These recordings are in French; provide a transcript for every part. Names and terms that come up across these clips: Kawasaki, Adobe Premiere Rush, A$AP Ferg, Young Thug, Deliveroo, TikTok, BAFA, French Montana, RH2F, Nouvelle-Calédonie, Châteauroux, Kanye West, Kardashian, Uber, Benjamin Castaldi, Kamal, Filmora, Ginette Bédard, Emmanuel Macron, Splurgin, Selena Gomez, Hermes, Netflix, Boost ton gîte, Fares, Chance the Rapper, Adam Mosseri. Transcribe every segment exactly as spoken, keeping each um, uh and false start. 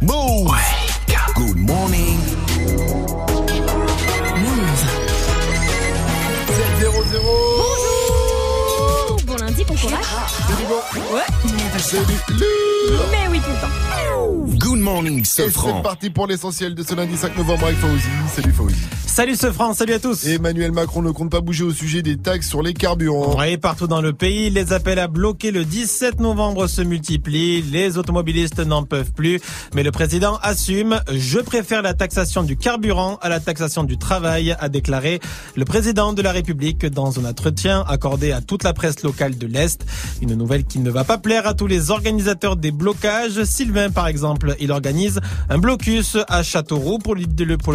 Mouv. Good morning. Mouv. sept zéro zéro. Bon courage. Ouais. Mais oui, tout le temps. Good morning, Sofran. C'est parti pour l'essentiel de ce lundi cinq novembre avec Fauzi. Salut Fauzi. Salut Sofran, salut à tous. Emmanuel Macron ne compte pas bouger au sujet des taxes sur les carburants. Oui, partout dans le pays, les appels à bloquer le dix-sept novembre se multiplient. Les automobilistes n'en peuvent plus. Mais le président assume. Je préfère la taxation du carburant à la taxation du travail, a déclaré le président de la République dans un entretien accordé à toute la presse locale de l'Est. Une nouvelle qui ne va pas plaire à tous les organisateurs des blocages. Sylvain, par exemple, il organise un blocus à Châteauroux pour le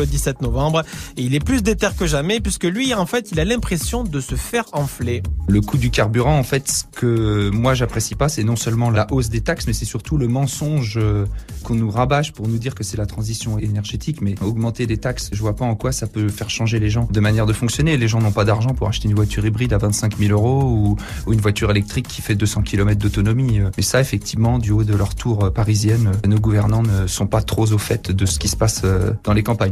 dix-sept novembre. Et il est plus déter que jamais puisque lui, en fait, il a l'impression de se faire enfler. Le coût du carburant, en fait, ce que moi, j'apprécie pas, c'est non seulement la hausse des taxes, mais c'est surtout le mensonge qu'on nous rabâche pour nous dire que c'est la transition énergétique. Mais augmenter les taxes, je vois pas en quoi ça peut faire changer les gens de manière de fonctionner. Les gens n'ont pas d'argent pour acheter une voiture hybride à vingt-cinq mille euros ou, ou une voiture électrique qui fait deux cents kilomètres d'autonomie. Mais ça, effectivement, du haut de leur tour parisienne, nos gouvernants ne sont pas trop au fait de ce qui se passe dans les campagnes.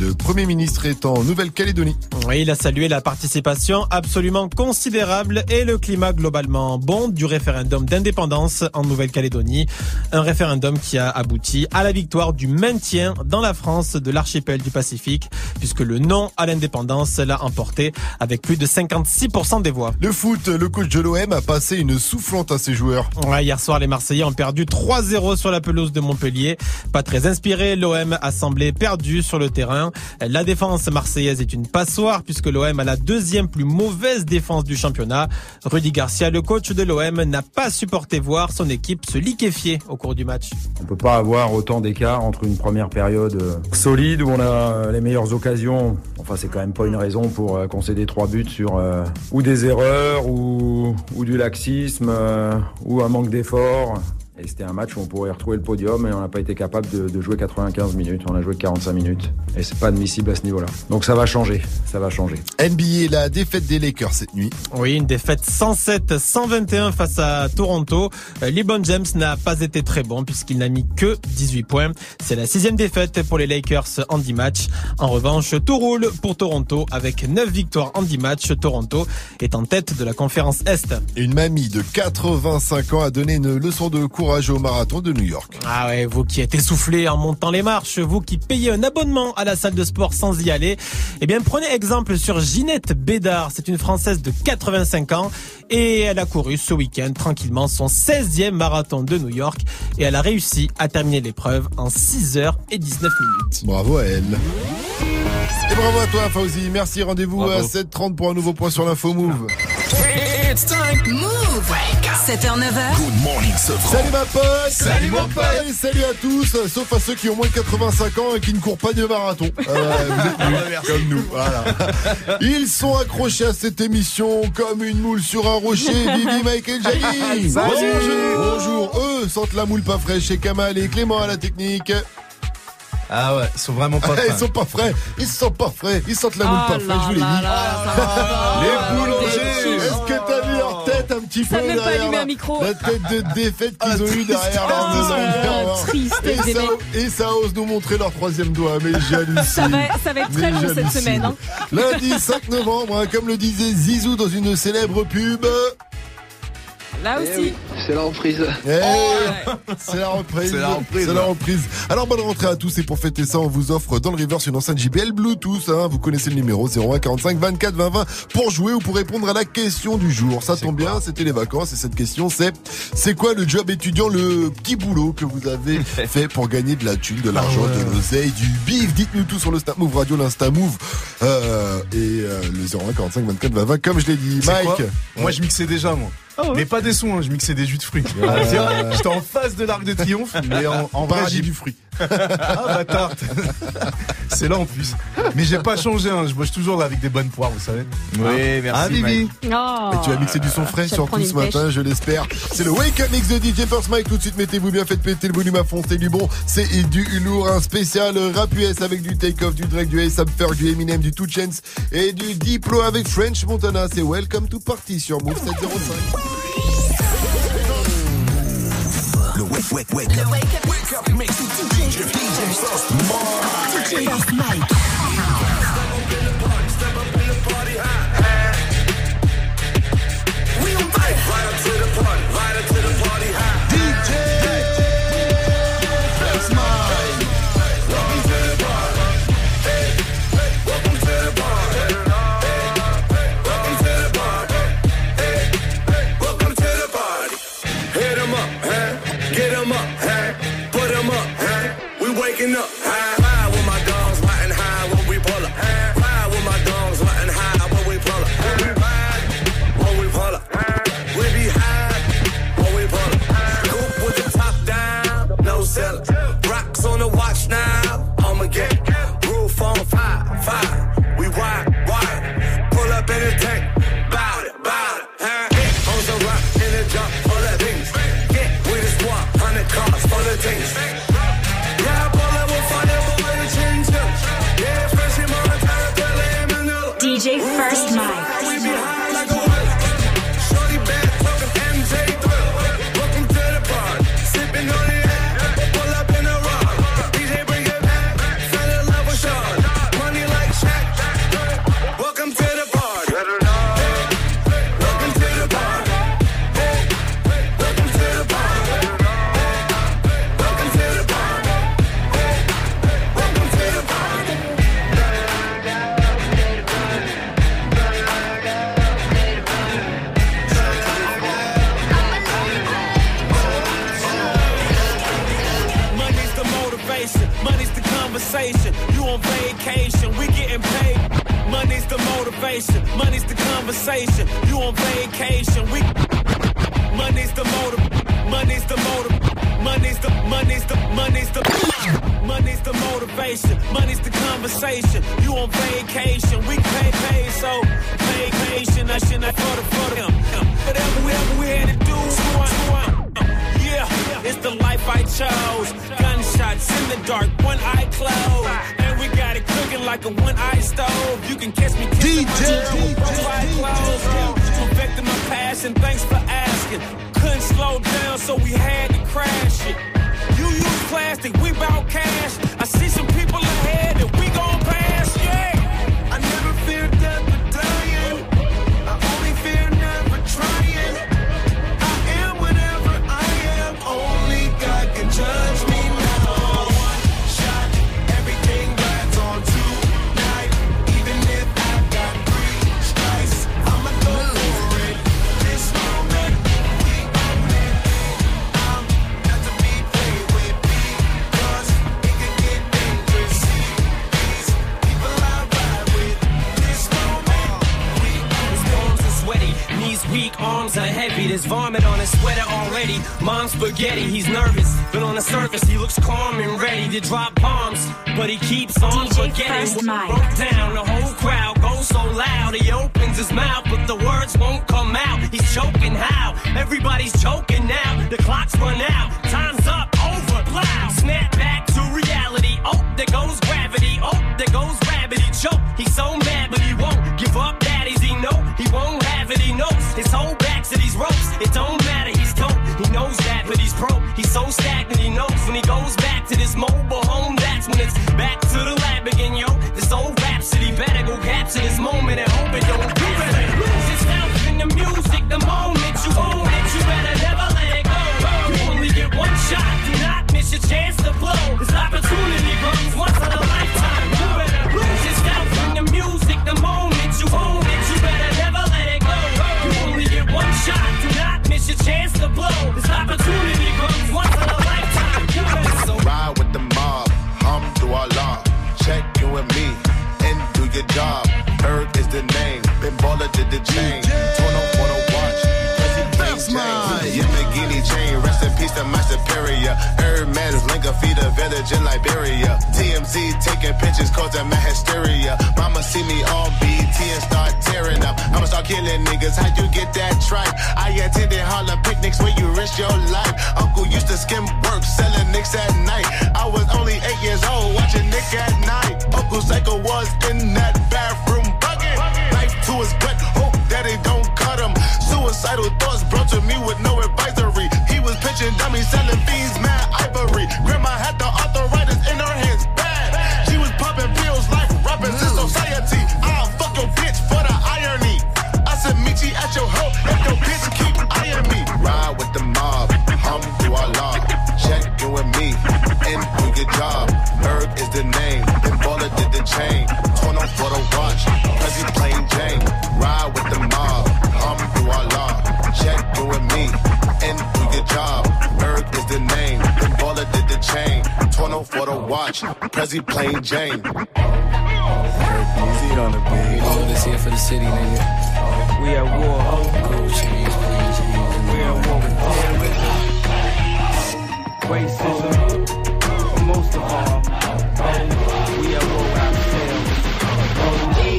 Le Premier ministre est en Nouvelle-Calédonie. Oui, il a salué la participation absolument considérable et le climat globalement bon du référendum d'indépendance en Nouvelle-Calédonie. Un référendum qui a abouti à la victoire du maintien dans la France de l'archipel du Pacifique, puisque le non à l'indépendance l'a emporté avec plus de cinquante-six pour cent des voix. Le foot, le coach de l'O M a passé une soufflante à ses joueurs. Ouais, hier soir, les Marseillais ont perdu trois zéro sur la pelouse de Montpellier. Pas très inspiré, l'O M a semblé perdu sur le terrain. La défense marseillaise est une passoire puisque l'O M a la deuxième plus mauvaise défense du championnat. Rudy Garcia, le coach de l'O M, n'a pas supporté voir son équipe se liquéfier au cours du match. On ne peut pas avoir autant d'écart entre une première période solide où on a les meilleures occasions. Enfin, c'est quand même pas une raison pour concéder trois buts sur euh, ou des erreurs ou, ou du laxisme euh, ou un manque d'effort. Et c'était un match où on pourrait retrouver le podium et on n'a pas été capable de, de jouer quatre-vingt-quinze minutes. On a joué quarante-cinq minutes. Et c'est pas admissible à ce niveau-là. Donc ça va changer. Ça va changer. N B A, la défaite des Lakers cette nuit. Oui, une défaite cent sept à cent vingt et un face à Toronto. LeBron James n'a pas été très bon puisqu'il n'a mis que dix-huit points. C'est la sixième défaite pour les Lakers en dix matchs. En revanche, tout roule pour Toronto avec neuf victoires en dix matchs. Toronto est en tête de la conférence Est. Une mamie de quatre-vingt-cinq ans a donné une leçon de cours au marathon de New York. Ah ouais, vous qui êtes essoufflé en montant les marches, vous qui payez un abonnement à la salle de sport sans y aller, eh bien prenez exemple sur Ginette Bédard. C'est une Française de quatre-vingt-cinq ans et elle a couru ce week-end tranquillement son seizième marathon de New York et elle a réussi à terminer l'épreuve en six heures dix-neuf. Bravo à elle. Et bravo à toi Fauzi, merci, rendez-vous bravo. À sept heures trente pour un nouveau point sur l'info Mouv. It's time. Mouv. sept heures neuf heures. Good morning, Sofran. Salut ma pote. Salut, salut mon pote. Salut, salut à tous, sauf à ceux qui ont moins de quatre-vingt-cinq ans et qui ne courent pas de marathon. Euh, vous êtes ah, bah, comme nous. Voilà. Ils sont accrochés à cette émission comme une moule sur un rocher. Vivi, Mike et Jackie. Bonjour. Bonjour. Eux sentent la moule pas fraîche chez Kamal et Clément à la technique. Ah ouais, ils sont vraiment pas frais. Ils sont pas frais, ils sont pas frais, ils sentent la moule oh pas fraîche, je vous l'ai dit. Les boulangers, est-ce que t'as vu leur tête un petit peu derrière la, un micro. La tête de défaite qu'ils ah, ont eue derrière leur oh, euh, triste, et, ça, et ça ose nous montrer leur troisième doigt, mais j'hallucine. Ça va, ça va être très long cette semaine. Hein. Lundi cinq novembre, hein, comme le disait Zizou dans une célèbre pub... Là aussi. Eh oui, c'est la reprise. Eh, oh ouais. C'est la reprise. C'est la reprise. C'est la reprise. Alors, bonne rentrée à tous. Et pour fêter ça, on vous offre dans le reverse une enceinte J B L Bluetooth. Hein. Vous connaissez le numéro zéro un quarante-cinq vingt-quatre vingt vingt pour jouer ou pour répondre à la question du jour. Ça c'est tombe bien, c'était les vacances. Et cette question, c'est c'est quoi le job étudiant, le petit boulot que vous avez fait pour gagner de la thune, de l'argent, ah ouais. de l'oseille, du bif. Dites-nous tout sur le Snap Mouv Radio, l'Insta Mouv. Euh, et euh, le zéro un quarante-cinq vingt-quatre vingt vingt, comme je l'ai dit. C'est Mike. Quoi moi, ouais. je mixais déjà, moi. Oh ouais. Mais pas des sons, hein, je mixais des jus de fruits. Euh... J'étais en face de l'Arc de Triomphe, mais en, en vrai j'ai du fruit. Ah bâtard. C'est là en plus. Mais j'ai pas changé, hein, je bosse toujours là avec des bonnes poires, vous savez. Oui, merci. Ah Bibi oh. Et tu as mixé du son frais surtout ce matin, pêche. Je l'espère. C'est le Wake Up Mix de D J First Mike. Tout de suite, mettez-vous bien, faites péter le volume à fond, c'est du bon. C'est du lourd, un spécial rap U S avec du Takeoff, du Drake, du A$AP Ferg, du Eminem, du Two Chainz et du Diplo avec French Montana. C'est Welcome to Party sur Mouv sept zéro cinq. Le Wake wake, wake up. Wake up, wake up, it makes you too dangerous. D J sauce, Mike. Step up in the party, step up in the party, huh? We on fire. Right up to the party, right up to the party, huh? D J, that's mine. Welcome to the bar. Hey, welcome to the bar. Hey, welcome to the bar. Hey, welcome to the party. Hit 'em up, huh? Get 'em up, huh? Put 'em up, huh? We waking up, huh? Ride with my dogs, riding high when we pull up. Ride with my dogs, riding high when we pull up. We ride when we pull up. We be high when we pull up. Scoop with the top down, no cellar. Rocks on the watch now, I'ma get roof on fire, fire. We ride, ride. Pull up in the tank, bout it, bout it, huh? Hit on the rock in the jump, full of things. Get with the squad, hundred cars full of things. Yeah, I pull up with fire, boy, the change up. Yeah, fresh in Montana, Bella, and Manila. D J First Mike. We be high like a whale. Shorty bad, talking M J thrill. Welcome to the bar, sipping on the air. Pull up in the rock, D J bring it back. Fell in love with Sean, money like Shaq. Welcome to the bar. Welcome to the bar. Welcome to the bar. Welcome to the bar. Welcome to the bar. Money's the motivation, money's the conversation. You on vacation, we getting paid. Money's the motivation, money's the conversation. You on vacation, we. Money's the motive, money's the motive, money's the money's the money's the money's the motivation, money's the conversation. You on vacation, we pay pay so vacation. I should not for the for them. Whatever we ever we had to do, who I, who I, yeah, it's the life I chose. Gunshots in the dark, one eye closed, and we got it cooking like a one-eye stove. You can catch me kissing my girl with one-eye clothes. I'm a victim of passion, thanks for asking. Couldn't slow down, so we had to crash it. You use plastic, we bout cash. I see some people ahead, and we gon' pass, yeah. I never feared death for dying. I only fear never trying. I am whatever I am. Only God can judge me now. One shot, everything rides on tonight. Even if I got three strikes, I'ma go for it. This moment, we own it. I'm not to be played with because it can get dangerous. See these people I ride with. This moment, we own it. Arms are sweaty, knees weak, arms are heavy. There's vomit on his sweater already. Mom's spaghetti, he's nervous, but on the surface he looks calm and ready to drop bombs. But he keeps on D J forgetting. First Mike. Broke down, the whole crowd goes so loud. He opens his mouth, but the words won't come out. He's choking how? Everybody's choking now. The clock's run out, time's up, over, loud. Snap back to reality. Oh, there goes gravity. Oh, there goes gravity. Choke. He's so mad, but he won't give up. Daddies, he know he won't have it. He knows his whole back to these ropes. It don't matter. He's dope. He knows that, but he's broke. He's so stagnant. He knows when he goes back to this mobile home. That's when it's back to the lab again, yo. This old rhapsody better go capture this moment and hope it don't do it. Lose yourself in the music. The moment you own it, you better never let it go. You only get one shot. Do not miss your chance to blow. This opportunity comes once in a lifetime. You better lose yourself in the music. The moment you own it, you better never let it go. You only get one shot. Do not miss your chance to blow. This opportunity comes once in a lifetime. You better so ride with the mob. Voila, check you and me, and do your job. Erg is the name, been baller did the chain. Toronto on a watch, that's mine. Your Lamborghini chain, rest in peace to my superior. Hermes link a feed a village in Liberia. T M Z taking pictures, causing my hysteria. Mama see me on B T and start tearing up. I'ma start killing niggas, how you get that tripe? I attended Harlem picnics where you risk your life. Uncle used to skim work, selling nicks at night. I was only eight years old, watching Nick at night. Uncle Psycho was in that bathroom bucket. Knife to his butt, hope that they don't cut him. Suicidal thoughts brought to me with no advisory. He was pitching dummies. me selling fiends, mad ivory. Grandma had the arthritis in her hands, bad. She was popping pills like rappers in society. I'll fuck your bitch for the irony. I said meet you at your hoe if your bitch keep eyeing me. Ride with the mob, hum through our law. Check you and me, and do your job. Berg is the name, and Baller did the chain. Torn on for the watch, cause he playing Jane. Ride with the mob, hum through our law. Check you and me, and do your job. Berg is the name, and Baller did the chain. Torn on for the watch, cause he playing Jane. Music on the beat. All this here for the city, nigga. We at war. Cool Chainz, Green Chainz. We at war with all. Racism, most of all. We at war with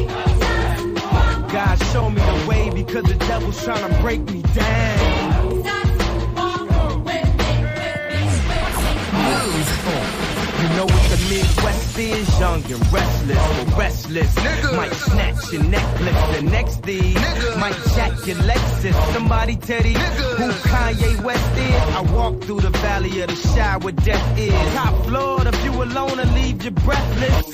ourselves. God show me the way because the devil's trying to break me down. You know what the Midwest is, young and restless, but restless. Nigga. Might snatch your necklace, the next thing might jack your Lexus. Somebody tell me who Kanye West is. I walk through the valley of the shadow where death is. Top floor, if you alone and leave you breathless.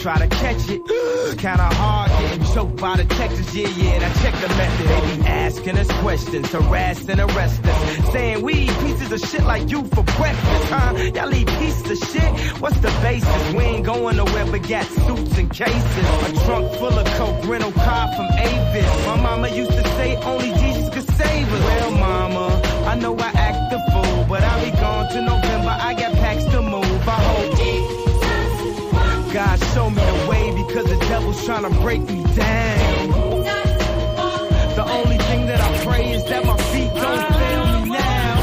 Try to catch it, it's kinda hard getting choked by the Texas. Yeah, yeah, and I check the method. They be asking us questions, harassing, arresting, saying we eat pieces of shit like you for breakfast, huh? Y'all eat pieces of shit. What's the basis? We ain't going nowhere but got suits and cases. A trunk full of coke, rental car from Avis. My mama used to say only Jesus could save us. Well, mama, I know I act the fool, but I'll be gone till November. I got packs to move. I hope God show me the way because the devil's trying to break me down. The only thing that I pray is that my feet don't fail me now.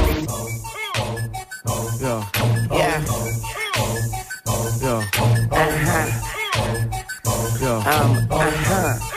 Yeah. Yeah. Yo, uh-huh. Yo, um, uh-huh. Yo.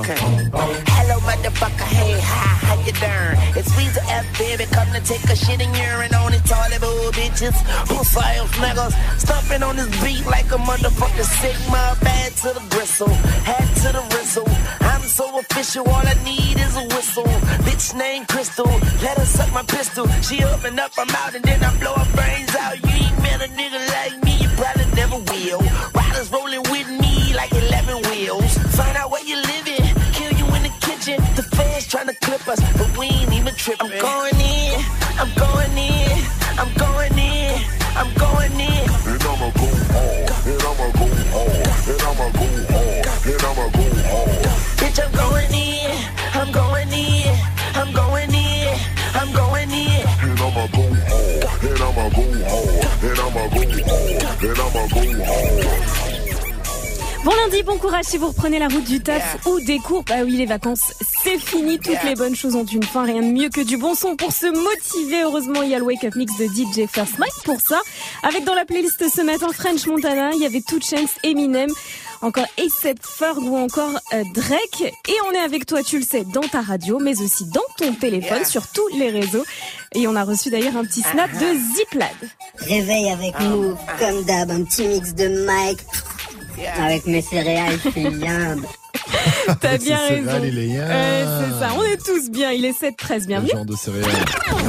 Okay. Hello, motherfucker. Hey, hi, how you doing? It's Weezer F, baby. Come to take a shit and urine on the toilet, boo, bitches. Who sales niggas? Stomping on this beat like a motherfucker. Sigma, bad to the bristle, hat to the whistle. I'm so official, all I need is a whistle. Bitch named Crystal, let her suck my pistol. She up and up, I'm out, and then I blow her brains out. You ain't met a nigga like me, you probably never will. Riders rolling with me like eleven wheels. Find out where you living, kill you in the kitchen. The fans trying to clip us, but we ain't even tripping. I'm going in, I'm going in, I'm going in, I'm going in. And I'ma go hard, and I'ma go hard, and I'ma go hard, and I'ma go hard. Bitch, I'm going in, I'm going in, I'm going in, I'm going in. And I'ma go hard, and I'ma go hard, and I'ma go hard, and I'ma go hard. Bon lundi, bon courage si vous reprenez la route du taf yeah. ou des cours. Bah oui, les vacances, c'est fini. Toutes yeah. les bonnes choses ont une fin. Rien de mieux que du bon son pour se motiver. Heureusement, il y a le Wake Up Mix de D J First Mike pour ça. Avec dans la playlist ce matin, French Montana, il y avait Two Chainz, Eminem. Encore A$AP Ferg ou encore euh, Drake. Et on est avec toi, tu le sais, dans ta radio, mais aussi dans ton téléphone, yeah. sur tous les réseaux. Et on a reçu d'ailleurs un petit snap uh-huh. de Ziplad. Réveille avec oh. Mouv, uh-huh. comme d'hab, un petit mix de Mike. Yeah. Avec mes céréales, je suis liable. T'as bien raison. Céréales, il est euh, c'est ça, on est tous bien. Il est sept treize, bienvenue. Le genre de céréales.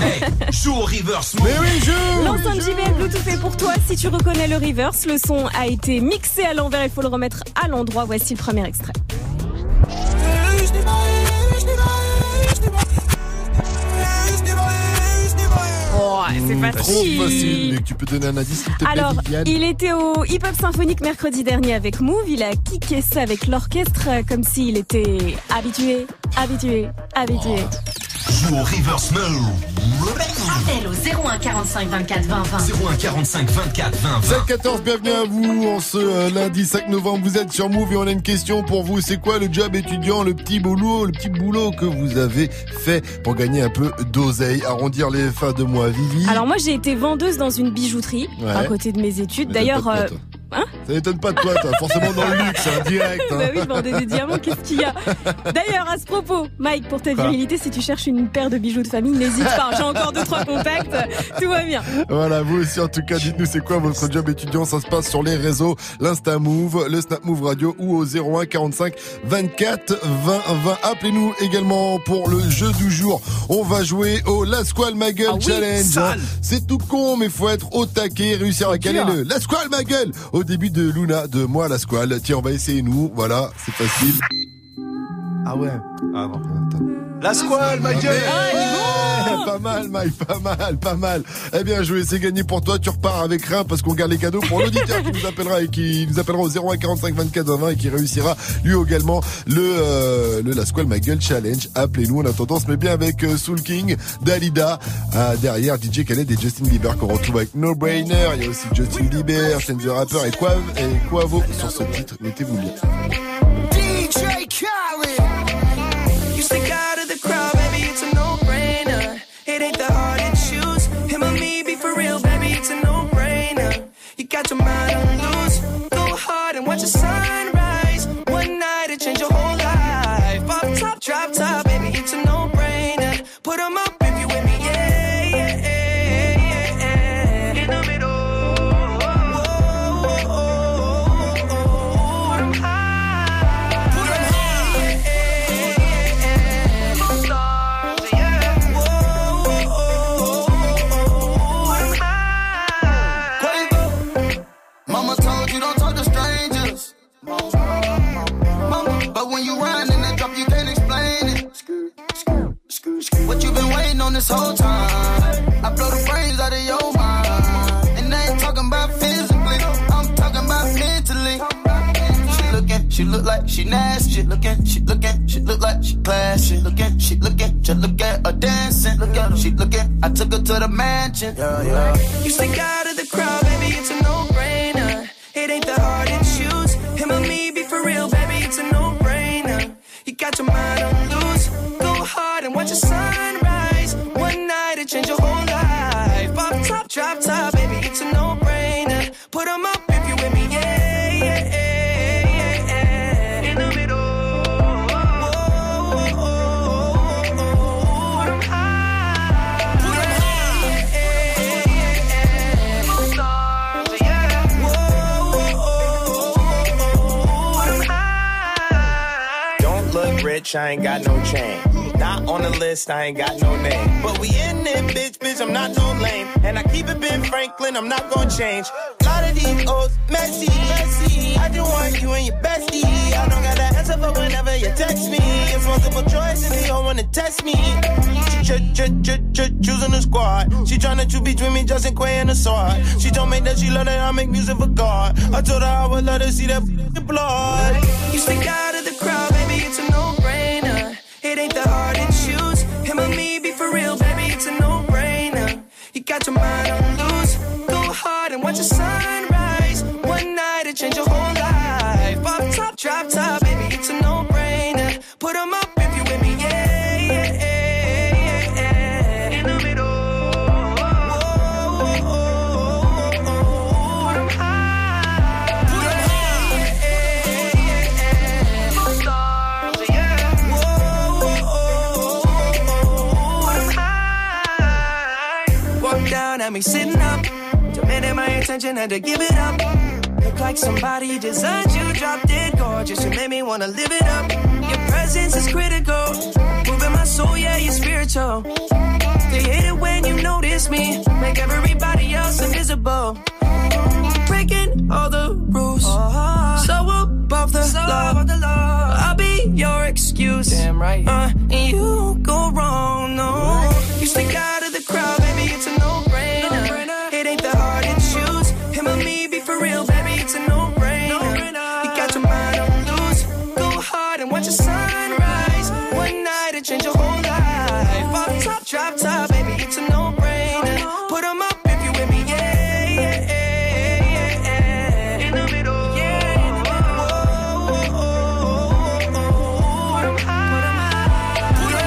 Hey, joue au reverse. Mais oui, joue. L'ensemble J B L Bluetooth est pour toi. Si tu reconnais le reverse, le son a été mixé à l'envers. Il faut le remettre à l'endroit. Voici le premier extrait. Oh, c'est mmh, facile. Trop facile. Tu peux donner un indice, s'il te plaît. Alors, Viviane. Il était au Hip Hop Symphonique mercredi dernier avec Mouv. Il a kické ça avec l'orchestre comme s'il était habitué, habitué, habitué. Joue au reverse now. Appel au zéro un quarante-cinq vingt-quatre vingt vingt. zéro un quarante-cinq vingt-quatre vingt vingt. sept quatorze, bienvenue à vous. En ce euh, lundi cinq novembre, vous êtes sur Mouv et on a une question pour vous. C'est quoi le job étudiant, le petit boulot, le petit boulot que vous avez fait pour gagner un peu d'oseille, arrondir les fins de mois, Vivi? Alors moi, j'ai été vendeuse dans une bijouterie ouais. à côté de mes études. Mais d'ailleurs. Hein, ça n'étonne pas de toi, toi. Forcément dans le luxe, hein, direct. Hein. Bah oui, bordel des diamants, qu'est-ce qu'il y a? D'ailleurs, à ce propos, Mike, pour ta virilité, si tu cherches une paire de bijoux de famille, n'hésite pas. J'ai encore deux trois contacts, tout va bien. Voilà, vous aussi, en tout cas, dites-nous c'est quoi votre job étudiant. Ça se passe sur les réseaux, l'Insta Mouv, le Snap Mouv Radio ou au zéro un quarante-cinq vingt-quatre vingt vingt. Appelez-nous également pour le jeu du jour. On va jouer au La Squale Ma Gueule ah Challenge. Oui, c'est tout con, mais faut être au taquet, réussir à caler le La Squale Ma Gueule au début de Luna, de moi La Squale. Tiens, on va essayer nous, voilà, c'est facile. Ah ouais. Ah bon. Attends. La Squale Ma Gueule. Pas mal, Mike, pas mal, pas mal. Eh bien joué, c'est gagné pour toi. Tu repars avec rien parce qu'on garde les cadeaux pour l'auditeur qui nous appellera et qui nous appellera au zéro un quarante-cinq vingt-quatre vingt et qui réussira lui également le, euh, le La Squale Ma Gueule Challenge. Appelez-nous, en attendant, on se met bien avec euh, Soul King, Dalida, euh, derrière D J Khaled et Justin Bieber qu'on retrouve avec No Brainer. Il y a aussi Justin Bieber, Chance the Rapper et Quavo, et Quavo sur ce titre. Mettez-vous bien. D J Khaled, you stick out of the crowd, baby, it's a no brainer. It ain't the hard to choose. Him or me, be for real, baby, it's a no-brainer. You got your mind on loose. Go hard and watch the sunrise. One night, it changed your whole life. Pop top, drop top, baby, it's a no-brainer. Put them up if you with me, yeah, yeah, yeah, yeah. In the middle, oh, oh, oh, oh, oh. Put them high, put them high, yeah, yeah, yeah, yeah. Stop. But when you run in that drop, you can't explain it. What you been waiting on this whole time? I blow the brains out of your mind. And I ain't talking about physically, I'm talking about mentally. She lookin', she look like she nasty. She lookin', she lookin', she look like she classy. She lookin', she lookin', just look at her dancing. Look at her, she lookin', I took her to the mansion. Yeah, yeah. You stick out of the crowd, baby, it's a no-brainer. It ain't the hard to choose. Him or me, be for real, baby, it's a no-brainer. You got your mind on loose. Go hard and watch the sunrise. One night, it changed your whole life. Pop top, drop top, baby, it's a no-brainer. Put them up if you with me, yeah, yeah, yeah, yeah, yeah. In the middle, oh, oh, oh, oh, oh, oh. Put them high, put them high, yeah, yeah, yeah, yeah. Most stars, yeah. Look rich, I ain't got no chain. Not on the list, I ain't got no name. But we in it, bitch, bitch, I'm not no lame. And I keep it Ben Franklin, I'm not gonna change. A lot of these oats, messy, messy. I just want you and your bestie. I don't gotta answer for whenever you text me. It's multiple choice and they don't wanna test me. Choosing the squad. She tryna choose between me, Justin Quay and the sword. She told me that she love that I make music for God. I told her I would let her see that blood. You stick out of the crowd, baby, it's a no-brainer. It ain't the hard to choose. Him or me, be for real, baby, it's a no-brainer. You got your mind on loose. Go hard and watch the sunrise. One night, it changed your whole life. Pop top, drop top, baby, it's a no-brainer. Put them up if you with me, yeah, yeah, yeah, yeah, yeah. In the middle, oh, oh, oh, oh, oh, oh. Put them high, put them high, yeah, yeah, yeah, yeah. Most stars. Down at me sitting up, demanding my attention, had to give it up. Look like somebody designed you, dropped it gorgeous, you made me wanna live it up. Your presence is critical, moving my soul, yeah, you're spiritual. They hate it when you notice me, make everybody else invisible. Breaking all the rules, uh-huh. So above the, so law. Above the law, I'll be your excuse. Damn right, uh, and you don't go wrong, no. Right. You stick out of the crowd, baby, it's a no-brainer. No-brainer. It ain't the hard to choose. Him or me, be for real, baby, it's a no-brainer. No-brainer. You got your mind on loose. Go hard and watch the sunrise. One night, it changed your whole life. Pop top, drop top, baby, it's a no-brainer. No-brainer. Put 'em up if you with me, yeah, yeah, yeah. Put 'em high, put 'em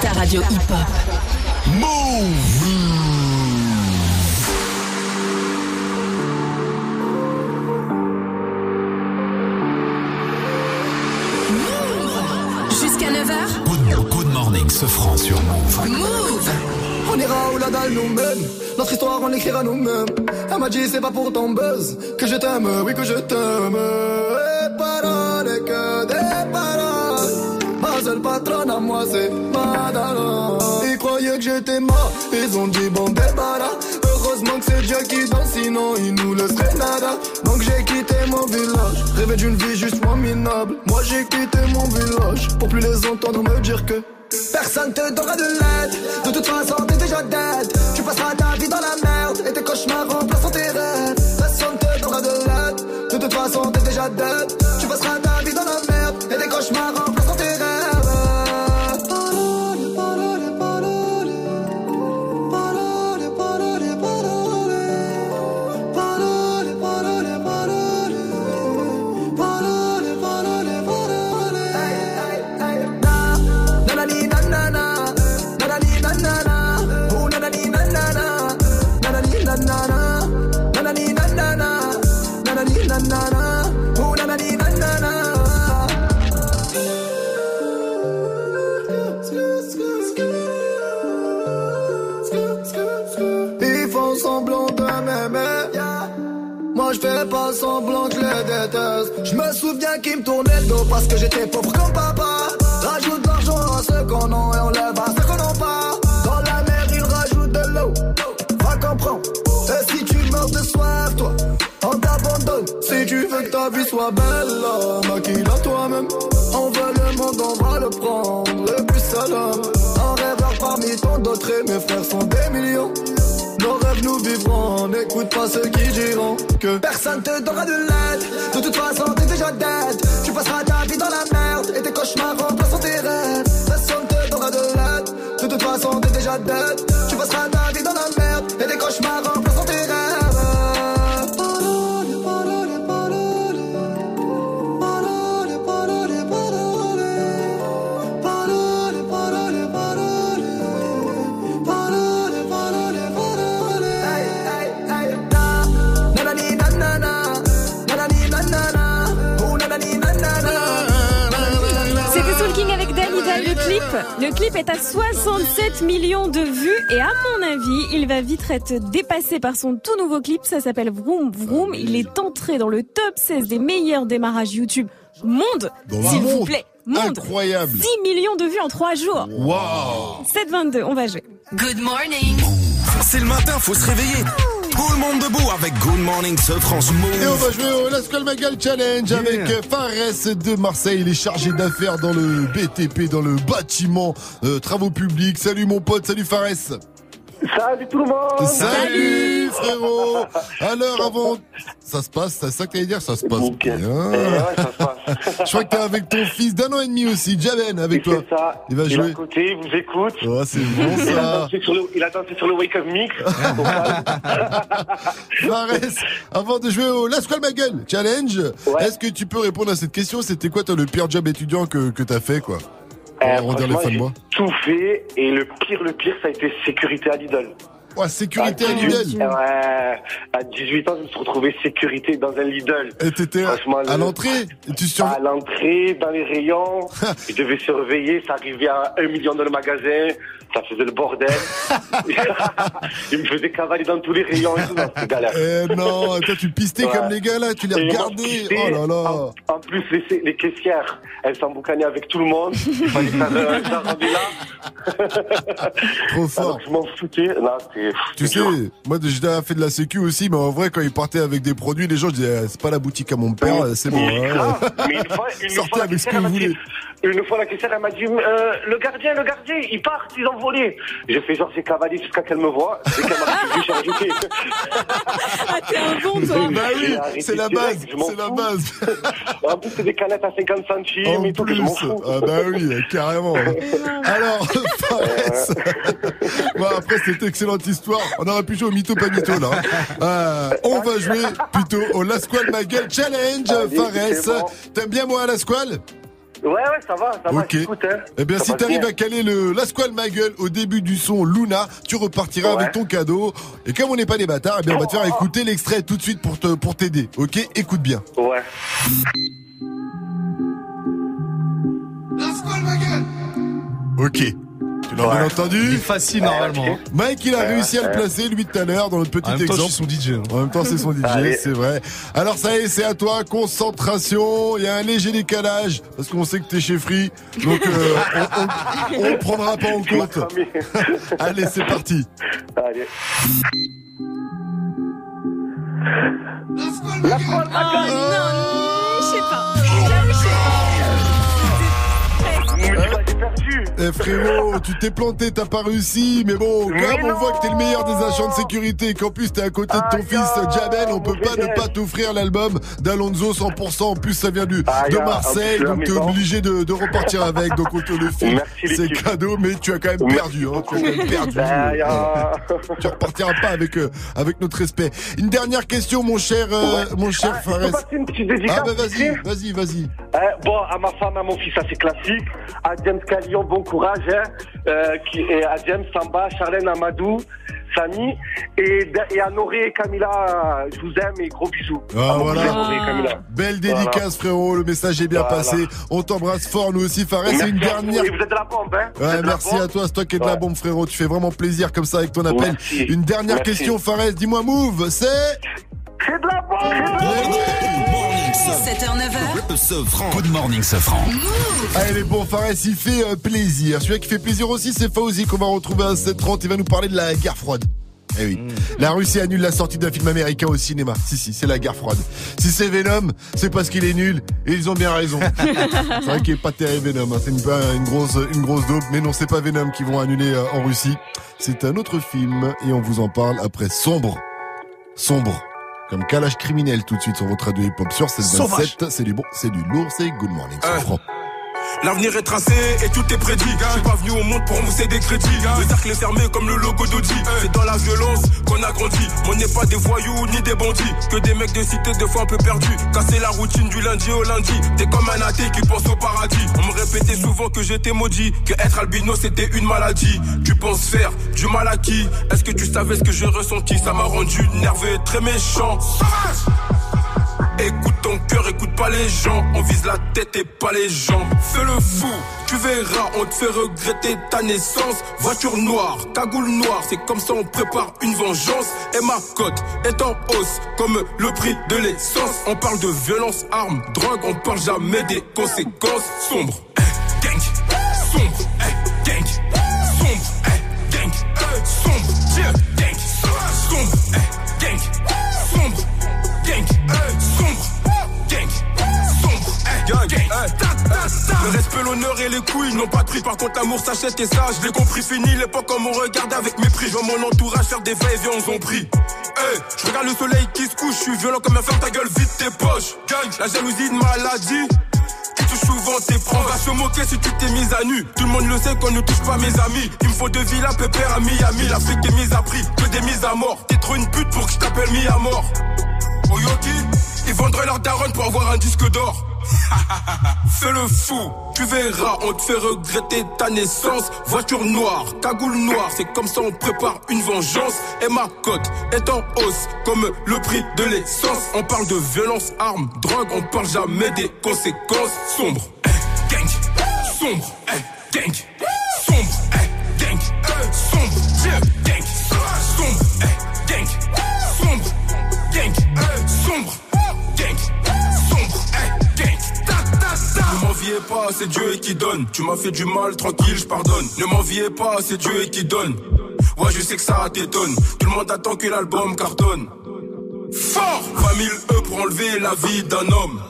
Ta radio hip-hop. Mouv! Jusqu'à neuf heures. Good, good morning, ce franc sur Mouv. Mouv. On ira où la dalle nous mène. Notre histoire, on l'écrira nous-mêmes. Elle m'a dit, c'est pas pour ton buzz que je t'aime, oui, que je t'aime. Et paroles, et que des paroles. Ma seule patronne à moi, c'est Madara. Ils croyaient que j'étais mort. Ils ont dit, bon, débarras. Heureusement que c'est Dieu qui danse, sinon il nous le serait nada. Donc j'ai quitté mon village, rêvé d'une vie juste moins minable. Moi j'ai quitté mon village, pour plus les entendre me dire que personne te donnera de l'aide, de toute façon t'es déjà dead. Tu passeras ta vie dans la merde, et tes cauchemars remplaceront tes rêves. Personne te donnera de l'aide, de toute façon t'es déjà dead. Tu passeras ta vie dans la merde, et tes cauchemars remplaceront tes rêves. Je fais pas semblant que je les déteste. Je me souviens qu'ils me tournaient le dos parce que j'étais pauvre comme papa. Rajoute l'argent à ceux qu'on a et on lève à ceux qu'on n'a pas. Dans la mer ils rajoutent de l'eau, va comprendre. Et si tu meurs de soif toi, on t'abandonne. Si tu veux que ta vie soit belle, maquille-la toi-même. On veut le monde, on va le prendre, le plus seul homme. Un rêveur parmi tant d'autres et mes frères sont des millions. Nos rêves nous vivrons, n'écoute pas ceux qui diront que personne te donnera de l'aide, de toute façon t'es déjà dead. Tu passeras ta vie dans la merde, et tes cauchemars remplaceront tes rêves. Personne te donnera de l'aide, de toute façon t'es déjà dead. Tu passeras ta vie dans la merde, et tes cauchemars remplaceront tes rêves. Le clip est à soixante-sept millions de vues et à mon avis, il va vite être dépassé par son tout nouveau clip. Ça s'appelle Vroom Vroom. Il est entré dans le top seize des meilleurs démarrages YouTube monde, bravo, s'il vous plaît. Monde. Incroyable. six millions de vues en trois jours. Wow. sept vingt-deux, on va jouer. Good morning. C'est le matin, faut se réveiller. Tout le monde debout avec Good Morning, ce France Mouv. Et on va jouer au Let's Call My Girl Challenge, yeah, avec Fares de Marseille. Il est chargé d'affaires dans le B T P, dans le bâtiment, euh, travaux publics. Salut mon pote, salut Fares. Salut tout le monde. Salut, salut frérot. Alors avant, ça se passe, c'est ça que t'allais dire, ça se passe. Okay. Hein, eh ouais, ça se passe. Je crois que t'es avec ton fils d'un an et demi aussi, Jaben, avec il toi. Ça. Il va il jouer. Il est à côté, il vous écoute. Oh, c'est bon ça. Il a dansé sur le, il a dansé sur le Wake Up Mix. Fares, avant de jouer au Let's Call My Girl Challenge, ouais, est-ce que tu peux répondre à cette question? C'était quoi toi le pire job étudiant que que t'as fait quoi? Euh, on les j'ai tout fait et le pire, le pire, ça a été sécurité à Lidl. Ouais, sécurité à, dix-huit, à Lidl. Ouais, à dix-huit ans, je me suis retrouvé sécurité dans un Lidl. Et t'étais à l'entrée et tu surve... À l'entrée, dans les rayons, je devais surveiller, ça arrivait à un million dans le magasin, ça faisait le bordel. Ils me faisaient cavaler dans tous les rayons et tout, non, c'était galère. Eh non, toi tu pistais ouais, comme les gars là, tu les et regardais. Moi, oh là là. En, en plus, les, les caissières, elles s'emboucanaient avec tout le monde. Il fallait que ça rendait là. Trop fort. Alors, je m'en foutais. Non, c'était... Tu sais, moi j'ai fait de la sécu aussi, mais en vrai quand ils partaient avec des produits, les gens disaient ah, c'est pas la boutique à mon père, c'est bon. Hein. Mais une fois, une sortez avec ce que vous voulez. Une fois la caissière elle m'a dit euh, le gardien, le gardien, ils partent, ils ont volé. J'ai fait genre c'est cavalier jusqu'à qu'elle me voit. Dès qu'elle m'a vu, j'ai rajouté. Ah t'es un bon toi. Bah oui, c'est la base, c'est la base. En plus c'est des canettes à cinquante centimes et tout que je m'en fous. Ah bah oui, carrément. Alors, bon après c'était excellent. Histoire, on aurait pu jouer au mytho pas mytho là. Euh, on va jouer plutôt au La Squale Ma Gueule Challenge. Allez, Fares, bon, t'aimes bien moi à La Squale? Ouais, ouais, ça va, ça okay. va, j'écoute. Hein. Eh bien, ça si t'arrives bien. à caler le la squale ma gueule au début du son Luna, tu repartiras ouais. avec ton cadeau. Et comme on n'est pas des bâtards, eh bien, on va te faire écouter l'extrait tout de suite pour te, pour t'aider. Ok, écoute bien. Ouais. La squale ma gueule. Ok. Tu l'as ouais. bien entendu. Il est facile ouais, normalement. Okay. Mike, il a ouais, réussi ouais. à le placer lui tout à l'heure dans notre petit en exemple. Temps, son D J, hein. En même temps, c'est son D J, Allez. c'est vrai. Alors ça y est, c'est à toi. Concentration. Il y a un léger décalage parce qu'on sait que t'es chez Free, donc euh, on ne prendra pas en compte. Allez, c'est parti. Allez. La folle, ah, non, je sais pas. Je sais pas. Eh frérot, tu t'es planté, t'as pas réussi, mais bon, mais comme non. on voit que t'es le meilleur des agents de sécurité et qu'en plus t'es à côté de ton ah fils Jamel, on peut pas ne pas t'offrir l'album d'Alonso cent pour cent, en plus ça vient du, ah de Marseille, ah, donc t'es obligé de, de repartir avec, donc on te le file, c'est cadeau, mais tu as quand même perdu, hein, tu as quand même perdu, ah tu repartiras pas avec, euh, avec notre respect. Une dernière question mon cher, euh, ouais. mon cher ah, Fares. Ah bah vas-y, vas-y, vas-y. Euh, bon, à ma femme, à mon fils, ça c'est classique. À James Calion, bon courage, hein, euh, qui, et à James Samba, Charlène Amadou, Samy, et, et à Noré et Camila, je vous aime et gros bisous. Ah, voilà. Camila. Belle dédicace, voilà. frérot, le message est bien voilà. passé. On t'embrasse fort, nous aussi, Fares, c'est une dernière. Vous, vous êtes de la bombe, hein. Ouais, merci à toi, stock et de ouais. la bombe, frérot, tu fais vraiment plaisir comme ça avec ton appel. Merci. Une dernière merci. question, Fares, dis-moi, Mouv, c'est. C'est de la bombe! sept heures neuf heures Good morning, Sofran. Allez, les bons Fares, il fait euh, plaisir. Celui qui fait plaisir aussi, c'est Fauzi qu'on va retrouver à sept heures trente. Il va nous parler de la guerre froide. Eh oui. Mmh. La Russie annule la sortie d'un film américain au cinéma. Si, si, c'est la guerre froide. Si c'est Venom, c'est parce qu'il est nul. Et ils ont bien raison. C'est vrai qu'il est pas terrible Venom. Hein. C'est une, une grosse, une grosse dope. Mais non, c'est pas Venom qu'ils vont annuler euh, en Russie. C'est un autre film. Et on vous en parle après. Sombre. Sombre. Comme calage criminel tout de suite sur votre radio hip-hop sur sept vingt-sept, c'est du bon, c'est du lourd, c'est Good Morning, c'est franc. L'avenir est tracé et tout est prédit. Je suis pas venu au monde pour mousser des crédits. Le cercle est fermé comme le logo d'Audi. C'est dans la violence qu'on a grandi. On n'est pas des voyous ni des bandits. Que des mecs de cité des fois un peu perdus. Casser la routine du lundi au lundi. T'es comme un athée qui pense au paradis. On me répétait souvent que j'étais maudit. Que être albino c'était une maladie. Tu penses faire du mal à qui? Est-ce que tu savais ce que j'ai ressenti? Ça m'a rendu nerveux, très méchant. Écoute ton cœur, écoute pas les gens. On vise la tête et pas les gens. Fais le fou, tu verras, on te fait regretter ta naissance. Voiture noire, cagoule noire, c'est comme ça on prépare une vengeance. Et ma cote est en hausse, comme le prix de l'essence. On parle de violence, armes, drogue, on parle jamais des conséquences. Sombre, eh, gang, sombre, eh, gang, sombre, eh, gang, eh, sombre, yeah, gang, sombre, eh, gang, sombre, gang, eh, sombre, gang, sombre, eh, gang, eh, ta, ta, ta. Le respect, l'honneur et les couilles n'ont pas de prix. Par contre, l'amour s'achète et ça, je l'ai compris. Fini l'époque comme on regarde avec mépris. Je vois mon entourage faire des veilles et on ont pris. Eh, je regarde le soleil qui se couche. Je suis violent comme un fer, ta gueule, vide tes poches. Gang, la jalousie de maladie. Tu touches souvent tes proches. On va se moquer si tu t'es mise à nu. Tout le monde le sait qu'on ne touche pas mes amis. Il me faut deux villas, pépère à Miami. L'Afrique est mise à prix, que des mises à mort. T'es trop une pute pour que je t'appelle mis à mort. Ils vendraient leur daronne pour avoir un disque d'or. Fais le fou, tu verras, on te fait regretter ta naissance. Voiture noire, cagoule noire, c'est comme ça on prépare une vengeance. Et ma cote est en hausse, comme le prix de l'essence. On parle de violence, armes, drogue, on parle jamais des conséquences. Sombre, eh, gang, sombre, eh, gang, sombre, eh, gang, eh, sombre, yeah, gang, sombre, eh, gang, sombre, gang, eh, sombre, gang, sombre, eh, gang, ta ta ta. Ne m'enviez pas, c'est Dieu qui donne. Tu m'as fait du mal, tranquille, je pardonne. Ne m'enviez pas, c'est Dieu qui donne. Ouais, je sais que ça t'étonne. Tout le monde attend que l'album cartonne. Fort, vingt mille euros pour enlever la vie d'un homme.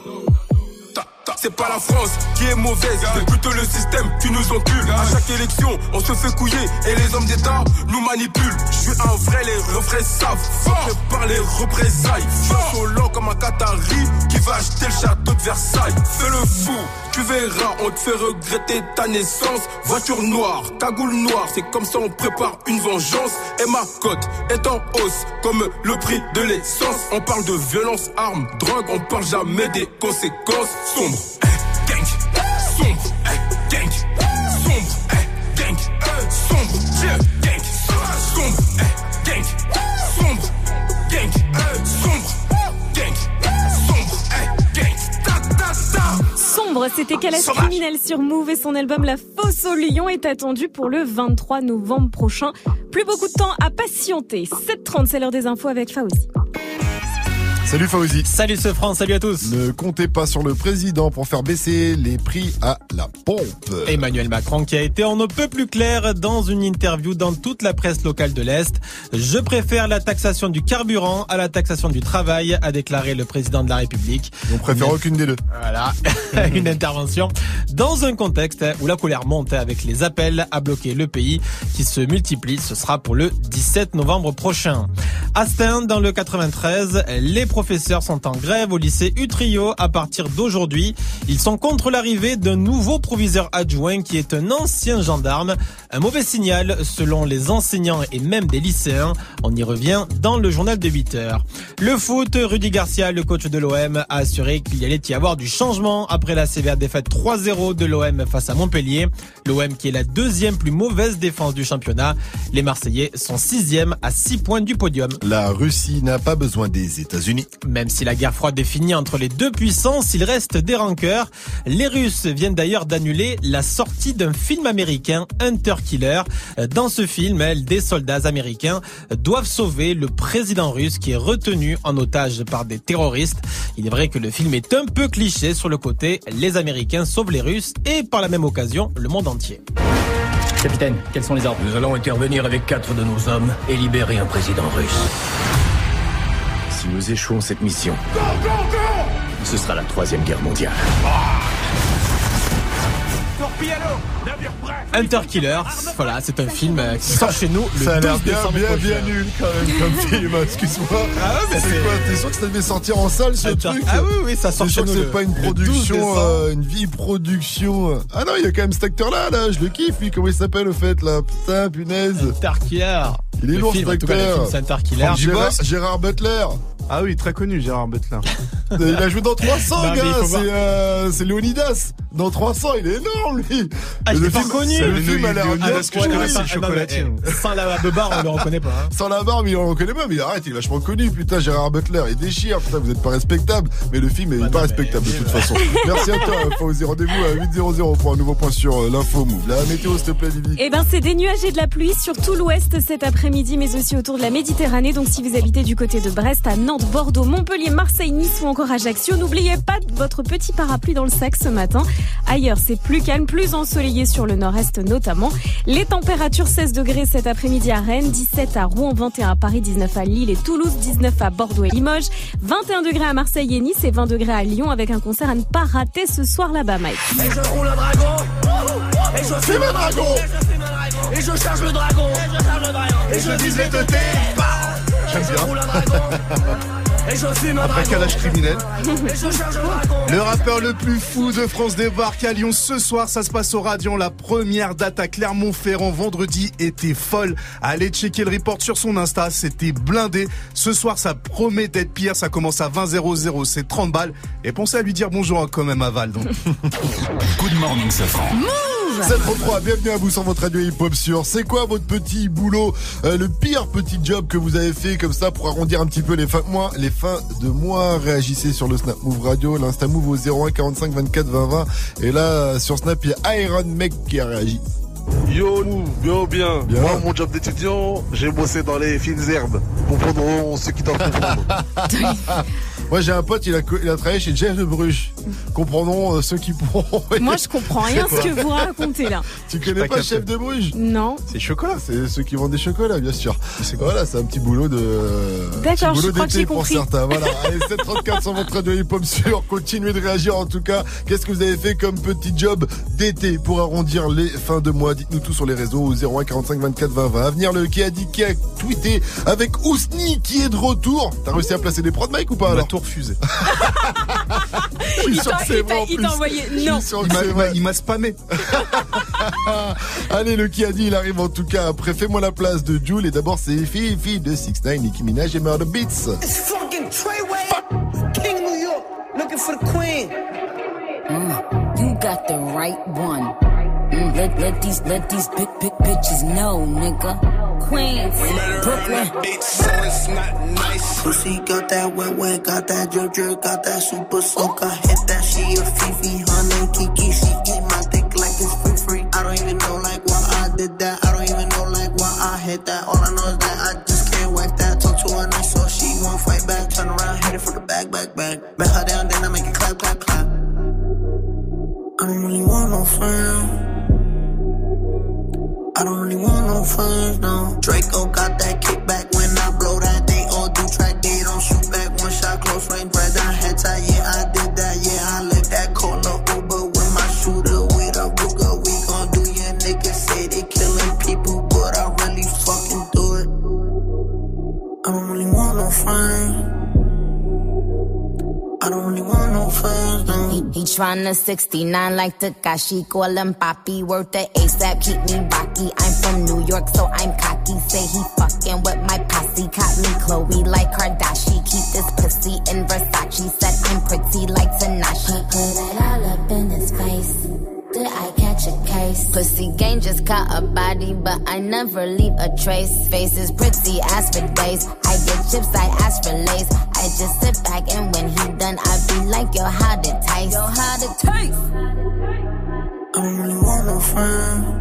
C'est pas la France qui est mauvaise, c'est plutôt le système qui nous encule. À chaque élection, on se fait couiller et les hommes d'État nous manipulent. Je suis un vrai, les refrains savent. Fort par les représailles. Fort au lent comme un Qatari qui va acheter le château de Versailles. Fais le fou, tu verras, on te fait regretter ta naissance. Voiture noire, cagoule noire, c'est comme ça on prépare une vengeance. Et ma cote est en hausse, comme le prix de l'essence. On parle de violence, armes, drogue, on parle jamais des conséquences. Sombres, eh, gang, C'était Kalash Criminel sur Mouv et son album La Fosse au Lion est attendu pour le vingt-trois novembre prochain. Plus beaucoup de temps à patienter. sept heures trente, c'est l'heure des infos avec Faouzi. Salut Faouzi. Salut ce France, salut à tous. Ne comptez pas sur le président pour faire baisser les prix à la pompe. Emmanuel Macron qui a été en un peu plus clair dans une interview dans toute la presse locale de l'Est. Je préfère la taxation du carburant à la taxation du travail, a déclaré le président de la République. On préfère une... aucune des deux. Voilà, une intervention dans un contexte où la colère monte avec les appels à bloquer le pays qui se multiplient. Ce sera pour le dix-sept novembre prochain. À Stein, dans le quatre-vingt-treize, les professeurs Les professeurs sont en grève au lycée Utrillo à partir d'aujourd'hui. Ils sont contre l'arrivée d'un nouveau proviseur adjoint qui est un ancien gendarme. Un mauvais signal selon les enseignants et même des lycéens. On y revient dans le journal de huit heures. Le foot, Rudy Garcia, le coach de l'O M, a assuré qu'il allait y avoir du changement après la sévère défaite trois zéro de l'O M face à Montpellier. L'O M qui est la deuxième plus mauvaise défense du championnat. Les Marseillais sont sixième à six points du podium. La Russie n'a pas besoin des États-Unis. Même si la guerre froide est finie entre les deux puissances, il reste des rancœurs. Les Russes viennent d'ailleurs d'annuler la sortie d'un film américain, Hunter Killer. Dans ce film, des soldats américains doivent sauver le président russe qui est retenu en otage par des terroristes. Il est vrai que le film est un peu cliché sur le côté « Les Américains sauvent les Russes » et par la même occasion, le monde entier. Capitaine, quels sont les ordres ? Nous allons intervenir avec quatre de nos hommes et libérer un président russe. Si nous échouons cette mission, go, go, go ce sera la troisième guerre mondiale. Hunter Killer, voilà, c'est un film qui sort chez nous le ça a l'air bien, bien, bien nul quand même comme film, excuse-moi. Ah ouais, bah c'est, c'est quoi, t'es sûr que ça devait sortir en salle ce Hunter... truc? Ah oui, oui, ça sort t'es chez sûr nous. Que c'est le... pas une production, euh, une vieille production. Ah non, il y a quand même cet acteur-là, là, je le kiffe, lui, comment il s'appelle au fait, là? Putain, punaise. Hunter Killer. Il est le lourd film, cet acteur. Cas, Hunter Killer. Gérard, Gérard Butler. Ah oui, très connu, Gérard Butler. Il a joué dans trois cents, non, gars. C'est, euh, c'est Leonidas. Dans trois cents, il est énorme, lui. Ah, le film, connu. Le film a l'air bien. Ah, ce que je connais, c'est le chocolatier. Sans la barbe, on le reconnaît pas. Hein. Sans la barbe, on le reconnaît pas. Mais arrête, il est vachement connu. Putain, Gérard Butler, il déchire. Putain, vous êtes pas respectable. Mais le film est bah, pas respectable de toute bah. façon. Merci à toi. Faouzi, rendez-vous à huit heures pour un nouveau point sur l'info Mouv. La météo, s'il te plaît, Vivi. Eh ben, c'est des nuages et de la pluie sur tout l'ouest cet après-midi, mais aussi autour de la Méditerranée. Donc, si vous habitez du côté de Brest, à Nantes, Bordeaux, Montpellier, Marseille, Nice ou encore Ajaccio, n'oubliez pas votre petit parapluie dans le sac ce matin. Ailleurs, c'est plus calme, plus ensoleillé sur le nord-est notamment. Les températures seize degrés cet après-midi à Rennes, dix-sept à Rouen, vingt et un à Paris, dix-neuf à Lille et Toulouse, dix-neuf à Bordeaux et Limoges, vingt et un degrés à Marseille et Nice et vingt degrés à Lyon avec un concert à ne pas rater ce soir là-bas, Mike. Et je roule un dragon. Et je fume un dragon. Et je charge le dragon. Et je vise les deux têtes. Après Kalash Criminel, le rappeur le plus fou de France débarque à Lyon ce soir. Ça se passe au Radion. La première date à Clermont-Ferrand vendredi était folle. Allez checker le report sur son Insta, c'était blindé. Ce soir, ça promet d'être pire. Ça commence à vingt heures, c'est trente balles. Et pensez à lui dire bonjour quand même à Val. Donc. Good morning, Safran. sept heures trois, bienvenue à vous sur votre radio hip-hop sur. C'est quoi votre petit boulot, euh, le pire petit job que vous avez fait comme ça pour arrondir un petit peu les fins de mois, les fins de mois. Réagissez sur le Snap Mouv Radio, l'Insta Mouv au zéro un quarante-cinq vingt-quatre vingt vingt. Et là, sur Snap, il y a Iron Mec qui a réagi. Yo Mouv, yo bien. bien. Moi, mon job d'étudiant, j'ai bossé dans les fines herbes. Comprendront ceux qui doivent comprendre. Moi, j'ai un pote, il a, il a travaillé chez Jeff de Bruges. Comprendront euh, ceux qui pourront. Moi, je comprends rien ce que vous racontez là. Tu connais pas, pas Chef de Bruges? Non. C'est chocolat. C'est ceux qui vendent des chocolats, bien sûr. C'est voilà, c'est un petit boulot de. D'accord, boulot je crois que j'ai pour compris. Certains. Voilà. Allez, sept heures trente-quatre sur votre radio hip-hop sur. Continuez de réagir en tout cas. Qu'est-ce que vous avez fait comme petit job d'été pour arrondir les fins de mois? Dites-nous tout sur les réseaux au zéro un quarante-cinq vingt-quatre vingt vingt. À venir, le qui a dit, qui a tweeté avec Ousni qui est de retour. T'as réussi à placer des prods, Mike, ou pas? Alors refusé. Il, il t'a envoyé. Non. Il m'a, il m'a spammé. Allez, le qui a dit, il arrive en tout cas. Après, fais-moi la place de Jul. Et d'abord, c'est Fille, Fille de six nine, Nicki Minaj et Murder Beats. It's fucking Treyway. Fuck. King New York, looking for the queen. Mm. you got the right one. Mm, let, let these, let these big, big bitches know, nigga. Queens, Brooklyn. Bitch, so it's not nice. Pussy got that wet, wet, got that drip, drip, got that super soak. I hit that, she a Fifi, honey, Kiki. She eat my dick like it's free, free. I don't even know, like, why I did that. I don't even know, like, why I hit that. All I know is that I just can't whack that. Talk to her nice, so she won't fight back. Turn around, hit it for the back, back, back. Bet her down, then I make it clap, clap, clap. I don't really want no friends. I don't really want no friends, no. Draco got that kickback when I blow that. They all do track, they don't shoot back. One shot, close range, right down, head tie. Yeah, I did that, yeah, I lived that. Call no Uber with my shooter, with a Ruger. We gon' do your yeah, niggas say they killing people, but I really fucking do it. I don't really want no friends. I don't really want no friends, no. He, he tryna sixty-nine like Takashi. Call him Papi, worth the A S A P, keep me rocky. I'm from New York, so I'm cocky. Say he fucking with my posse. Caught me Chloe like Kardashian. Keep this pussy in Versace. Said I'm pretty like Tanashi. Put it all up in his face. Did I catch a case? Pussy gang just caught a body, but I never leave a trace. Face is pretty, ass for days. I get chips, I ask for lace. I just sit back and when he done, I be like, yo, how to taste? Yo, how to taste? I don't really want no friend.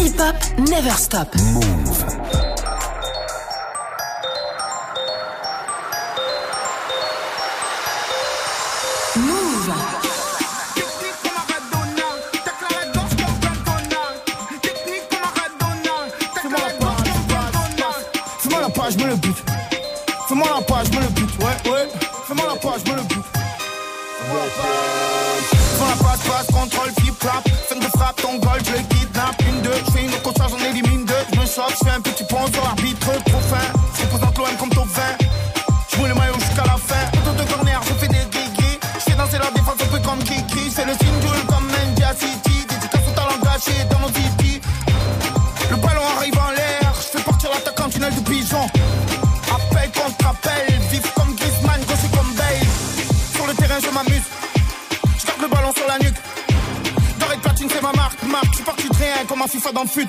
Hip hop never stop. Mouv. Fais-moi la page, je me le bute, ouais, ouais. Fais-moi la page, je me le bute. Fais-moi la page. Fais-moi la page, passe, contrôle, flip, clap. Fin de frappe, ton goal, je le kidnappe. Une, deux, je fais une autre charge, j'en élimine deux. Je me choque, je fais un petit point sur arbitre, trop fin. Je représente l'O M comme top vingt. Je mets le maillot jusqu'à la fin. Autour de corner, je fais des guigui. Je fais danser la défense un peu comme Kiki. C'est le single comme Mandia City. Dédicace au talent gâché dans mon titi. Le ballon arrive en l'air. Je fais partir l'attaque en tunnel du pigeon. Appel contre appel, vif comme Griezmann, gauche comme Bale. Sur le terrain je m'amuse, je garde le ballon sur la nuque. D'or et de platine c'est ma marque, marque. Je suis parti de rien comme un FIFA dans le fut.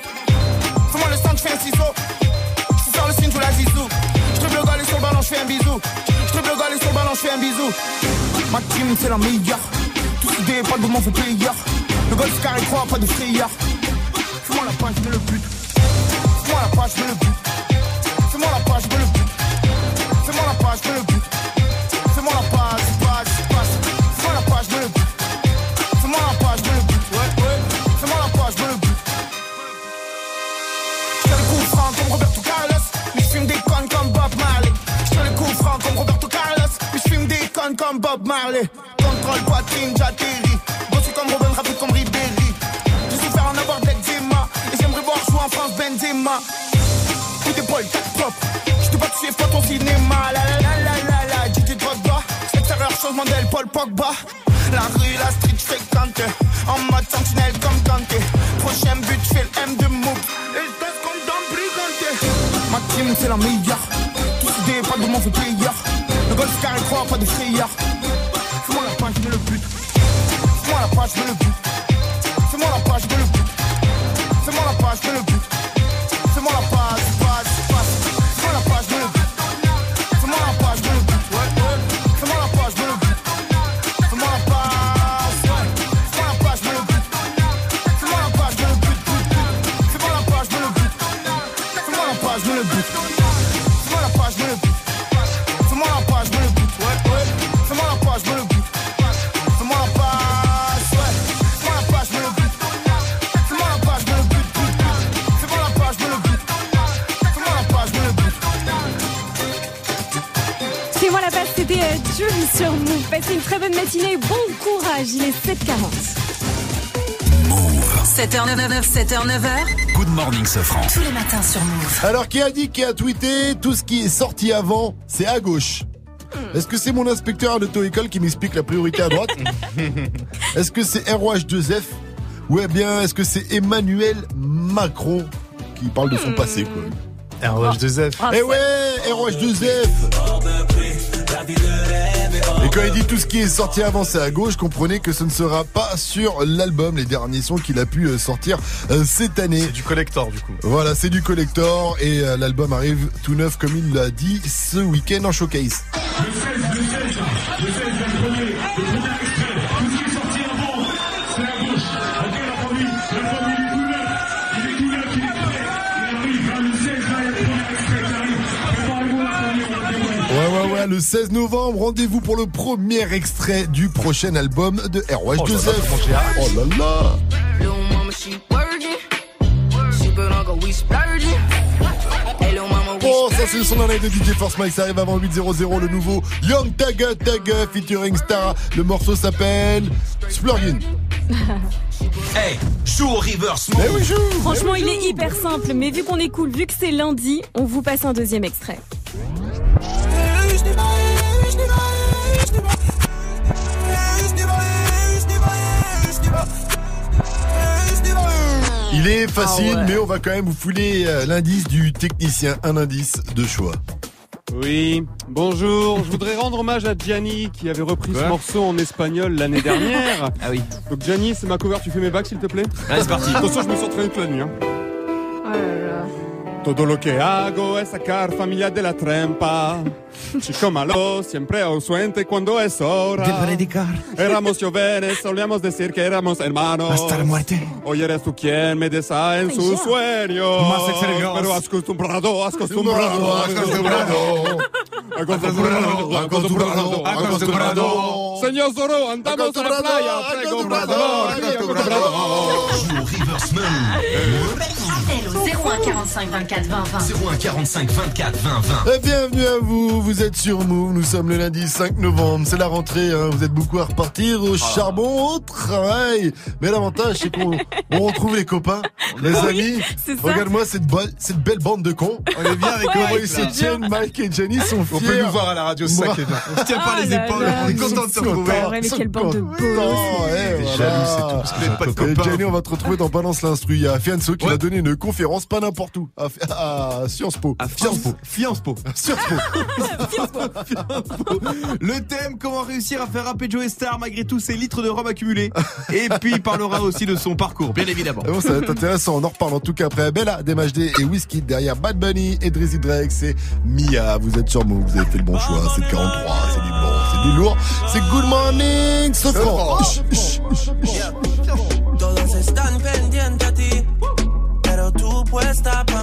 Fais-moi le sang, je fais un ciseau. Je fais faire le signe, je la zizou. Je dribble le gars, sur le ballon, je fais un bisou. Je dribble le gars, sur le ballon, je fais un bisou. Ma team c'est la meilleure. Tous idées, pas de mouvement, faut player. Le goal c'est carré trois, pas de frayeur. Fais-moi la page, je mets le but. Fais-moi la page, je mets le but. Fais-moi la page, je mets le but. Fais-moi la page, je me le but. Fais-moi la page, page, page. Fais-moi la page, je me le but. Fais-moi la page, je me le but. Ouais, ouais. Fais-moi la page, je me le but. J'tire le coup franc comme Roberto Carlos. Mais j'fume des connes comme Bob Marley. J'tire le coup franc comme Roberto Carlos. Mais j'fume des connes comme Bob Marley. Contrôle poitrine, j'atterris. Bossé comme Robin, rapide comme Ribéry. J'ai souffert en avoir de l'eczéma. Et j'aimerais voir jouer en France Benzema. Coup d'épaule, quatre propres. Tu sais pas ton cinéma, la la la la la la. Didi Drogba, secteur changement d'aile, Paul Pogba. La rue, la street, je fais Kanté. En mode sentinelle comme Kanté. Prochain but, je fais le M de Mouv. Et je reste comme dans Briganté. Ma team, c'est la meilleure. Tous idées, pas de mouvement, faut player. Le golf carré trois, pas de frayeur. Fais-moi la page, je mets le but. page, je veux le but. Fais-moi la page, je veux le but. Fais-moi la page, je veux le but. Fais-moi la page, passe, passe. Fais-moi la page, je veux le but. Fais-moi la page, je veux le but. Fais-moi la page, je veux le but. Fais-moi la page, fais-moi la page, je veux le but. Fais-moi la page, je veux le but. Fais-moi la page, je veux le but. Fais-moi la page, je veux le but. Fais-moi la page, je veux le but. Fais-moi la page, je veux le but. Fais-moi la page, je veux le but. Sur Mouv. Passez une très bonne matinée et bon courage, il est sept heures quarante. Mouv. sept heures neuf, sept heures neuf. Good morning, Sofran. Tous les matins sur Mouv. Alors, qui a dit, qui a tweeté, tout ce qui est sorti avant, c'est à gauche. Mmh. Est-ce que c'est mon inspecteur d'auto-école qui m'explique la priorité à droite? Est-ce que c'est R H deux F? Ou eh bien, est-ce que c'est Emmanuel Macron qui parle de son mmh. passé, quoi? R H deux F. Oh, eh ouais, R H deux F. Et quand il dit tout ce qui est sorti avant c'est à gauche, comprenez que ce ne sera pas sur l'album, les derniers sons qu'il a pu sortir euh, cette année. C'est du collector du coup. Voilà, c'est du collector et euh, l'album arrive tout neuf comme il l'a dit ce week-end en showcase. Le seize, le seize, le seize, le premier, le premier extrait, tout ce qui est sorti avant c'est à gauche. Ok, la famille, la famille est tout neuf, il est tout neuf, il est prêt, il arrive vers le seize, là il y a le premier extrait qui arrive. Préparez-vous la famille, on va témoigner. Ouais, ouais, ouais, le seize novembre, rendez-vous pour le premier extrait du prochain album de R H deux F. Oh là là, oh là, là. Little mama, she workin'. She been on go, we splurgin'. Hey, little mama, we splurgin'. Oh, ça c'est le son d'un live de D J Force Mike, ça arrive avant huit heures, le nouveau Young Thug Thug featuring Starrah. Le morceau s'appelle Splurgin. Hey, joue au reverse. Mais oui, joue. Franchement, mais oui, il joue. Est hyper simple, mais vu qu'on est cool, vu que c'est lundi, on vous passe un deuxième extrait. Il est facile, ah ouais. mais on va quand même vous fouler l'indice du technicien, un indice de choix. Oui, bonjour, je voudrais rendre hommage à Gianni qui avait repris Quoi ce morceau en espagnol l'année dernière. Ah oui. Donc Gianni, c'est ma cover, tu fais mes bacs s'il te plaît? Allez, c'est parti. Attention, je me suis entraîné toute la nuit. Hein. Oh là là. Todo lo que hago es sacar familia de la trampa. Chico malo, siempre ausente cuando es hora de predicar. Éramos jóvenes, solíamos decir que éramos hermanos. Hasta la muerte. Hoy eres tú quien me desea en sus sueños. Más excelente. Pero acostumbrado, acostumbrado, acostumbrado. Acostumbrado, acostumbrado, acostumbrado. Señor Zorro, andamos a la playa. Acostumbrado, acostumbrado. zéro un quarante-cinq vingt-quatre vingt vingt. Et bienvenue à vous. Vous êtes sur Mouv, nous sommes le lundi cinq novembre, c'est la rentrée, hein. Vous êtes beaucoup à repartir au charbon, au travail. Mais l'avantage c'est qu'on on retrouve les copains, les amis. Oui, regarde-moi cette, belle, cette belle bande de cons. On est bien avec comment ils se tiennent, Mike et Jenny sont fiers. On peut nous voir à la radio, c'est ça qui est bien. On se tient par les épaules, on est content de se retrouver. Mais quelle bande de beaux. Jaloux, c'est tout, parce que j'ai pas de copains. Jenny, on va te retrouver dans Balance l'Instru. Il y a Afianso qui va donner une conférence, pas n'importe où, à Sciences Po. À Sciences Po. Sciences Po. Sciences Po. Le thème, comment réussir à faire rapper Joey Starr malgré tous ses litres de rhum accumulés. Et puis il parlera aussi de son parcours, bien évidemment. Bon, ça va être intéressant, on en reparle en tout cas après Bella, D M H D et Whiskey derrière Bad Bunny et Drizzy Drake. C'est Mia, vous êtes sur Mouv, vous avez fait le bon choix. C'est le quarante-trois, c'est du bon, c'est du lourd. C'est Good Morning, Sofran. Todos están pendientes a ti, pero tú puesta pa'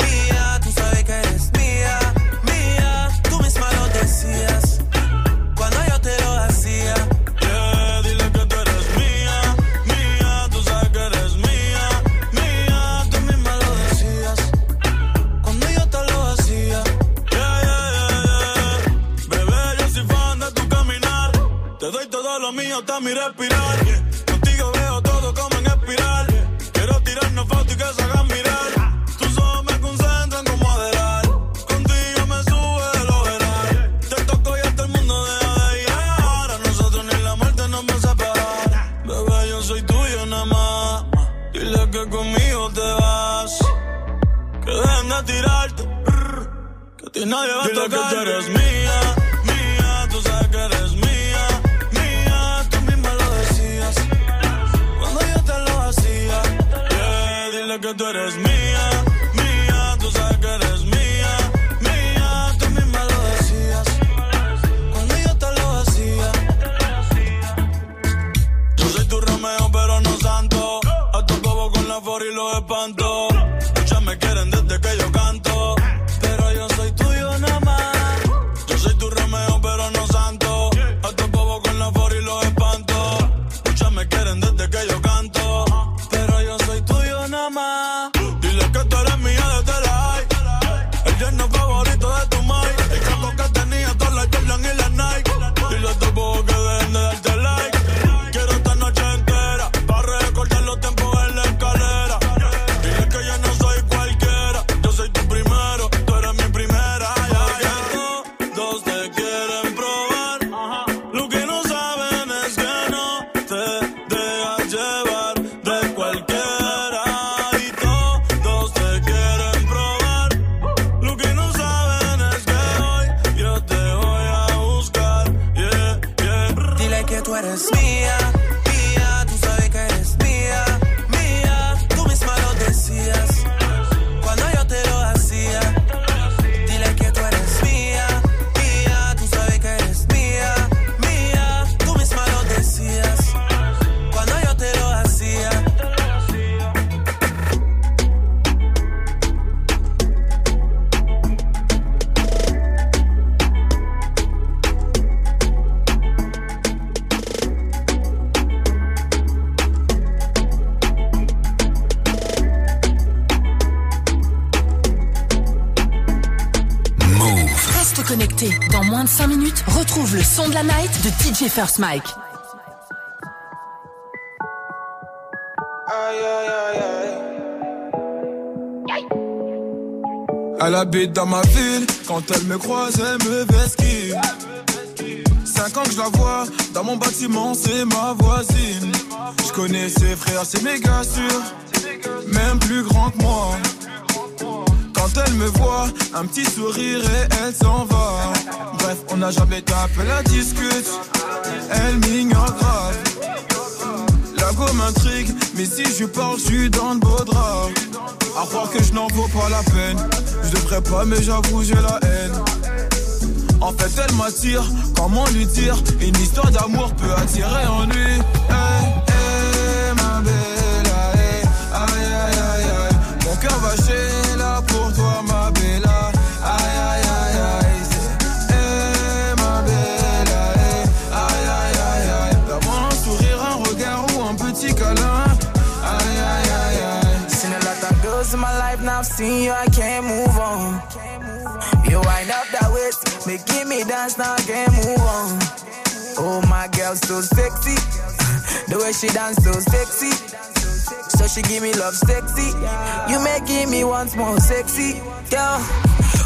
mía, tú sabes que eres mía, mía. Tú misma lo decías. Hasta mi respirar, yeah. Contigo veo todo como en espiral, yeah. Quiero tirarnos fotos y que se hagan mirar. nadie va a tocar. Dile que tú eres mía, mía, tú sabes que eres mía, mía, tú misma lo decías cuando yo te lo hacía. Yeah, dile que tú eres mía, mía, tú sabes que eres mía, mía, tú misma lo decías cuando yo te lo hacía. Yo soy tu Romeo pero no santo, a tu bobo con la for y los espanto. Muchas me quieren desde que yo canto, pero yo soy tuyo nada más. Yo soy tu Romeo pero no santo, a tu bobo con la for y los espanto. Muchas me quieren desde que yo canto, pero yo soy tuyo nada más. Dile que tú eres mía desde la high, el yerno favorito de tu mai, el campo que tenía todas las Jordan y las Nike. Dile a tu bobo que dejen de darte like. Quiero esta noche entera pa' recortar los tiempos en la escalera. Dile que yo no soy cualquiera, yo soy tu primero, tú eres mi primera. Porque todos te quieren probar, lo que no saben es que no te dejas llevar de cualquiera. Y todos te quieren probar, lo que no saben es que hoy yo te voy a buscar. Yeah, yeah. Dile que tú eres mía, mía, tú sabes que eres mía, mía, tú misma lo decías cuando yo te lo hacía. Dile que tú eres mía, mía, tú sabes que eres mía, mía, tú misma lo decías cuando yo te lo hacía. Reste connecté. Dans moins de cinq minutes, retrouve le son de la night de D J First Mike. Aïe, aïe, aïe, aïe. Elle habite dans ma ville. Quand elle me croise, elle me vesquille. Cinq ans que je la vois. Dans mon bâtiment, c'est ma voisine. Je connais ses frères, c'est méga sûr. Même plus grand que moi. Quand elle me voit, un petit sourire et elle s'en va. Bref, on n'a jamais tapé, la discute. Elle m'ignore grave. La go m'intrigue, mais si je parle, je suis dans le beau drap. À croire que je n'en vaux pas la peine. Je devrais pas, mais j'avoue, j'ai la haine. En fait, elle m'attire, comment lui dire? Une histoire d'amour peut attirer ennui. Hey, hey, ma belle, hey, aïe, aïe, aïe, aïe. Mon cœur va chez. Pour toi ma bella, aïe aïe aïe aïe. Eh ma bella, eh, aïe aïe aïe aïe. D'avoir un sourire, un regard ou un petit câlin. Aïe aïe aïe aïe. Seen a lot of girls in my life, now I've seen you, I can't move on. You wind up that waist, making me dance, now I can't move on. Oh my girl, so sexy. The way she dance, so sexy. So she give me love sexy. You making me once more sexy. Girl,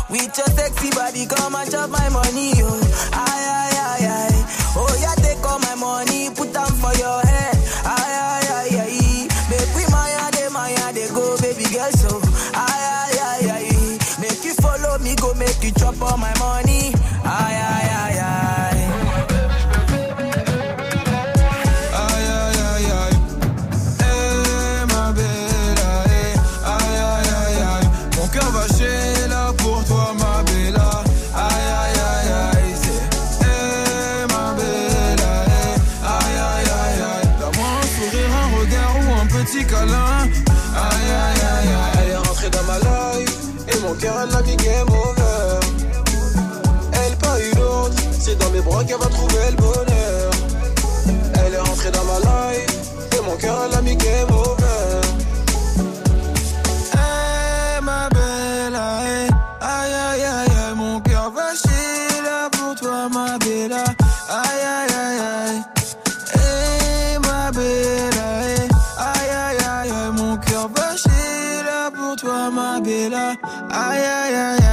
with your sexy body, come and chop my money, oh. Aye, aye, aye, aye. Oh, yeah, take all my money, put them for your head. Aye, aye, aye, aye. Make we maya, de maya, de go, baby girl, so. Aye, aye, aye, aye. Make you follow me, go make you chop all my money. Aye, aye, aye, aye. Elle l'a mis game over. Elle pas eu l'autre. C'est dans mes bras qu'elle va trouver le bonheur. Elle est rentrée dans ma life et mon cœur elle l'a mis game over. Hey ma belle, aïe aïe aïe. Mon cœur va chier là pour toi ma belle. Aïe aïe aïe aïe. Hey ma belle, aïe aïe aïe. Mon cœur va chier là pour toi ma belle. Aïe, aïe, aïe, aïe.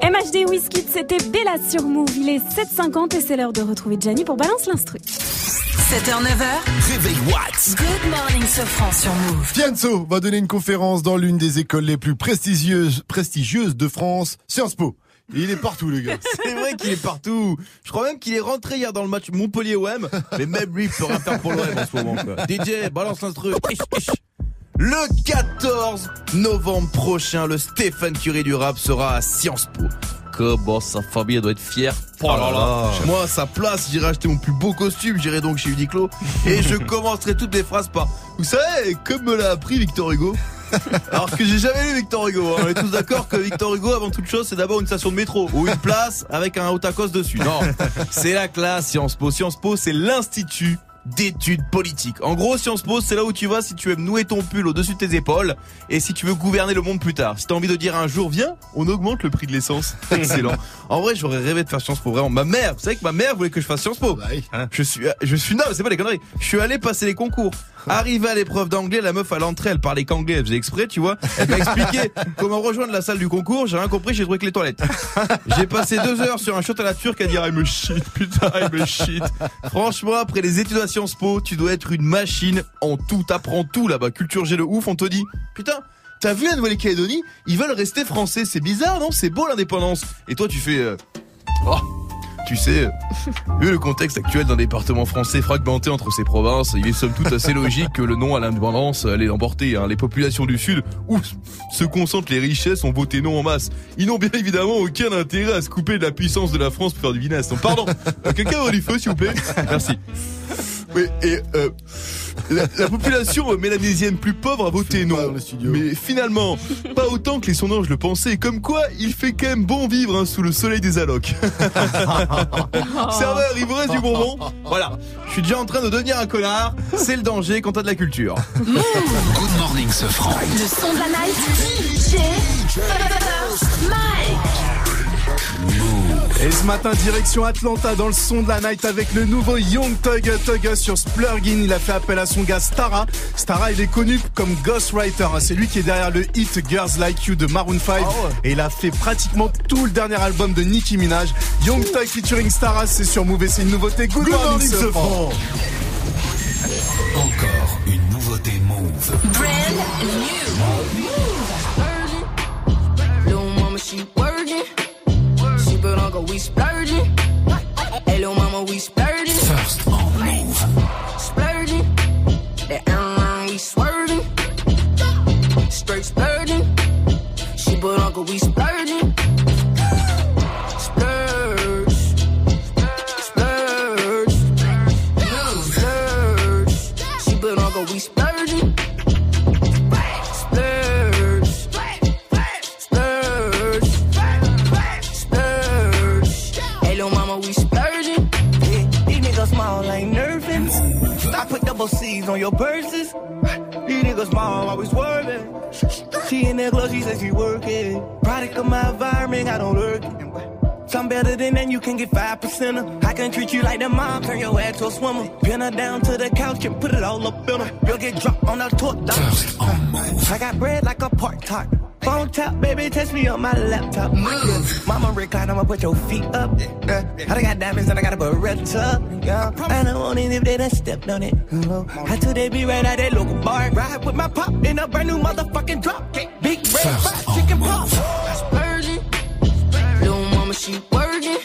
M H D Wizkid, c'était Bella place sur Mouv, il est sept heures cinquante et c'est l'heure de retrouver Gianni pour Balance l'Instru. sept heures neuf heures, réveil Watt. Good morning Sofran sur Mouv. Fianso va donner une conférence dans l'une des écoles les plus prestigieuses, prestigieuses de France, Sciences Po. Et il est partout le gars. C'est vrai qu'il est partout. Je crois même qu'il est rentré hier dans le match Montpellier O M. Mais même lui il peut rien faire pour l'O M en ce moment quoi. D J, balance l'instru. Le quatorze novembre prochain, le Stephen Curry du rap sera à Sciences Po. Comment sa famille doit être fière. Oh là là. Moi à sa place, j'irai acheter mon plus beau costume, j'irai donc chez Uniqlo et je commencerai toutes les phrases par « Vous savez, comme me l'a appris Victor Hugo ?» Alors que j'ai jamais lu Victor Hugo, hein. On est tous d'accord que Victor Hugo, avant toute chose, c'est d'abord une station de métro ou une place avec un haut-à-cause dessus. Non, c'est la classe Sciences Po. Sciences Po, c'est l'institut d'études politiques. En gros, Sciences Po, c'est là où tu vas si tu aimes nouer ton pull au-dessus de tes épaules et si tu veux gouverner le monde plus tard. Si t'as envie de dire un jour, viens, on augmente le prix de l'essence. Excellent. En vrai, j'aurais rêvé de faire Sciences Po. Vraiment, ma mère, vous savez que ma mère voulait que je fasse Sciences Po. Je suis, je suis, non, c'est pas des conneries. Je suis allé passer les concours. Arrivé à l'épreuve d'anglais, la meuf à l'entrée, elle parlait qu'anglais, elle faisait exprès, tu vois. Elle m'a expliqué comment rejoindre la salle du concours, j'ai rien compris, j'ai trouvé que les toilettes. J'ai passé deux heures sur un shot à la turque à dire « I me shit, putain, I me shit ». Franchement, après les études à Sciences Po, tu dois être une machine en tout, t'apprends tout là-bas. Culture G de ouf, on te dit « Putain, t'as vu la Nouvelle-Calédonie ? Ils veulent rester français, c'est bizarre, non ? C'est beau l'indépendance ». Et toi, tu fais euh... « Oh !» Tu sais, vu le contexte actuel d'un département français fragmenté entre ses provinces, il est somme toute assez logique que le non à l'indépendance allait l'emporter. Hein. Les populations du Sud, où se concentrent les richesses, ont voté non en masse. Ils n'ont bien évidemment aucun intérêt à se couper de la puissance de la France pour faire du vinasse. Donc, pardon, quelqu'un aurait du feu s'il vous plaît ? Merci. Oui, et euh, la, la population mélanésienne plus pauvre a voté non, mais finalement, pas autant que les sondages le pensaient. Comme quoi, il fait quand même bon vivre hein, sous le soleil des allocs. Serveur, il vous reste du bonbon ? Voilà, je suis déjà en train de devenir un connard. C'est le danger quand t'as de la culture. Good morning, ce franc. Le son de la night. D J Mike. Et ce matin, direction Atlanta dans le son de la night avec le nouveau Young Thug Thug sur Splurgin. Il a fait appel à son gars Starrah. Starrah, il est connu comme ghostwriter. C'est lui qui est derrière le hit Girls Like You de Maroon five. Et il a fait pratiquement tout le dernier album de Nicki Minaj. Young Thug featuring Starrah, c'est sur Mouv et c'est une nouveauté. Good, Good morning, ce franc. Encore une nouveauté Mouv. Brand new. Little mama, she working. But Uncle, we splurging. Hey, little mama, we splurging. First on Mouv. Splurging. That airline, we swerving. Straight splurging. She but Uncle, we splurging. Splurge. Splurge. Splurge. She but Uncle, we splurging. C's on your purses. These niggas small, always working. She in that glove, she says she working. Product of my environment, I don't lurk it. Some better than that, you can get five percent of. I can treat you like the mom, turn your ass to a swimmer. Pin her down to the couch and put it all up in her. You'll get dropped on a torque dog. I got bread like a part-time. Phone tap, baby, touch me on my laptop. Mouv. Mama recline, I'ma put your feet up. Uh, I done got diamonds and I got a Beretta. Yeah. I don't want it if they done stepped on it. I told they be right out that local bar. Ride with my pop in a brand new motherfucking drop. Big red fried chicken pop. Splurging. Little mama, she working.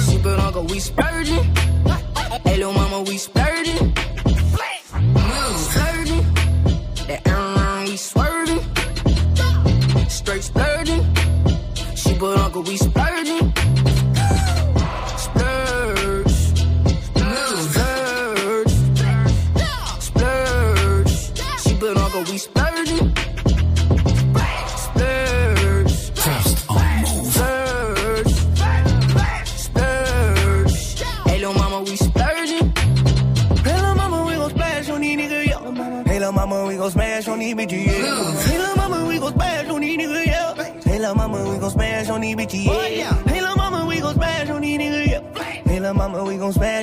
She but Uncle, we splurging. Hey, little mama, we splurging. Mouv. Splurging. That airline, we swerving. Straight splurging, she but Uncle, we splurging. Splurge, splurge, splurge, she but Uncle, we splurging. Splurge, splurge, splurge, hey little mama, we splurging. Hey little mama, we gon' splash on these niggas, yeah. Hey little mama, we gon' smash on these bitches, yeah. Hey little mama, we gon' smash on these niggas, yeah. Hey lil' mama, we gon' smash on these bitches, yeah. Hey lil' mama, we gon' smash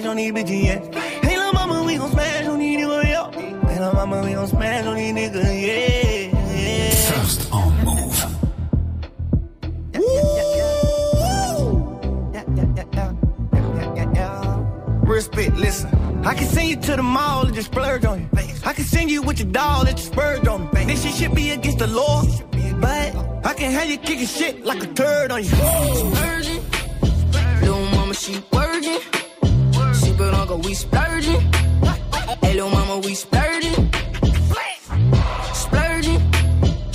on these niggas, yeah. Hey lil' mama, we gon' smash on these bitches, yeah. Hey lil' mama, we gon' smash on these niggas, yeah. Hey lil' mama, we gon' smash on these niggas, yeah, yeah. First on Mouv. Woo! send you to the mall and just splurge on you. I can send you with your doll and just splurge on you. This shit should be against the law, but I can have you kicking shit like a turd on you. Splurgin', little mama she workin'. Super uncle we splurgin'. Hey little mama we splurgin'. Splurgin',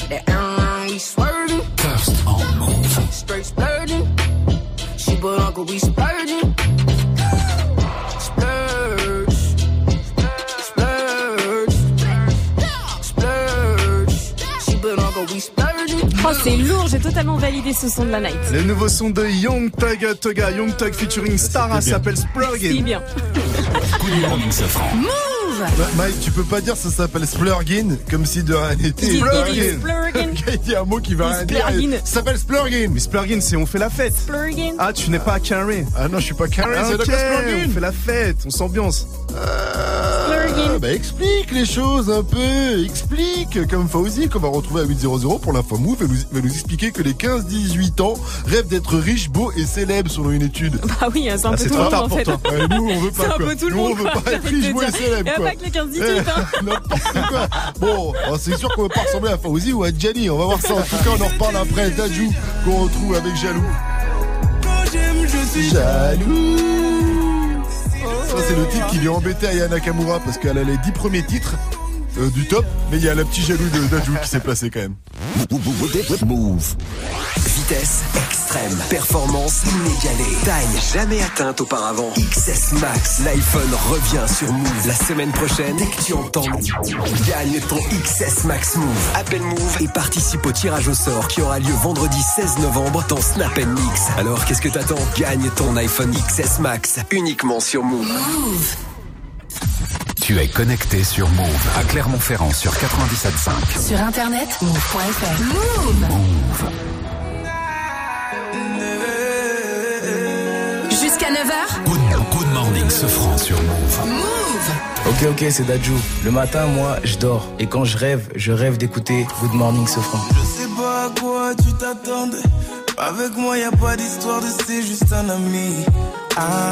that iron we swervin'. First on Mouv, straight splurgin'. Super uncle we splurgin'. Oh, c'est lourd, j'ai totalement validé ce son de la night. Le nouveau son de Young Thug, Toga, Young Thug featuring Starrah s'appelle Splurgin. C'est bien. Mouv! Bah, Mike, tu peux pas dire ça s'appelle Splurgin comme si de rien n'était. Splurgin. Il dit un mot qui va rien dire. Ça s'appelle Splurgin. Mais Splurgin, c'est on fait la fête. Splurgin. Ah, tu n'es pas à Carré. Ah non, je suis pas à Carré, ah, c'est okay, Splurgin. On fait la fête, on s'ambiance. Euh... Splurgin. Bah explique les choses un peu. Explique comme Fauzi qu'on va retrouver à huit cents pour l'info Mouv va nous, nous expliquer que les quinze dix-huit ans rêvent d'être riches, beaux et célèbres selon une étude. Bah oui, c'est un peu ah, c'est tout le monde en fait. Ouais, nous on veut pas. C'est un peu tout le monde. Nous on veut pas être riches, beaux et célèbres. Il n'y a pas que les quinze dix-huit ans. N'importe quoi. Bon, c'est sûr qu'on ne veut pas ressembler à Fauzi ou à Gianni. On va voir ça en tout cas, on en reparle après. Dadju qu'on retrouve avec Jaloux. Quand j'aime, je suis jaloux. Ça, c'est le titre qui lui a embêté Aya Nakamura parce qu'elle a les dix premiers titres euh, du top, mais il y a le petit jaloux de Dadju qui s'est placé quand même. Mouv. Vitesse extrême, performance inégalée, taille jamais atteinte auparavant. X S Max, l'iPhone revient sur Mouv. La semaine prochaine, dès que tu entends Mouv, gagne ton X S Max Mouv. Appelle Mouv et participe au tirage au sort qui aura lieu vendredi seize novembre dans Snap and Mix. Alors qu'est-ce que t'attends ? Gagne ton iPhone X S Max uniquement sur Mouv. Mouv. Tu es connecté sur Mouv à Clermont-Ferrand sur quatre-vingt-dix-sept virgule cinq. Sur internet, mouv point f r. Mouv. Mouv. Jusqu'à neuf heures. Good, good morning, Seffran sur Mouv. Mouv. Ok, ok, c'est Dadju. Le matin, moi, je dors. Et quand je rêve, je rêve d'écouter Good morning, Seffran. Je sais pas à quoi tu t'attendais. Avec moi, y a pas d'histoire de c'est juste un ami. Ah,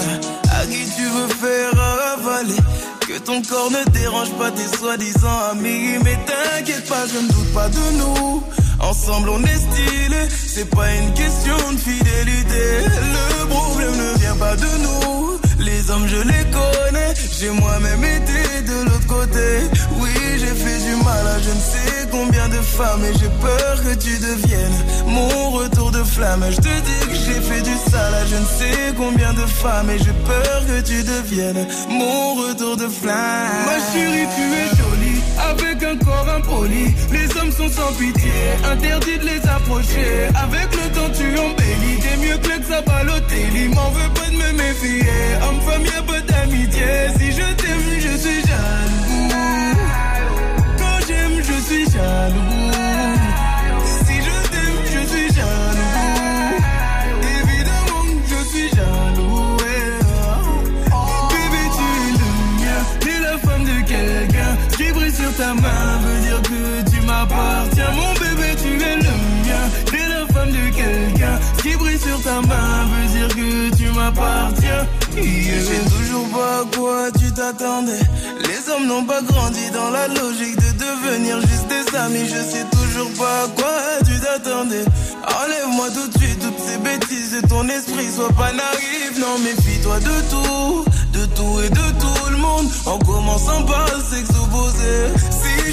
à qui tu veux faire avaler? Que ton corps ne dérange pas tes soi-disant amis. Mais t'inquiète pas, je ne doute pas de nous. Ensemble on est stylé. C'est pas une question de fidélité. Le problème ne vient pas de nous. Les hommes je les connais. J'ai moi-même été de l'autre côté. Oui, j'ai fait du mal à je ne sais combien de femmes. Et j'ai peur que tu deviennes mon retour de flamme. Je te dis que j'ai fait du sale à je ne sais combien de femmes. Et j'ai peur que tu deviennes mon retour de flamme. Ma chérie, tu es jolie, avec un corps impoli. Les hommes sont sans pitié, interdit de les approcher. Avec le temps tu embellis, t'es mieux que le Xabalotelli. M'en veux pas de me méfier, homme-femme y'a pas d'amitié. Si je t'aime, je suis jaloux. Quand j'aime, je suis jaloux. Si je t'aime, je suis jaloux. Évidemment que je suis jaloux. Yeah. Oh. Bébé, tu es le mien, t'es la femme de quelqu'un. Qui brille sur ta main veut dire que tu m'appartiens. Mon bébé, tu es le mien, t'es la femme de quelqu'un. Qui brille sur ta main veut dire que tu m'appartiens. Yeah. Je sais toujours pas à quoi tu t'attendais. Les hommes n'ont pas grandi dans la logique de devenir juste des amis. Je sais toujours pas à quoi tu t'attendais. Enlève-moi tout de suite toutes ces bêtises de ton esprit. Sois pas naïf, non, méfie-toi de tout, de tout et de tout le monde. En commençant par le sexe opposé. Si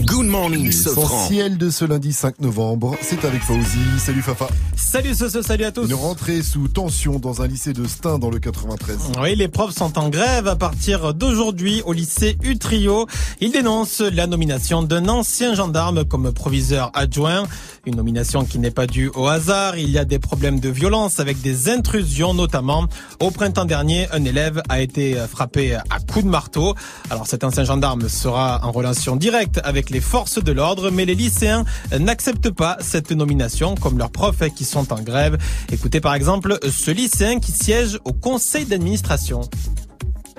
Good morning. L'essentiel de ce lundi cinq novembre, c'est avec Fauzi. Salut Fafa. Salut Soso, salut à tous. Une rentrée sous tension dans un lycée de Stains dans le quatre-vingt-treize. Oui, les profs sont en grève à partir d'aujourd'hui au lycée Utrillo. Ils dénoncent la nomination d'un ancien gendarme comme proviseur adjoint. Une nomination qui n'est pas due au hasard. Il y a des problèmes de violence avec des intrusions notamment. Au printemps dernier, un élève a été frappé à coups de marteau. Alors cet ancien gendarme sera en relation directe avec les forces de l'ordre. Mais les lycéens n'acceptent pas cette nomination comme leurs profs qui sont en grève. Écoutez par exemple ce lycéen qui siège au conseil d'administration.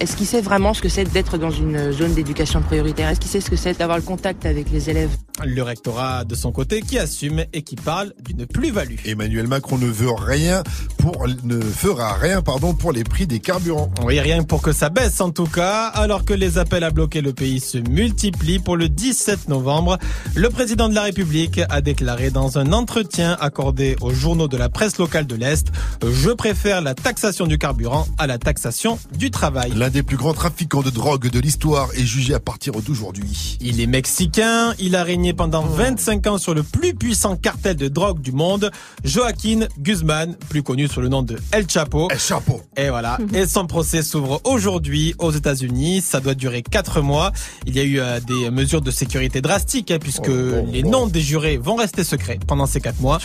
Est-ce qu'il sait vraiment ce que c'est d'être dans une zone d'éducation prioritaire ? Est-ce qu'il sait ce que c'est d'avoir le contact avec les élèves ? Le rectorat, de son côté, qui assume et qui parle d'une plus-value. Emmanuel Macron ne veut rien pour ne fera rien, pardon, pour les prix des carburants. Oui, rien pour que ça baisse en tout cas. Alors que les appels à bloquer le pays se multiplient pour le dix-sept novembre, le président de la République a déclaré dans un entretien accordé aux journaux de la presse locale de l'Est, je préfère la taxation du carburant à la taxation du travail. L'un des plus grands trafiquants de drogue de l'histoire est jugé à partir d'aujourd'hui. Il est mexicain, il a régné pendant vingt-cinq ans sur le plus puissant cartel de drogue du monde, Joaquín Guzmán, plus connu sous le nom de El Chapo. El Chapo. Et voilà, et son procès s'ouvre aujourd'hui aux États-Unis, ça doit durer quatre mois. Il y a eu euh, des mesures de sécurité drastiques hein, puisque oh, oh, les noms oh. des jurés vont rester secrets pendant ces quatre mois.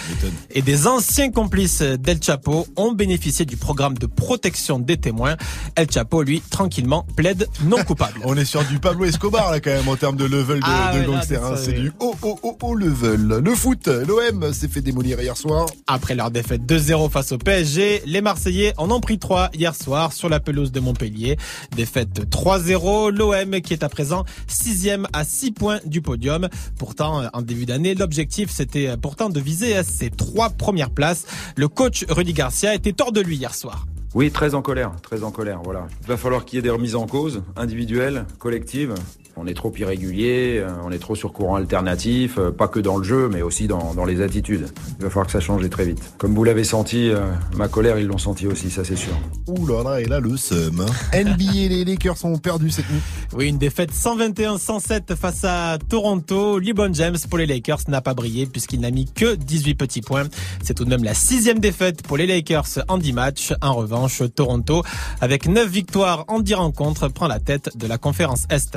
Et des anciens complices d'El Chapo ont bénéficié du programme de protection des témoins. El Chapo, lui, tranquillement plaide non coupable. On est sur du Pablo Escobar là quand même en termes de level de, ah, de ouais, gangster là, hein, c'est oui. du haut haut haut haut level. Le foot, l'O M s'est fait démolir hier soir. Après leur défaite deux zéro face au P S G, les Marseillais en ont pris trois hier soir sur la pelouse de Montpellier. Défaite trois zéro, l'O M qui est à présent sixième à six points du podium. Pourtant, en début d'année, l'objectif c'était pourtant de viser à ces trois premières places. Le coach Rudy Garcia était hors de lui hier soir. Oui, très en colère, très en colère, voilà. Il va falloir qu'il y ait des remises en cause, individuelles, collectives. On est trop irrégulier, on est trop sur courant alternatif, pas que dans le jeu, mais aussi dans, dans les attitudes. Il va falloir que ça change très vite. Comme vous l'avez senti, euh, ma colère, ils l'ont senti aussi, ça c'est sûr. Ouh là là, et là le seum. Hein. N B A, les Lakers ont perdu cette nuit. Oui, une défaite cent vingt et un à cent sept face à Toronto. LeBron James pour les Lakers n'a pas brillé puisqu'il n'a mis que dix-huit petits points. C'est tout de même la sixième défaite pour les Lakers en dix matchs. En revanche, Toronto, avec neuf victoires en dix rencontres, prend la tête de la conférence Est.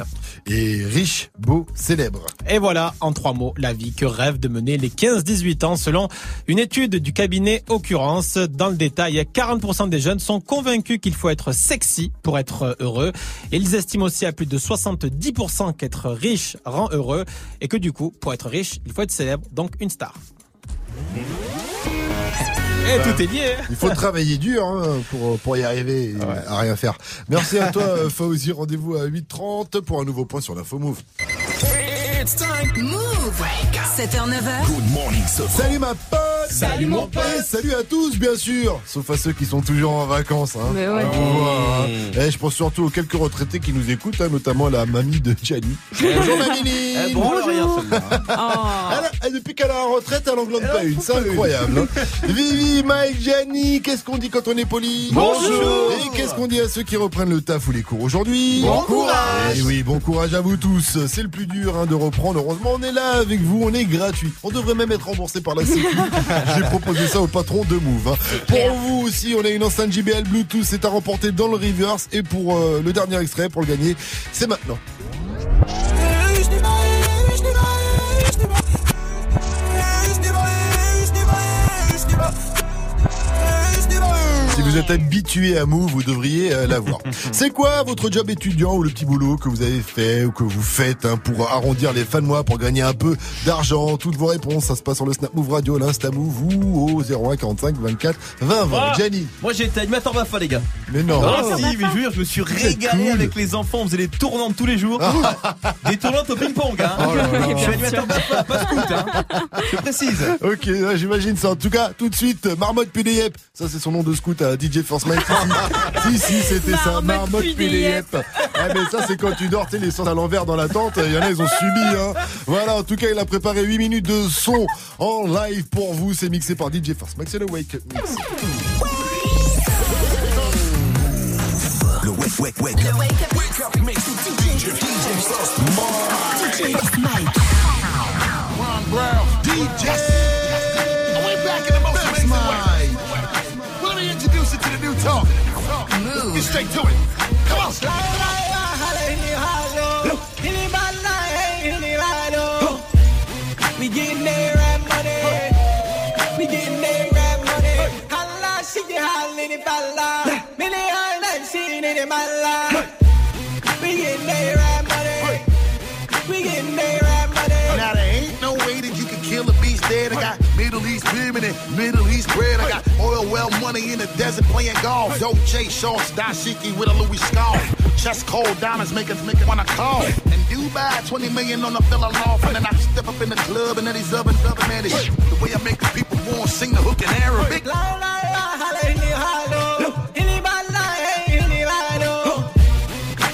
Et riche, beau, célèbre. Et voilà, en trois mots, la vie que rêvent de mener les quinze dix-huit ans selon une étude du cabinet Occurrence. Dans le détail, quarante pour cent des jeunes sont convaincus qu'il faut être sexy pour être heureux. Et ils estiment aussi à plus de soixante-dix pour cent qu'être riche rend heureux. Et que du coup, pour être riche, il faut être célèbre, donc une star. Et bah, tout est lié. Il faut travailler dur hein, pour, pour y arriver et ouais. à rien faire. Merci à toi Fauzi, rendez-vous à huit heures trente pour un nouveau point sur l'info Mouv. It's time. Mouv. sept heures neuf heures. Good morning Sofran. Salut ma pote. Salut mon pote. Salut à tous bien sûr. Sauf à ceux qui sont toujours en vacances hein. Mais ouais. Oh, mmh. hein. Et je pense surtout aux quelques retraités qui nous écoutent hein, notamment la mamie de Gianni. Bonjour mamie. Eh, bonjour. Bonjour. Oh. Et depuis qu'elle a en retraite elle englobe pas une. C'est incroyable hein. Vivi, Mike, Gianni, qu'est-ce qu'on dit quand on est poli ? Bonjour. Et qu'est-ce qu'on dit à ceux qui reprennent le taf ou les cours aujourd'hui ? Bon courage. Et oui, bon courage à vous tous. C'est le plus dur hein, de reprendre. Heureusement on est là avec vous, on est gratuit. On devrait même être remboursé par la Sécu. J'ai proposé ça au patron de Mouv. Pour vous aussi, on a une enceinte J B L Bluetooth. C'est à remporter dans le reverse. Et pour euh, le dernier extrait, pour le gagner, c'est maintenant. Si vous êtes habitué à Mouv, vous devriez euh, l'avoir. C'est quoi votre job étudiant ou le petit boulot que vous avez fait ou que vous faites hein, pour arrondir les fins de mois, pour gagner un peu d'argent? Toutes vos réponses, ça se passe sur le Snap Mouv Radio, l'Insta Mouv ou au zéro un quarante-cinq vingt-quatre vingt vingt. Ah, Gianni. Moi j'étais animateur Bafa, les gars. Mais non. Ah, ah, si, mais je jure, je me suis régalé cool. avec les enfants. On faisait des tournantes tous les jours. Ah. Des tournantes au ping-pong. Hein. Oh là là. Je suis animateur Bafa, pas de foot. Hein. Je précise. Ok, ouais, j'imagine ça. En tout cas, tout de suite, Marmotte Pudeyep. Ça, c'est son nom de scout à D J First Mike. si, si, c'était ça. Marmotte Pudeyep. Ah, mais ça, c'est quand tu dors, t'es les sens à l'envers dans la tente. Il y en a, ils ont subi. Hein. Voilà, en tout cas, il a préparé huit minutes de son en live pour vous. C'est mixé par D J First Mike. C'est le Wake Up Mix. Le Wake, Wake, Wake. Le Wake Up, wake up Mix. D J First Mike. D J First Mike. Ron Brown. D J. Talk. Mouv. Get straight to it. Come on. We getting that rap money. We getting that rap money. Holla, she get holla in it, holla. Many holla, she in it, my life. We getting that rap money. We getting that rap money. Now there ain't no way that you can kill a beast dead. I got Middle East women and Middle East bread. I got oil well money in the desert playing golf. Dolce shorts, dashiki with a Louis scarf. Chest cold diamonds make us make it wanna call. In Dubai, twenty million on the fella off. And then I step up in the club and then he's up and up and man. The way I make the people want to sing the hook in Arabic.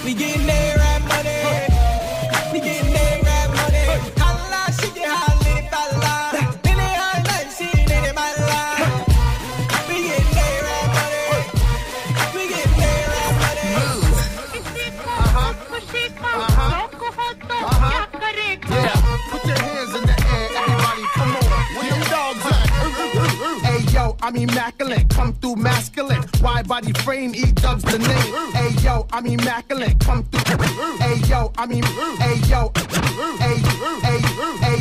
We getting there rap money. We getting there rap money. Holla, she get holla, if I lie. I'm immaculate, come through masculine. Wide body frame, E dubs the name. Hey yo, I'm immaculate, come through. Hey yo, I mean, hey yo, hey, hey, hey,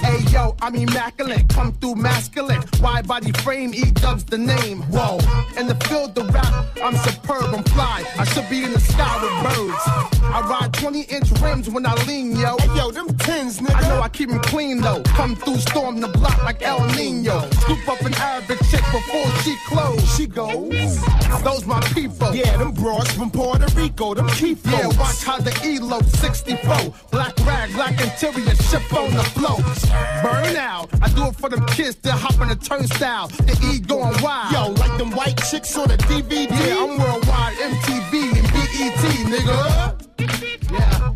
hey yo, I'm immaculate, come through masculine. Wide body frame, E dubs the name. Whoa, in the field the rap, I'm superb, I'm fly. I should be in the sky with birds. I ride twenty inch rims when I lean, yo. Hey yo, them tens, nigga. I know I keep them clean though. Come through, storm the block like El Nino. Scoop up an hour. Big chick before she closed, she goes. Those my people. Yeah, them broads from Puerto Rico, them cheap. Yeah, watch how the E L O sixty-four. Black rag, black interior, ship on the float. Burn out. I do it for them kids that hop on the turnstile. The E going wild. Yo, like them white chicks on the D V D. Yeah, I'm worldwide, M T V and B E T, nigga. Yeah.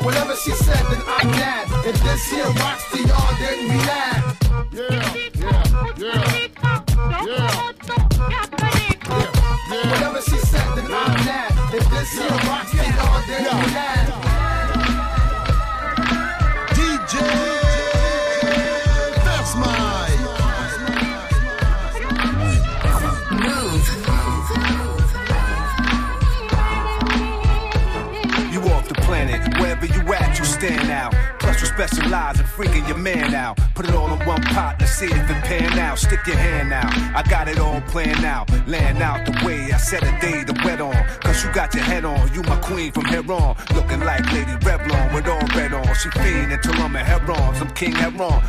Whatever she said, then I'm mad. If this here rocks to y'all, then we laugh. Yeah, yeah, yeah, yeah. Whatever she said, then I'm mad. If this here rocks to y'all, then we laugh. D J, that's mine. Mouv. You off the planet, wherever you at, you stand out. Plus, we specialize in freaking your man out. Put it all in one pot, let's see if it pan out. Stick your hand out, I got it all planned out. Laying out the way, I set a day to wet on. Cause you got your head on, you my queen from here on. Looking like Lady Revlon with all red on. She fiend until I'm in her arms, I'm King Heron.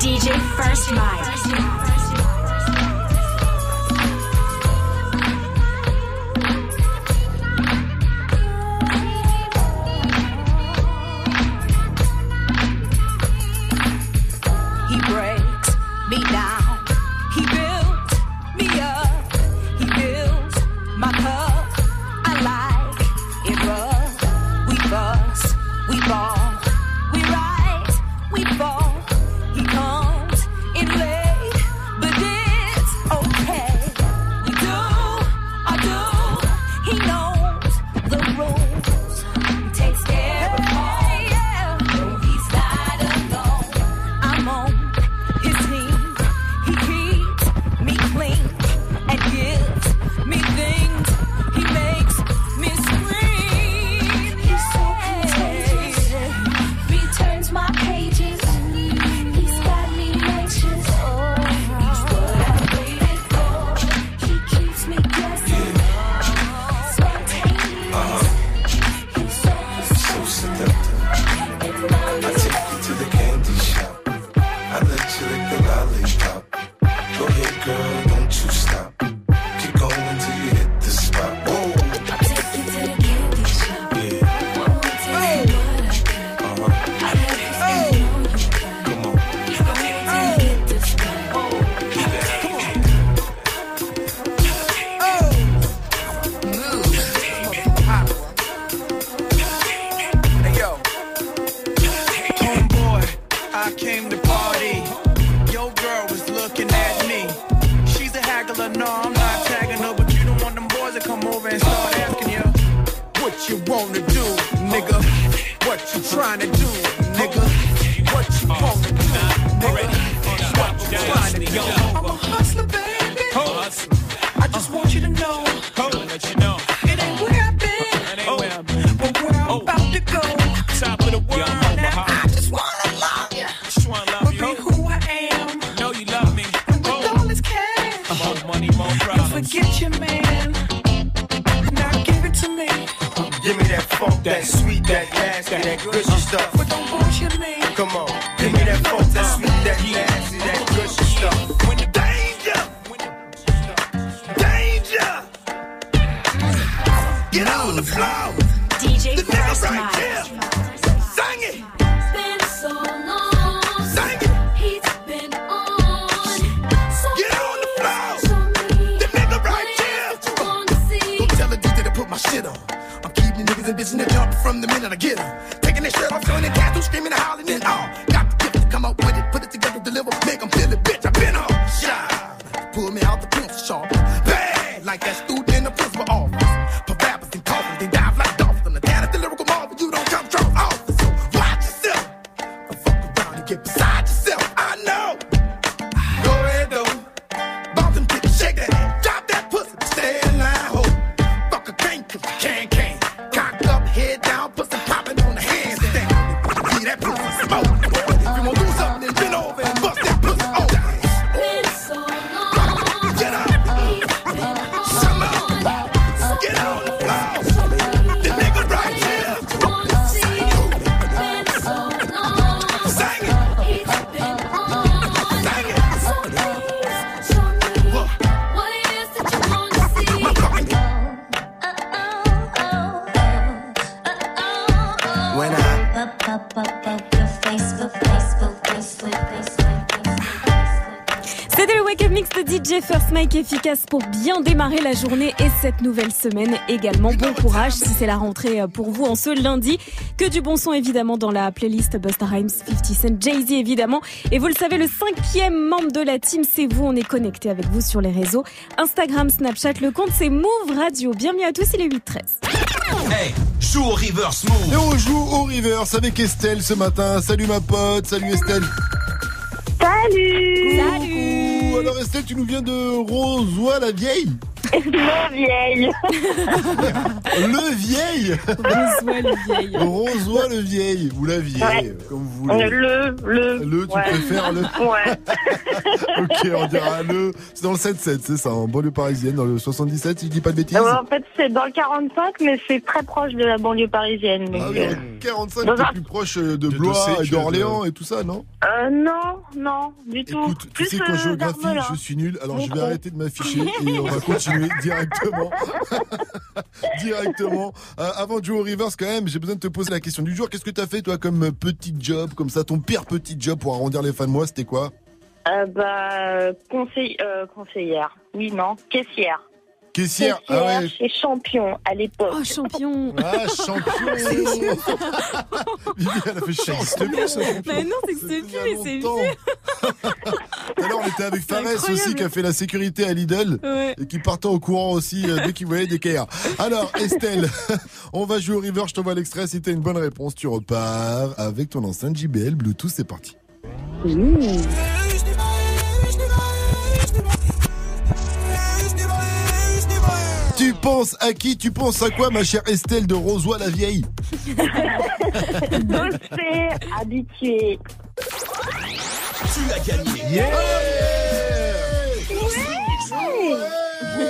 D J First Mike. He breaks me down. He built what you wanna do, nigga? What you trying to do, nigga? What you wanna do, nigga? What you trying to do? I'm a hustler, baby. I just want you to know. It ain't where I've been, but where I'm about to go. Top of the world. Now I just wanna love you. But be who I am. Know you love me. And with all this cash, more money, more problems. Don't forget your man. Give me that funk, that sweet, that nasty, that gushy stuff. But don't bullshit me. Come on, give me that funk, that sweet, that nasty, that gushy stuff. When the danger, danger, get on the floor. D J the nigga right here, sing it. It's been so long, sing it. He's been on. So get on the floor. The nigga right here. Don't tell the D J to put my shit on. And bitch in the jump from the minute I get them. Taking that shirt off, showing that tattoo, screaming and hollering and all. Got the gift to come up with it, put it together, deliver, make them feel it, bitch. I've been on shine. Pull me out the pencil sharp. Bad, like that student in the principal office. Papapas and coffins, they dive like dolphins. I'm the dad of the lyrical marvel, you don't come from office. So watch yourself. Don't fuck around and get beside yourself. I know. Go ahead, though. Bought them tickets, shake that. Drop that pussy, stay in line, ho. Fuck a cane, cause you can't, can't. Head down, put some poppin' on the handstand. See that pussy smoke. If you wanna do something, then bend over and bust that pussy over. Been so long. Get up. Shut up. Get on the floor. The nigga right here. Sing it. Been so long. Sing it. It's been on. Sing it. So please show me what, what it is that you wanna see. C'était le Wake Up Mix de D J First Mike, efficace pour bien démarrer la journée et cette nouvelle semaine également. Bon courage si c'est la rentrée pour vous en ce lundi. Que du bon son évidemment dans la playlist Busta Rhymes, fifty Cent, Jay-Z évidemment. Et vous le savez, le cinquième membre de la team, c'est vous. On est connecté avec vous sur les réseaux Instagram, Snapchat. Le compte, c'est Mouv Radio. Bienvenue à tous, il est huit heures treize. Hey, joue au reverse, Mouv. Et on joue au reverse avec Estelle ce matin. Salut ma pote, salut Estelle. Salut. Salut. Coucou. Alors Estelle, tu nous viens de Rosoy la vieille. Le vieil. Le vieil. Rosoy le vieil. Rosoy le vieil ou la vieille, ouais. Comme vous voulez. Le le le tu ouais. préfères le. Ouais. OK, on dira le. C'est dans le sept sept, c'est ça, en banlieue parisienne, dans le soixante-dix-sept, il dit pas de bêtises. Alors, en fait, c'est dans le quarante-cinq, mais c'est très proche de la banlieue parisienne. Donc, ah, euh... quarante-cinq, c'est un... plus proche de, de Blois et d'Orléans de... et tout ça, non? Euh non, non, du tout. Écoute, plus tu sais qu'en géographie, je suis nul, alors je vais arrêter de m'afficher et on va continuer directement. Directement. Euh, avant de jouer au reverse, quand même, j'ai besoin de te poser la question du jour. Qu'est-ce que t'as fait, toi, comme petit job, comme ça, ton pire petit job pour arrondir les fins de mois, c'était quoi? euh, Bah, conseil, euh, conseillère. Oui, non, caissière. Caissière, ah ouais. Chez Champion à l'époque. Oh, Champion. Ah, Champion. Vivi, elle a fait Champion. C'était bien ça. Mais non, c'est que c'est plus, mais c'est vieux. Alors, on était avec Fares aussi qui a fait la sécurité à Lidl, ouais. Et qui partait au courant aussi euh, dès qu'il voyait des K R. Alors, Estelle, on va jouer au river. Je t'envoie l'extrait. Si t'as une bonne réponse, tu repars avec ton enceinte J B L Bluetooth. C'est parti. Mmh. Tu penses à qui? Tu penses à quoi, ma chère Estelle de Rosoy la vieille? Dossé, habitué. Tu l'as gagné. Yeah, yeah, ouais, ouais.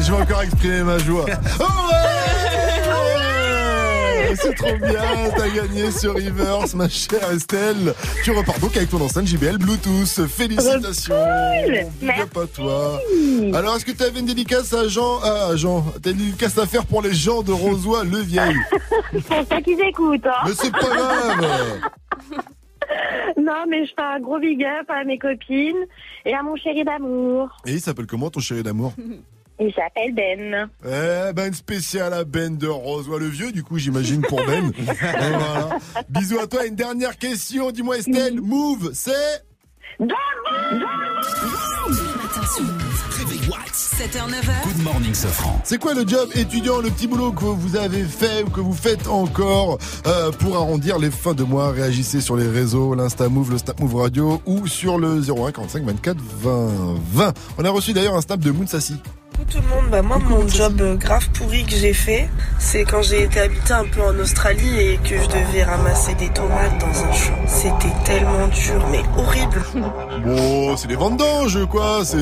Je vais encore exprimer ma joie. Oh ouais, ouais. C'est trop bien, t'as gagné sur Reverse, ma chère Estelle. Tu repars donc avec ton enceinte J B L Bluetooth. Félicitations. Cool. Merci. Pas toi. Alors, est-ce que tu avais une dédicace à Jean, à Jean, t'as une dédicace à faire pour les gens de Rosoy le vieil? C'est pour ça qu'ils écoutent, hein. Mais c'est pas grave. Non, mais je fais un gros big up à mes copines et à mon chéri d'amour. Et il s'appelle comment, ton chéri d'amour? Il s'appelle Ben. Eh ben, spécial à Ben de Rosoy le vieux, du coup, j'imagine, pour Ben. Voilà. Bisous à toi. Une dernière question. Dis-moi, Estelle, oui. Mouv, c'est... Debout, debout. Réveille-moi What? sept heures neuf heures. Good morning, Sofran. C'est quoi le job étudiant, le petit boulot que vous avez fait ou que vous faites encore euh, pour arrondir les fins de mois? Réagissez sur les réseaux, l'Insta Mouv, le Snap Mouv Radio ou sur le zéro un quarante-cinq vingt-quatre vingt vingt. On a reçu d'ailleurs un snap de Mounsassi. Tout le monde, bah moi mon job grave pourri que j'ai fait, c'est quand j'ai été habitée un peu en Australie et que je devais ramasser des tomates dans un champ. C'était tellement dur, mais horrible. Bon, c'est des vendanges quoi, c'est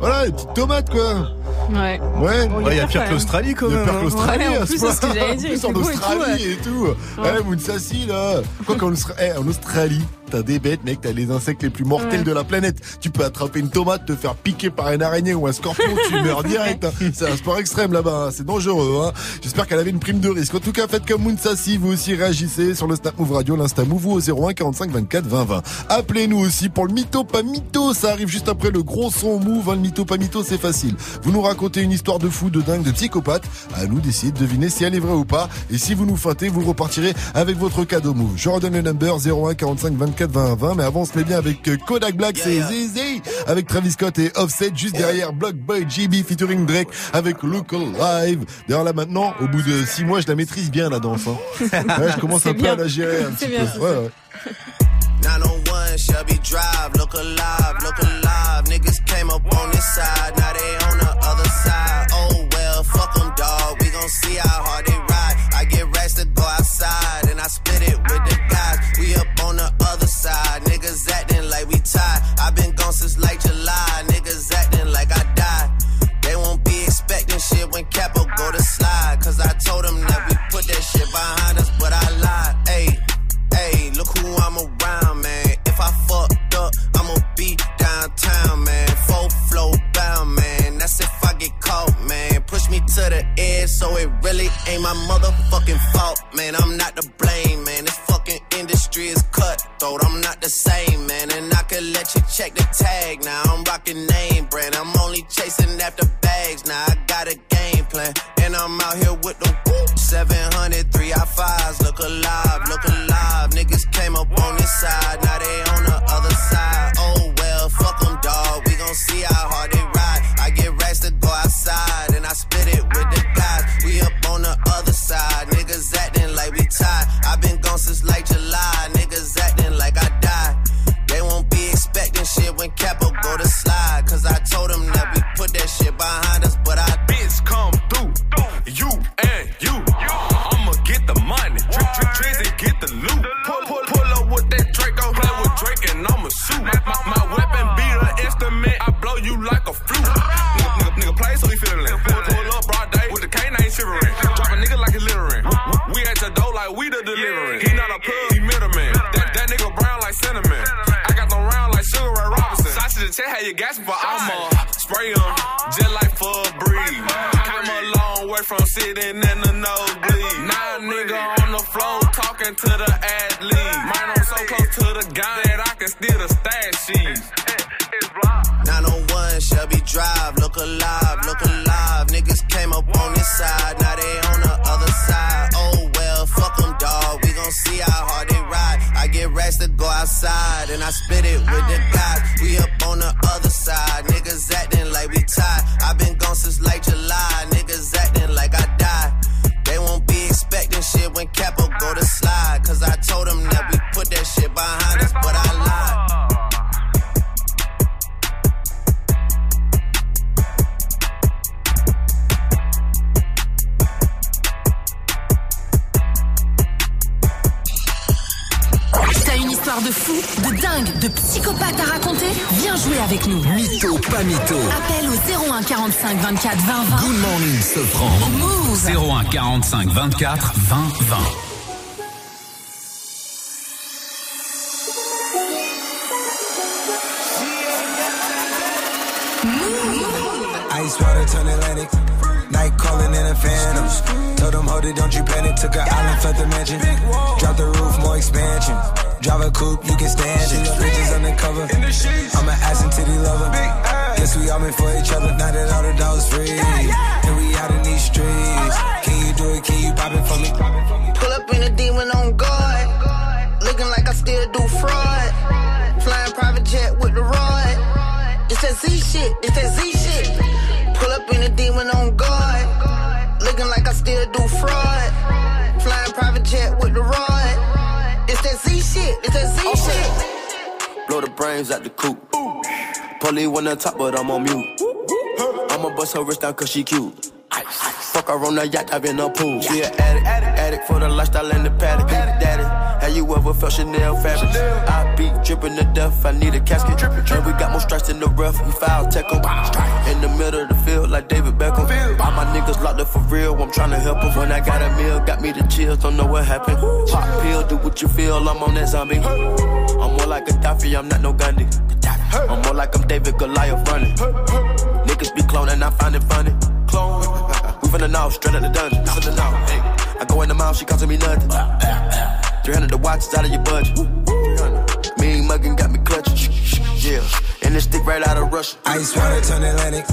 voilà les petites tomates quoi. Ouais. Ouais. Bon, ouais, il y a pire que l'Australie quand même. Il y a pire que l'Australie. Ouais, en plus, c'est ce que j'allais dire. En plus, en Australie et tout. Ouais, ouais, Mounsassi là. Quoi qu'en hey, en Australie. T'as des bêtes, mec, t'as les insectes les plus mortels ouais. de la planète. Tu peux attraper une tomate, te faire piquer par une araignée ou un scorpion, tu meurs direct. Hein. C'est un sport extrême là-bas, hein. C'est dangereux. Hein. J'espère qu'elle avait une prime de risque. En tout cas, faites comme Mounsassi, vous aussi réagissez sur le Snap Mouv Radio, l'Insta Mouv au zéro un quarante-cinq vingt-quatre vingt vingt. Appelez-nous aussi pour le mytho pas mytho, ça arrive juste après le gros son Mouv. Hein. Le mytho pas mytho, c'est facile. Vous nous racontez une histoire de fou, de dingue, de psychopathe. À nous d'essayer de deviner si elle est vraie ou pas. Et si vous nous feintez, vous repartirez avec votre cadeau Mouv. Je redonne le number zéro un quarante-cinq vingt-quatre vingt vingt, mais avant on se met bien avec Kodak Black, yeah, c'est yeah. Zizi avec Travis Scott et Offset, juste yeah. derrière Block Boy J B featuring Drake avec Look Alive. D'ailleurs là maintenant, au bout de six mois, je la maîtrise bien la danse. Hein. Ouais, je commence un bien. peu à la gérer un c'est petit bien, peu. Ouais, ouais. nine oh one Shelby Drive, Look Alive, Look Alive. Niggas came up on this side, now they on the other side. Oh well, fuck them dog, we gon' see how hard they ride. I get racks to go outside and I split it with the guys. We up on the other side, niggas acting like we tied. I've been gone since like July, niggas acting like I died. They won't be expecting shit when Capo go to slide, cause I told them that we put that shit behind us, but I lied. Ayy, ayy, look who I'm around, man. If I fucked up, I'ma be downtown, man. Full flow bound, man. That's if I get caught, man. Push me to the edge, so it really ain't my motherfucking fault, man. I'm not to blame, man. This fucking industry is cutthroat. I'm not the same, man. And I can let you check the tag. Now I'm rocking name brand. I'm only chasing after bags. Now I got a game plan, and I'm out here with the whoop. seven hundred three I fives. Look alive, look alive. Niggas came up on this side, now they on the other side. Oh well, fuck them dog. We gon' see how hard they ride. I get racks to go outside, and I split it with the guys. We up on the other side, niggas acting like we tied. I've been gone since like July, niggas acting like I died. They won't be expecting shit when Capo go to slide, cause I told them that we put that shit behind us, but I bitch come through, you and you. I'ma get the money, trick trick tricks and get the loot. Pull pull pull up with that Draco, play with Drake and I'ma shoot. My, my, my weapon be the instrument, I blow you like a flute. Nigga, nigga, nigga play so he feelin'. Pull, pull up broad day with the canine shivering. Drop a nigga like he littering. We at the door like we the delivering. He not a plug, he middleman. That that nigga brown like cinnamon. Sugar Ray Robinson, sausage and check how you gas me for I'ma spray them just like for a breeze. Came a long way from sitting in the nosebleed. Now a nigga on the floor talking to the athlete. Mine I'm so close to the gun that I can steal the stash sheet. nine oh one Shelby Drive, look alive, look alive. Niggas came up on this side, now they on the other side. Oh well, fuck them dog. We gon' see how hard they ride. I get racks to go outside, and I spit it with the guys. We up on the other side, niggas acting like we tied. I've been gone since like July, niggas acting like I died. They won't be expecting shit when Capo go to slide, cause I told them that we put that shit behind us, but I lied. Histoire de fou, de dingue, de psychopathe à raconter, viens jouer avec nous. Mytho, pas mytho. Appel au zéro un quarante-cinq vingt-quatre vingt vingt. Good morning, Sofran. Mouv. zéro un quarante-cinq vingt-quatre vingt vingt. Ice water turn Atlantic. Night calling in a phantom. Told them, hold it, don't you panic. Took an island, fled the mansion. Drop the roof, more expansion. Drive a coupe, you can stand it. Bitches undercover. I'm an ass and titty lover. Guess we all meant for each other. Now that all the dogs free, and we out in these streets. Can you do it? Can you pop it for me? Pull up in a demon on guard. Looking like I still do fraud. Flying private jet with the rod. It's that Z shit. It's that Z shit. I still do fraud. Flying private jet with the rod. It's that Z shit, it's that Z okay. shit. Blow the brains out the coupe. Pully wanna top, but I'm on mute. I'ma bust her wrist down cause she cute. Ice, ice. Fuck her on the yacht, I've been up pool. She an addict, addict, addict for the lifestyle and the paddock. Daddy, have you ever felt Chanel fabric? I be dripping to death, I need a casket. Drippin', drippin'. And we got more strikes in the rough, we foul tech 'em. In the middle of the field like David Beckham. All my niggas locked up for real, I'm tryna help 'em. When I got a meal, got me the chills, don't know what happened. Pop pill, do what you feel, I'm on that zombie. I'm more like Gaddafi, I'm not no Gandhi. I'm more like I'm David Goliath running. Niggas be cloning, I find it funny. Clone. We finna know, straight out the dungeon. I go in the mouth, she costing me nothing. three hundred the watch, it's out of your budget. Mean muggin' got me clutching. Yeah, and this stick right out of Russia. Ice water turn Atlantic.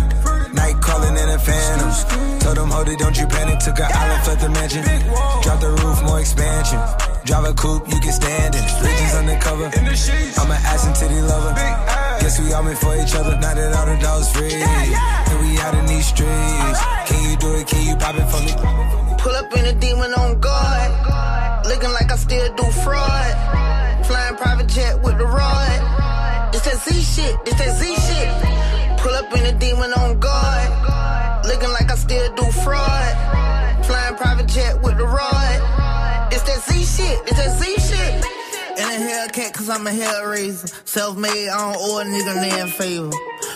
Night calling in a phantom. Told them, hold it, don't you panic. Took an island, fled the mansion. Drop the roof, more expansion. Drive a coupe, you can stand it. Bridges undercover. I'm an ass and titty lover. Guess we all meant for each other. Now that all the dogs free, and we out in these streets. Can you do it? Can you pop it for me? Pull up in a demon on guard, looking like I still do fraud. Flying private jet with the rod. It's that Z shit. It's that Z shit. Pull up in a demon on guard, looking like I still do fraud. Flying private jet with the rod. It's that Z shit. It's that Z shit. In a Hellcat, cause I'm a hellraiser. Self-made, I don't owe a nigga land favor.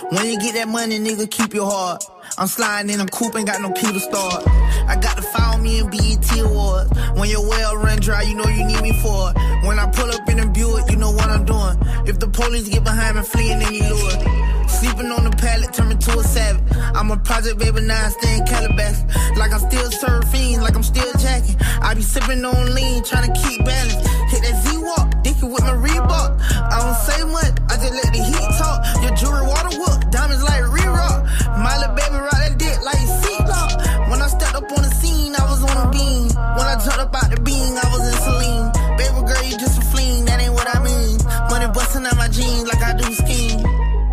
When you get that money, nigga, keep your heart. I'm sliding in a coupe, ain't got no key to start. I got to follow me in B E T Awards. When your well run dry, you know you need me for it. When I pull up in a Buick, you know what I'm doing. If the police get behind me, fleeing, then you lure it. Sleeping on the pallet, turn me to a savage. I'm a Project Baby Nine, staying Calabas. Like I'm still surfing, like I'm still jacking. I be sipping on lean, trying to keep balance. Hit that Z-Walk. With my Reebok, I don't say much, I just let the heat talk. Your jewelry water whoop, diamonds like re-rock. My little baby rock that dick like Seagull. When I stepped up on the scene, I was on a beam. When I jumped up out the beam, I was in saline. Baby girl, you just a fleen, that ain't what I mean. Money busting out my jeans like I do skiing.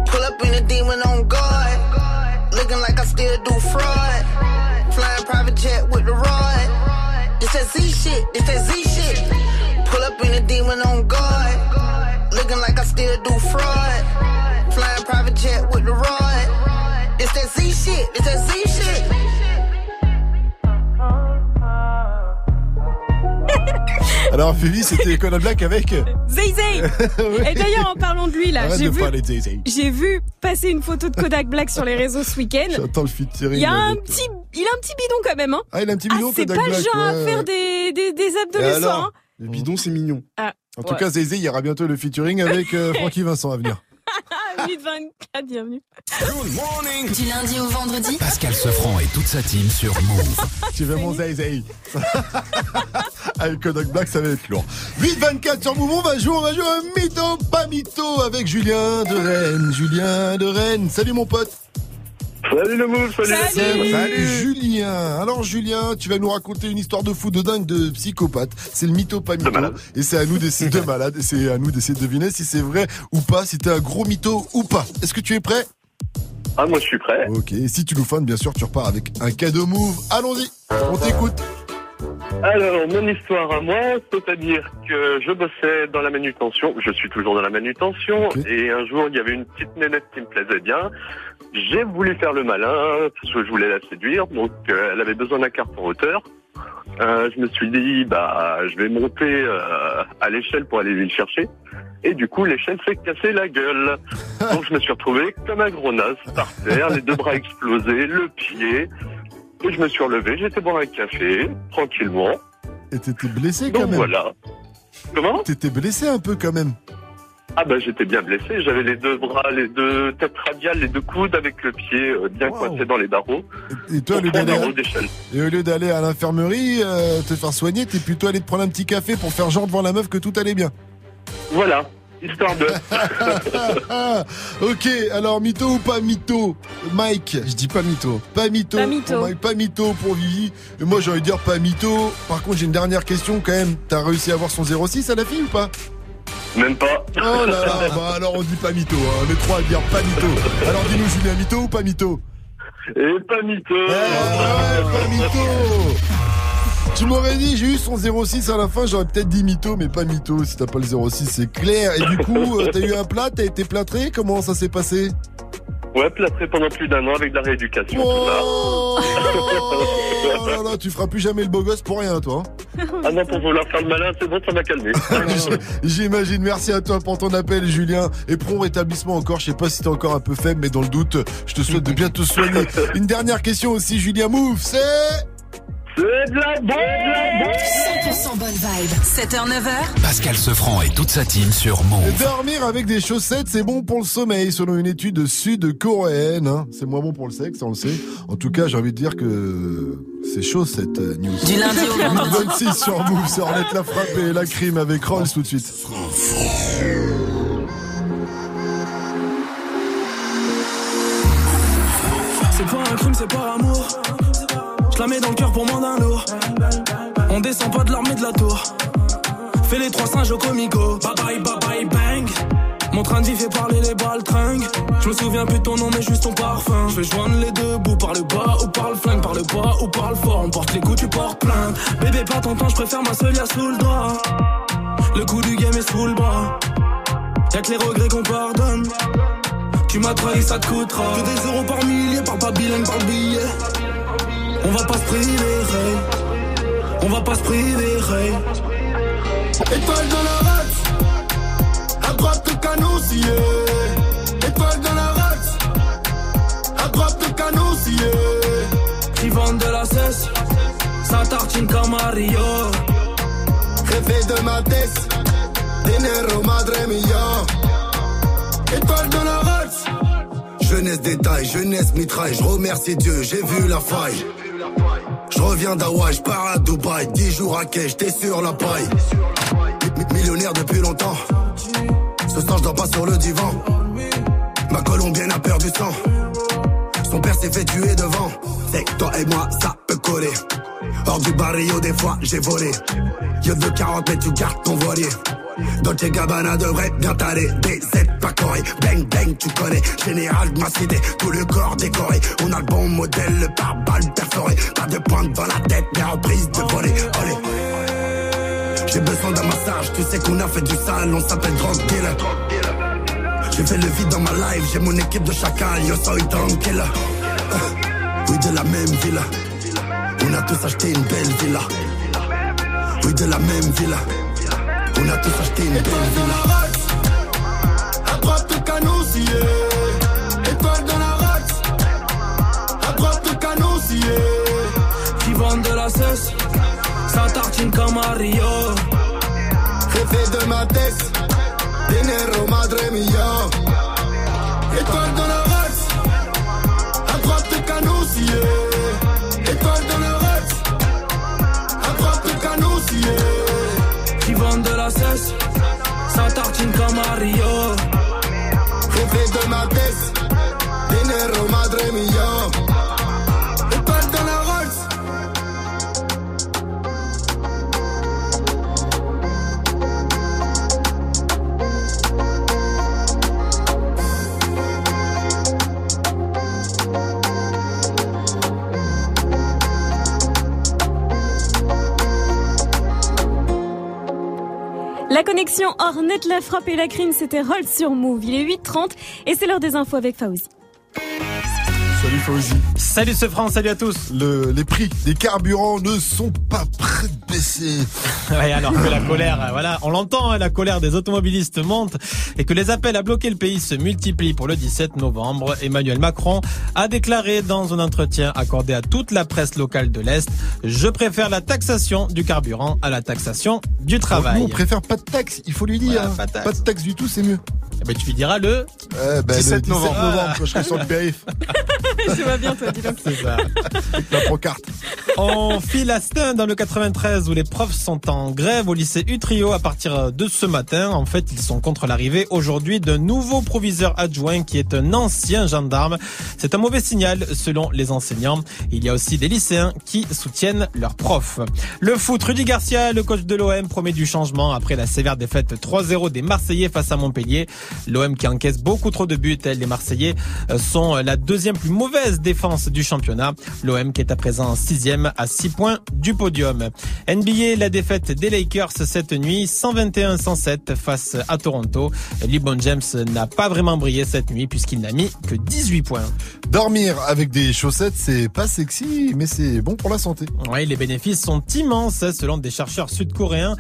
Pull up in a demon on guard, looking like I still do fraud. Flying private jet with the rod. It's that Z shit, it's that Z shit. Pull up in a demon on guard, looking like I still do fraud. Flying private jet with the rod. It's that Z shit, it's that Z shit. Alors Fubi, c'était Kodak Black avec Zay-Zay. Et d'ailleurs, en parlant de lui là, j'ai vu, j'ai vu passer une photo de Kodak Black sur les réseaux ce week-end. J'attends le featuring. Il y a un avec... petit, il a un petit bidon quand même, hein. Ah, il a un petit bidon. Ah, c'est Kodak pas Black, le genre ouais, à faire des des, des adolescents. Alors, hein. Le bidon, c'est mignon. Ah, en tout ouais. cas, Zézé, il y aura bientôt le featuring avec euh, Francky Vincent à venir. huit vingt-quatre, bienvenue. Good morning. Du lundi au vendredi. Pascal Sefranc et toute sa team sur Mouv. C'est vraiment Zézé. Avec Kodak Black, ça va être lourd. huit vingt-quatre sur Mouv, on va jouer, on va jouer un mytho, pas mytho avec Julien de Rennes. Julien de Rennes, salut mon pote. Salut le Mouv, salut, salut. Salut Julien. Alors Julien, tu vas nous raconter une histoire de fou de dingue de psychopathe. C'est le mytho pas mytho. Et c'est à nous d'essayer de malade. Et c'est à nous d'essayer de deviner si c'est vrai ou pas, si t'es un gros mytho ou pas. Est-ce que tu es prêt? Ah moi je suis prêt. Ok, et si tu nous fans, bien sûr tu repars avec un cadeau Mouv. Allons-y, on t'écoute. Alors, mon histoire à moi, c'est-à-dire que je bossais dans la manutention, je suis toujours dans la manutention, okay. Et un jour, il y avait une petite nénette qui me plaisait bien. J'ai voulu faire le malin, parce que je voulais la séduire, donc euh, elle avait besoin d'un carton hauteur. Euh, je me suis dit, bah, je vais monter euh, à l'échelle pour aller lui chercher. Et du coup, l'échelle s'est cassée la gueule. Donc, je me suis retrouvé comme un gros naze par terre, les deux bras explosés, le pied... Et je me suis relevé, j'étais boire un café, tranquillement. Et t'étais blessé quand même. Donc voilà. Comment ? T'étais blessé un peu quand même. Ah bah j'étais bien blessé, j'avais les deux bras, les deux têtes radiales, les deux coudes avec le pied bien wow. coincé dans les barreaux. Et toi, au lieu d'aller à... Et au lieu d'aller à l'infirmerie, euh, te faire soigner, t'es plutôt allé te prendre un petit café pour faire genre devant la meuf que tout allait bien. Voilà. Histoire de. Ok, alors mytho ou pas mytho, Mike? Je dis pas mytho. Pas mytho. Pas mytho pour Mike, pas mytho pour Vivi. Et moi j'ai envie de dire pas mytho. Par contre j'ai une dernière question quand même. T'as réussi à avoir son zéro six à la fille ou pas? Même pas. Oh là là, bah alors on dit pas mytho. Hein. On est trois à dire pas mytho. Alors dis-nous Julien, mytho ou pas mytho? Et pas mytho. Eh, ah, ouais, pas mytho. Tu m'aurais dit, j'ai eu son zéro six à la fin, j'aurais peut-être dit mytho, mais pas mytho. Si t'as pas le zéro six, c'est clair. Et du coup, t'as eu un plat, t'as été plâtré, comment ça s'est passé? Ouais, plâtré pendant plus d'un an avec de la rééducation. Oh, oh là là, tu feras plus jamais le beau gosse pour rien, toi. Ah non, pour vouloir faire le malin, c'est bon, ça m'a calmé. J'imagine, merci à toi pour ton appel, Julien. Et prompt rétablissement encore, je sais pas si t'es encore un peu faible, mais dans le doute, je te souhaite de bien te soigner. Une dernière question aussi, Julien. Mouv, c'est... C'est de la bonne, cent pour cent bonne vibe. sept heures neuf heures. Pascal Seffrand et toute sa team sur Mouv. Dormir avec des chaussettes, c'est bon pour le sommeil, selon une étude sud-coréenne. Hein. C'est moins bon pour le sexe, on le sait. En tout cas, j'ai envie de dire que c'est chaud cette news. Du lundi au vendredi. vingt-six sur Mouv, c'est Ornette la frappe et la crime avec Rolls tout de suite. C'est pas un crime, c'est pas amour. Je la mets dans le cœur pour moins d'un lourd. On descend pas de l'armée de la tour. Fais les trois singes au comico. Bye bye bye bye bang. Mon train de vie fait parler les balles tringues. Je me souviens plus de ton nom mais juste ton parfum. Je vais joindre les deux bouts par le bas ou par le flingue. Par le bas ou par le fort. On porte les coups, tu portes plainte. Bébé pas ton temps, je préfère ma seule sous le doigt. Le coup du game est sous le bras. Y'a que les regrets qu'on pardonne. Tu m'as trahi, ça te coûtera. Que des zéros par millier, par pas bilingue, par billet. On va pas se priver, hey. On va pas se priver, hey. Étoile dans la race, à droite le canon scié. Étoile dans la race, à droite le canon scié. Qui vend de la cesse, ça tartine comme Mario. Rêver de ma tête, dinero madre mia. Étoile dans la race. Jeunesse détail, jeunesse mitraille, je remercie Dieu, j'ai vu la faille. Je reviens d'Hawaï, je pars à Dubaï, dix jours à quai, j'étais sur la paille. Millionnaire depuis longtemps, ce soir je dors pas sur le divan. Ma colombienne a perdu sang, son père s'est fait tuer devant. C'est que toi et moi ça peut coller, hors du barrio des fois j'ai volé. Yo de quarante mais tu gardes ton voilier. Dolce Gabbana devrait bien t'aller. D Z pas coré, bang bang tu connais. Général de ma cité, tout le corps décoré. On a le bon modèle, le pare-balles perforé. Pas de pointe dans la tête, mais en prise de voler. Olé. J'ai besoin d'un massage, tu sais qu'on a fait du sale. On s'appelle drug dealer. J'ai fait le vide dans ma life, j'ai mon équipe de chacal. Yo soy tranquille. Oui de la même villa. On a tous acheté une belle villa. Oui de la même villa. On a tous acheté une belle villa. À droite le canon scié. Étoile dans la race. À droite le canon scié. Qui vend de la cesse, ça tartine comme Mario. Rêver de ma tête, dinero madre mia. Étoile dans la race. À droite le canon scié. Étoile dans la race. À droite le canon scié. De la cesse, ça tartine comme Mario. Rêver de ma tête, dinero madre mia. Étoile dans la La connexion Ornette, la frappe et la crime, c'était Roll sur Mouv. Il est huit heures trente et c'est l'heure des infos avec Faouzi. Salut Faouzi. Salut Seffrand, salut à tous. Le, les prix des carburants ne sont pas prêts de baisser. Ouais, alors que la colère, voilà, on l'entend, hein, la colère des automobilistes monte et que les appels à bloquer le pays se multiplient pour le dix-sept novembre. Emmanuel Macron a déclaré dans un entretien accordé à toute la presse locale de l'Est: je préfère la taxation du carburant à la taxation du travail. Nous, on préfère pas de taxe, il faut lui dire. Voilà, pas, de pas de taxe du tout, c'est mieux. Eh ben, tu lui diras le euh, ben, dix-sept novembre, ah. novembre quand je serai sur le périph'. Je vois bien, toi, dis donc. C'est ça. La pancarte. On file à Stein dans le quatre-vingt-treize où les profs sont en grève au lycée Utrillo à partir de ce matin. En fait, ils sont contre l'arrivée aujourd'hui d'un nouveau proviseur adjoint qui est un ancien gendarme. C'est un mauvais signal selon les enseignants. Il y a aussi des lycéens qui soutiennent leurs profs. Le foot, Rudy Garcia, le coach de l'O M, promet du changement après la sévère défaite trois zéro des Marseillais face à Montpellier. L'O M qui encaisse beaucoup trop de buts, les Marseillais sont la deuxième plus mauvaise défense du championnat. L'O M qui est à présent sixième à six points du podium. N B A, la défaite des Lakers cette nuit, cent vingt et un à cent sept face à Toronto. LeBron James n'a pas vraiment brillé cette nuit puisqu'il n'a mis que dix-huit points. Dormir avec des chaussettes, c'est pas sexy, mais c'est bon pour la santé. Oui, les bénéfices sont immenses. Selon des chercheurs sud-coréens,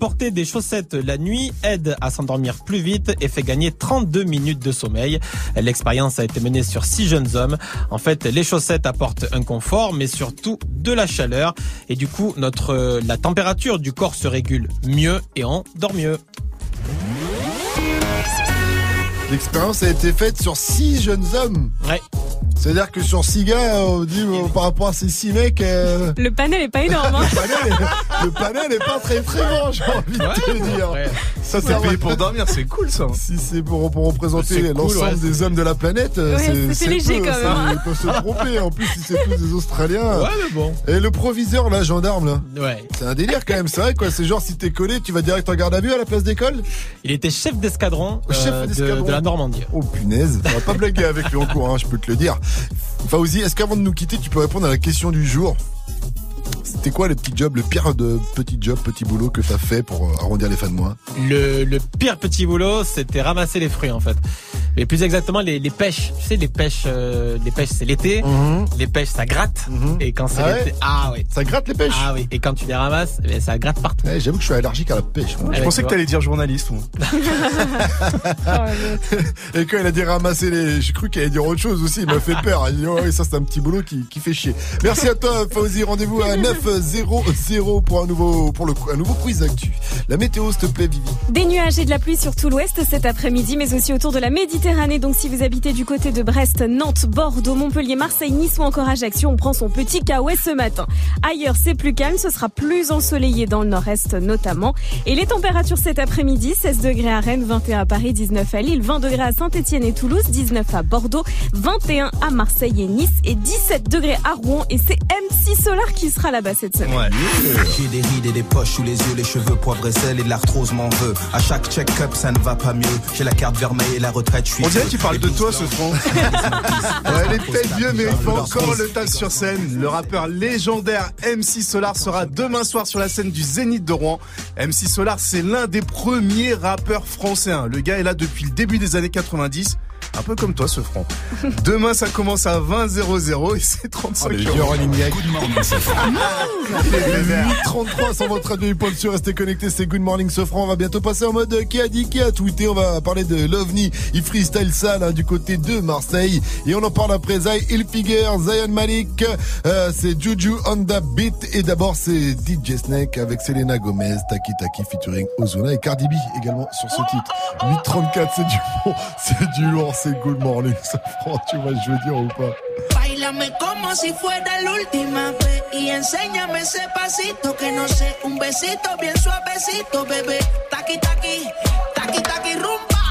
porter des chaussettes la nuit aide à s'endormir plus vite et fait gagner trente-deux minutes de sommeil. L'expérience a été menée sur six jeunes hommes. En fait, les chaussettes apportent un confort, mais surtout de la chaleur. Et du coup, notre, la température du corps se régule mieux et on dort mieux. L'expérience a été faite sur six jeunes hommes. Ouais. C'est-à-dire que sur six gars, on dit oh, par rapport à ces six mecs... Euh... Le panel est pas énorme. Hein. Le panel est pas très très grand, j'ai envie ouais, de te dire. Ouais. Ça c'est payé pour dormir, c'est cool ça. Si c'est pour, pour représenter c'est l'ensemble cool, ouais, des c'est... hommes de la planète, ouais, c'est, c'est, c'est léger peu, quand même. Hein. Ils peuvent se tromper, en plus si c'est tous des Australiens. Ouais, mais bon. Et le proviseur, là, gendarme, là. Ouais. C'est un délire quand même, c'est vrai quoi. C'est genre si t'es collé, tu vas direct en garde à vue à la place d'école. Il était chef d'escadron, euh, chef d'escadron. De, de la Normandie. Oh punaise, on va pas blaguer avec lui en cours, hein, je peux te le dire. Faouzi, est-ce qu'avant de nous quitter, tu peux répondre à la question du jour? C'était quoi le petit job, le pire de petit job, petit boulot que t'as fait pour arrondir les fins de mois? Le, le pire petit boulot, c'était ramasser les fruits en fait. Mais plus exactement les, les pêches. Tu sais, les pêches, euh, les pêches c'est l'été. Mm-hmm. Les pêches ça gratte. Mm-hmm. Et quand c'est ah l'été, ouais ah oui. Ça gratte les pêches. Ah oui. Et quand tu les ramasses, eh bien, ça gratte partout. Eh, j'avoue que je suis allergique à la pêche. Moi. Ouais, je pensais que t'allais dire journaliste. Moi. Et quand il a dit ramasser les, j'ai cru qu'il allait dire autre chose aussi. Il m'a fait peur. Il dit oh, ça c'est un petit boulot qui, qui fait chier. Merci à toi, Faouzi. Rendez-vous à neuf heures pour un nouveau, pour le, un nouveau quiz actu. La météo, s'il te plaît, Vivi. Des nuages et de la pluie sur tout l'ouest cet après-midi, mais aussi autour de la Méditerranée. Donc, si vous habitez du côté de Brest, Nantes, Bordeaux, Montpellier, Marseille, Nice ou encore Ajaccio, on prend son petit caouet ce matin. Ailleurs, c'est plus calme. Ce sera plus ensoleillé dans le nord-est, notamment. Et les températures cet après-midi, seize degrés à Rennes, vingt et un à Paris, dix-neuf à Lille, vingt degrés à Saint-Etienne et Toulouse, dix-neuf à Bordeaux, vingt et un à Marseille et Nice et dix-sept degrés à Rouen. Et c'est M six Solar qui sera là-bas cette semaine. Ouais. J'ai des rides et des poches sous les yeux, les cheveux poivre et sel et de l'arthrose m'en veut. À chaque check-up, ça ne va pas mieux. J'ai la carte vermeille et la retraite. On dirait qu'il parle de toi, ce front. Elle est peut-être vieux, mais il faut encore le taf sur scène. Le rappeur légendaire M six Solar sera demain soir sur la scène du Zénith de Rouen. M six Solar, c'est l'un des premiers rappeurs français. Le gars est là depuis le début des années quatre-vingt-dix. Un peu comme toi, ce franc. Demain, ça commence à vingt heures et c'est trente-cinq euros. Oh, Good morning, ce franc. trente-trois sur votre radio hip-hop sur. Restez connectés, c'est Good Morning, ce franc. On va bientôt passer en mode qui a dit, qui a tweeté. On va parler de l'OVNI. Il freestyle ça, là, du côté de Marseille. Et on en parle après. Zay Hilfiger, Zion Malik. Euh, c'est Juju on the beat. Et d'abord, c'est D J Snake avec Selena Gomez, Taki Taki featuring Ozuna et Cardi B également sur ce titre. huit trente-quatre, c'est du bon. C'est du lourd. C'est Good Morning, ça prend, tu vois, je veux dire ou pas. Báilame como si fuera la última vez y enséñame ese pasito que no sé, un besito bien suavecito, bebé. Taqui, taqui, taqui, taqui, rumba.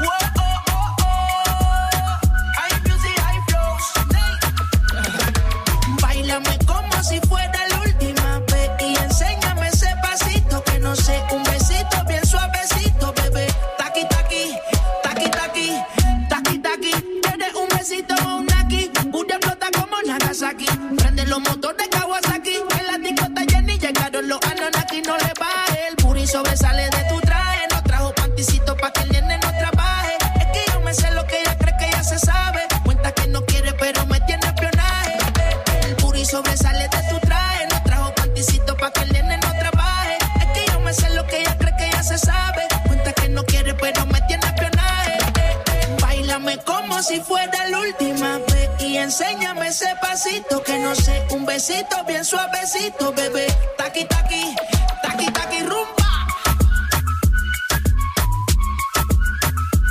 Whoa, oh, oh, oh. High music, high flow, snake. Báilame como si fuera la última vez y enséñame ese pasito que no sé, un besito bien suavecito. Aquí. Prende los motores Kawasaki. En la discoteca Jenny llegaron los Ananaki. No le baje, el puri sobresale de tu traje. No trajo panticito pa' que el nene no trabaje. Es que yo me sé lo que ella cree que ya se sabe. Cuenta que no quiere pero me tiene espionaje. El puri sobresale de tu traje. No trajo panticito pa' que el nene no trabaje. Es que yo me sé lo que ella cree que ya se sabe. Cuenta que no quiere pero me tiene espionaje. Báilame como si fuera la última vez. Y enséñame ese pasito que no sé, un besito bien suavecito, bebé. Taqui, taqui, taqui, taqui, rumba.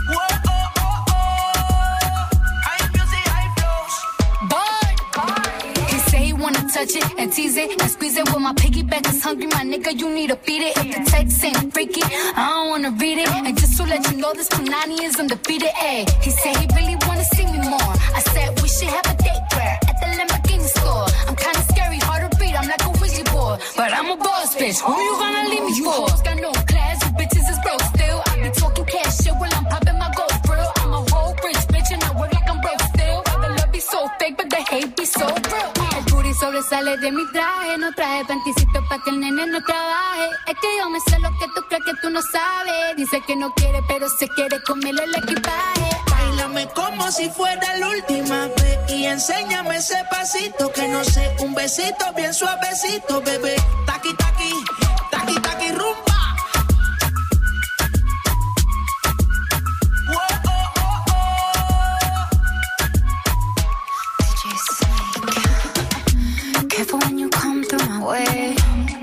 Whoa, oh, oh, oh. High music, high flows. Bye, bye. He say he wanna touch it and tease it and squeeze it. Well, my piggyback is hungry, my nigga, you need to beat it. If the text ain't freaky, I don't wanna read it. And just to let you know, this Punani is undefeated, ayy. He say he really wanna see me more. I said, should have a date where at the Lamborghini store. I'm kinda scary, hard to read, I'm like a wizard boy. But I'm a boss, bitch, who you gonna leave me for? so real. El booty sobresale de mi traje. No traje panticito pa' que el nene no trabaje. Es que yo me sé lo que tú crees que tú no sabes. Dice que no quiere, pero se quiere comerle el equipaje. Báilame como si fuera la última vez y enséñame ese pasito que no sé. Un besito bien suavecito, bebé. Taqui, taqui, taqui, taqui, rumbo. Way.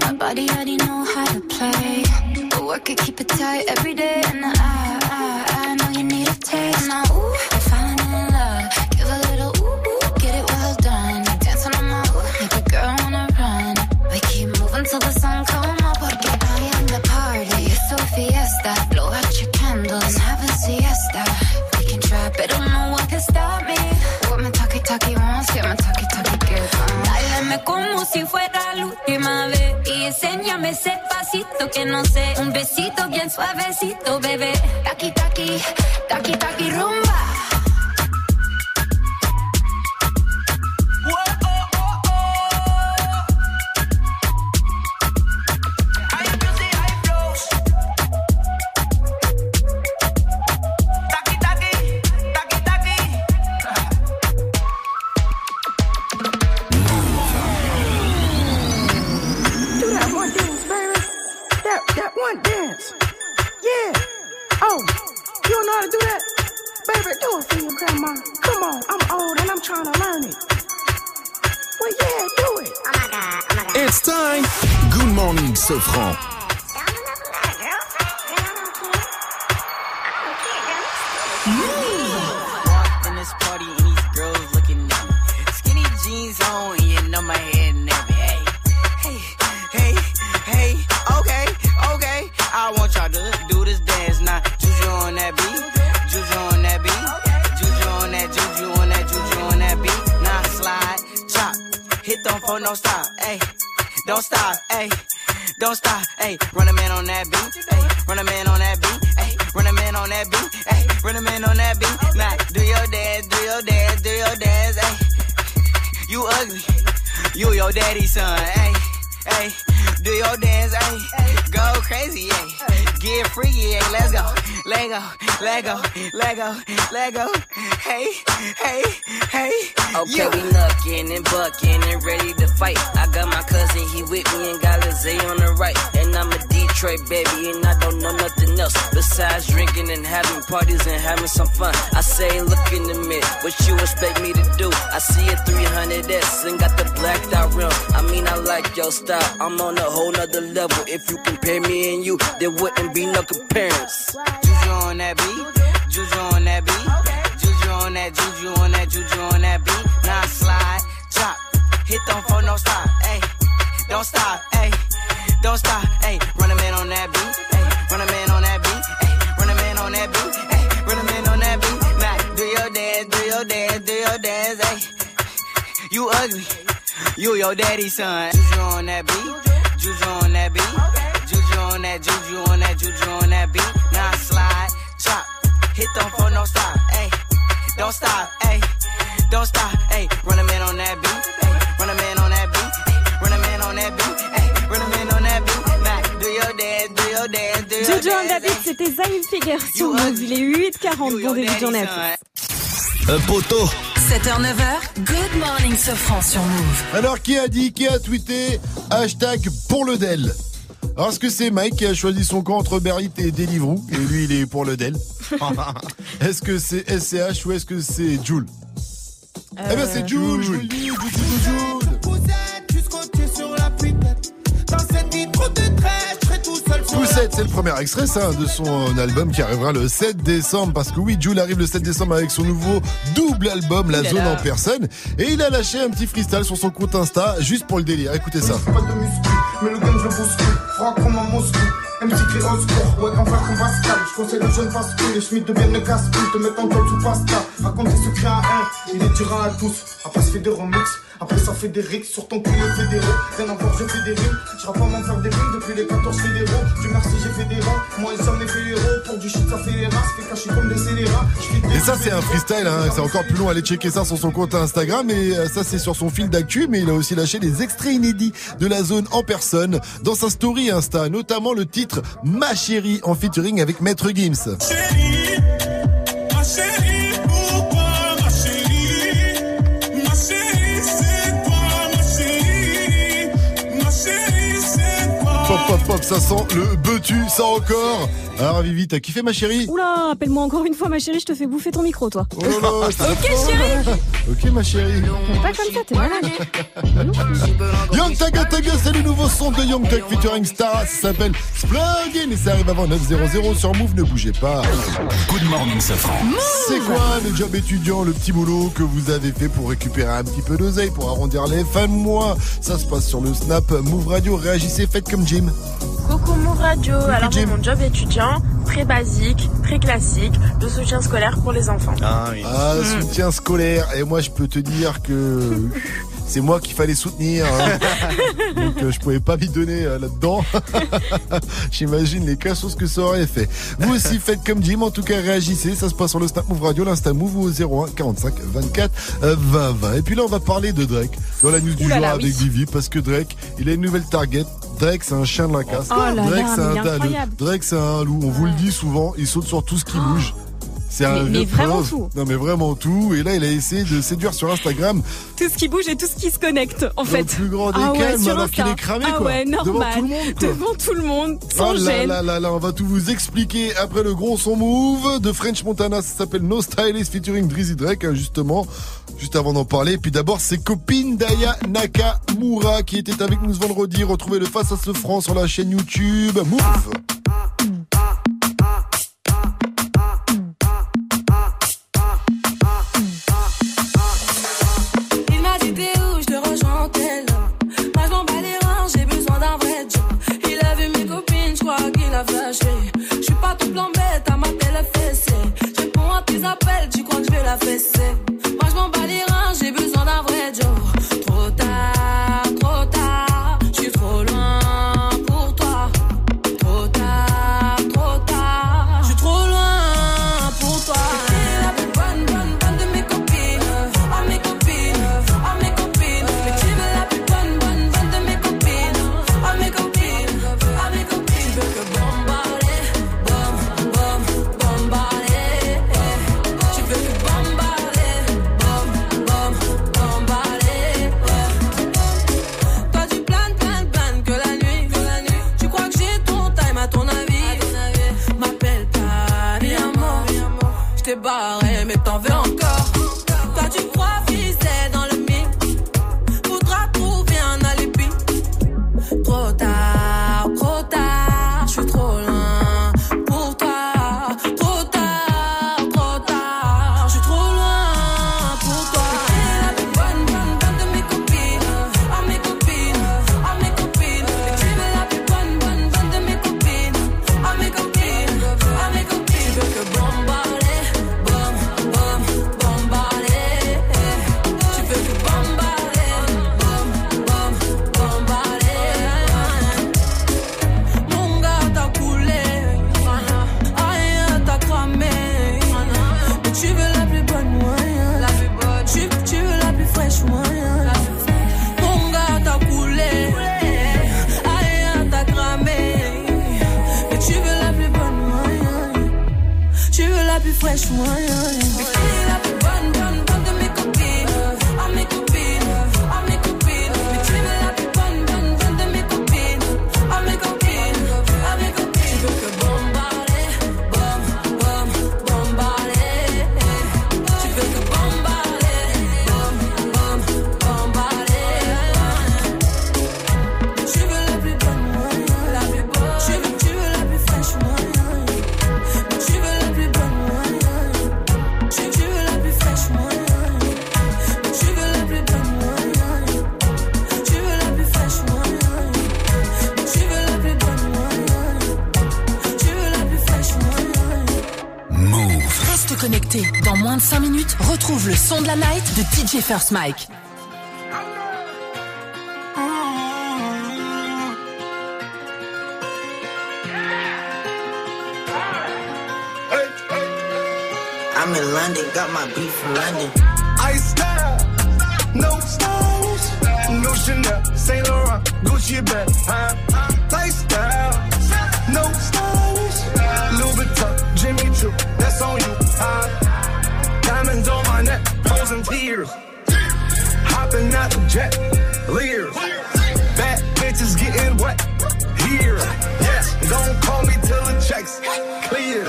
My body already know how to play. But work it, keep it tight every day. And I, I, I know you need a taste. Now, ooh, I'm falling in love. Give a little ooh, ooh, get it well done. You're dancing on my ooh, make a girl wanna run. We keep moving till the sun come up. Porque I am the party, it's so fiesta. Blow out your candles, have a siesta. We can try, but don't know what can stop me. What my talkie-talkie wants, get my talkie-talkie girl on. Dálame como si fuera la última vez y enséñame ese pasito que no sé. Un besito bien suavecito, bebé. Taki, taki, taki, taki, rumba. Whoa, oh, oh, oh. I feel the high flows. Taki, taki, taki, taki. That one dance, yeah. Oh, you don't know how to do that? Baby, do it for your grandma. Come on, I'm old and I'm trying to learn it. Well, yeah, do it. Oh my God, oh my God. It's time. Good morning, Sofran. Walk in this party and these girls looking at me. Skinny jeans on and you know my head nappy. Hey, hey, hey, hey. Okay. Okay, I want y'all to do this dance now. Juju on that beat, juju on that beat, juju on that, juju on that, juju on that beat. Now slide, chop, hit them for no stop. Ayy, don't stop, ayy, don't stop. Ayy, run a man on that beat, ayy, run a man on that beat, ayy, run a man on that beat, ayy, run a man on that beat. Now do your dance, do your dance, do your dance, ayy. You ugly, you your daddy's son, ayy, ayy. Do your dance, ayy, go crazy, ayy, get free, ayy, let's go, let go, let go, let go, let go, hey, hey, hey. Okay, yeah. We knuckin' and buckin' and ready to fight. I got my cousin, he with me and got Lizzie on the right. And I'm a Detroit baby and I don't know nothing else besides drinking and having parties and having some fun. I say, look in the mirror, what you expect me to do? I see a three hundred S and got the blacked out rim. I mean, I like your style, I'm on the whole nother level. If you compare me and you, there wouldn't be no comparisons. Juju on that beat, juju on that beat, juju on that, juju on that, juju on that beat. Now I slide, chop, hit them for no stop, ayy, don't stop, ayy, don't stop, ayy. Run a man on that beat, ayy, run a man on that beat, ayy, run a man on that beat, ayy, run a man on that beat. Now do your dance, do your dance, do your dance, ayy. You ugly, you your daddy's son. Juju on that beat. Juju on that beat, juju on that, juju on that, juju on that beat. Now I slide, chop, hit them for no stop, ayy, don't stop, ayy, don't stop, ayy. Run a man on that beat, ayy, run a man on that beat, ayy, run a man on that beat, ayy, run a man on that beat. Now do your dance, do your dance, do your dance. Juju on that beat, c'était Zayn Figuer sur Mouv. Il est huit heures quarante, bon début de journée à tous. Un poteau. sept heures neuf heures, Good Morning Sofran sur Mouv. Alors qui a dit, qui a tweeté hashtag pour le Dell? Alors est-ce que c'est Mike qui a choisi son camp entre Uber Eats et Deliveroo? Et lui il est pour le Dell. Est-ce que c'est S C H ou est-ce que c'est Jules? euh... Eh bien c'est Jules, Jules, Jules, Jules, Poussette, c'est le premier extrait ça, de son album qui arrivera le sept décembre. Parce que oui, Jul arrive le sept décembre avec son nouveau double album, La Zone en personne. Et il a lâché un petit freestyle sur son compte Insta, juste pour le délire. Écoutez ça. Après je fais des remixes, après ça fait des ricks sur ton cul et fédéraux. Rien à voir, je fais des rimes, je rappe pas même faire des rimes depuis les quatorze fédéraux. Dieu merci j'ai fait des rangs, moi ils ont fait les héros. Pour du shit ça fait les rats, je fais cacher comme des scélérats. Et ça c'est un freestyle, hein, c'est encore plus long, allez checker ça sur son compte Instagram. Et ça c'est sur son fil d'actu, mais il a aussi lâché des extraits inédits de la zone en personne dans sa story Insta, notamment le titre Ma Chérie en featuring avec Maître Gims. Chérie, ma chérie. Pop, pop, pop, ça sent le beutu, ça encore. Alors Vivi, t'as kiffé ma chérie? Oula, appelle-moi encore une fois ma chérie, je te fais bouffer ton micro, toi. Oh là, ok chérie. Ok ma chérie. T'es pas comme ça, t'es malade. Young Thug, c'est le nouveau son de Young Thug featuring Starrah. Ça s'appelle Splurgin et ça arrive avant neuf zéro zéro sur Mouv', ne bougez pas. Good morning, Safran. C'est quoi le job étudiant, le petit boulot que vous avez fait pour récupérer un petit peu d'oseille, pour arrondir les fins de mois? Ça se passe sur le Snap Mouv' Radio. Réagissez, faites comme Jim. Coucou Mouv' Radio. Coucou. Alors Jim, mon job étudiant, très basique, très classique, de soutien scolaire pour les enfants. Ah oui. Ah, mmh. Soutien scolaire. Et moi je peux te dire que c'est moi qu'il fallait soutenir, hein. Donc euh, je pouvais pas m'y donner euh, là-dedans. J'imagine les cassos que ça aurait fait. Vous aussi faites comme Jim, en tout cas réagissez. Ça se passe sur le Snap Mouv' Radio, l'Insta Mouv' au zéro un quarante-cinq vingt-quatre vingt vingt. Et puis là on va parler de Drake dans la news du jour avec Divi, oui. Parce que Drake, il a une nouvelle target. Drake c'est un chien de la casse. Oh Drake c'est un dalle. Drake c'est un loup. On vous le dit souvent, il saute sur tout ce qui bouge. C'est mais, un mais vraiment preuve. Tout. Non mais vraiment tout. Et là il a essayé de séduire sur Instagram tout ce qui bouge et tout ce qui se connecte en fait. Le plus grand des ah ouais, calmes alors qu'il est cramé, ah quoi. Ouais, normal. Devant tout le monde, quoi. Devant tout le monde. Sans ah gêne. Là, là, là, là, on va tout vous expliquer après le gros son Mouv' de French Montana. Ça s'appelle No Stylist featuring Drizzy Drake, hein, justement. Juste avant d'en parler, et puis d'abord ses copines Daya Nakamura qui était avec nous ce vendredi. Retrouvez le Face à ce franc sur la chaîne YouTube Mouv'. Je suis pas tout blanc bête à ma télé fessée. Je réponds à tes appels, tu crois que je vais la fesser. Moi je m'en bats les reins, j'ai besoin d'un vrai job. Trop tard, trop tard, je suis trop loin pour toi. Trop tard, trop tard, je suis trop loin pour toi. T'es la plus bonne, bonne, bonne de mes copines. Ah mes copines, ah mes copines. Mais tu veux la plus bonne, bonne, bonne de mes copines. Ah mes copines, ah mes copines. Tu veux que t'es barré, mais t'en veux encore. T'as du froid visé dans le mythe. Faudra trouver un alibi. Trop tard, trop tard, je suis trop loin pour toi. Trop tard, trop tard, je suis trop loin pour toi. T'es la plus bonne, bonne, bonne de mes copines. Ah mes copines, ah mes copines. Tu veux la plus bonne, bonne, bonne de mes copines. Ah mes copines, ah mes copines. Tu veux que bomba. Fresh one. Should you moins de cinq minutes, retrouve le son de la night de D J First Mike. I'm in London, got my beef from London. Ice style, no styles, no Chanel, Saint Laurent, Gucci bag, huh? Lifestyle, no styles, Louis Vuitton, Jimmy Choo, that's on you, huh? Diamonds on my neck, frozen tears, hopping out the jet, leers, bad bitches getting wet here. Yes, don't call me till the checks clear.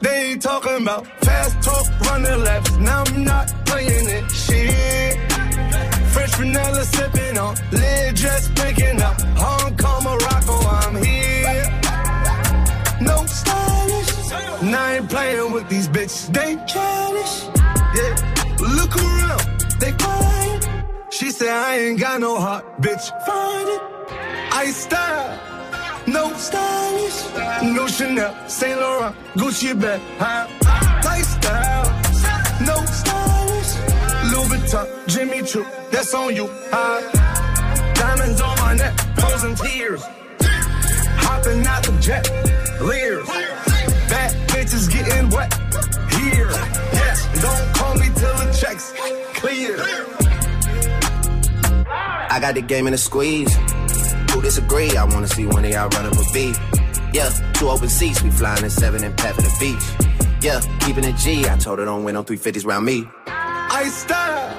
They ain't talking about fast talk, running laps. Now I'm not playing it. Shit. French vanilla sipping on, lid just picking up. Hong Kong, Morocco, I'm here. No stylish. And I ain't playing with these bitches. They childish. Yeah. Look around, they quiet. She said I ain't got no heart, bitch. Find it. I style. No stylish, no Chanel, Saint Laurent, Gucci bag, huh? Lifestyle, no stylish, Louis Vuitton, Jimmy Choo, that's on you, huh? Diamonds on my neck, frozen tears, hopping out the jet, leers, bad bitches getting wet here. Yes, don't call me till the checks clear. I got the game in a squeeze. Who disagree? I wanna see one of y'all run up a beat. Yeah, two open seats, we flying in seven and pep at the beach. Yeah, keeping it G, I told her don't win no three fifties round me. I style,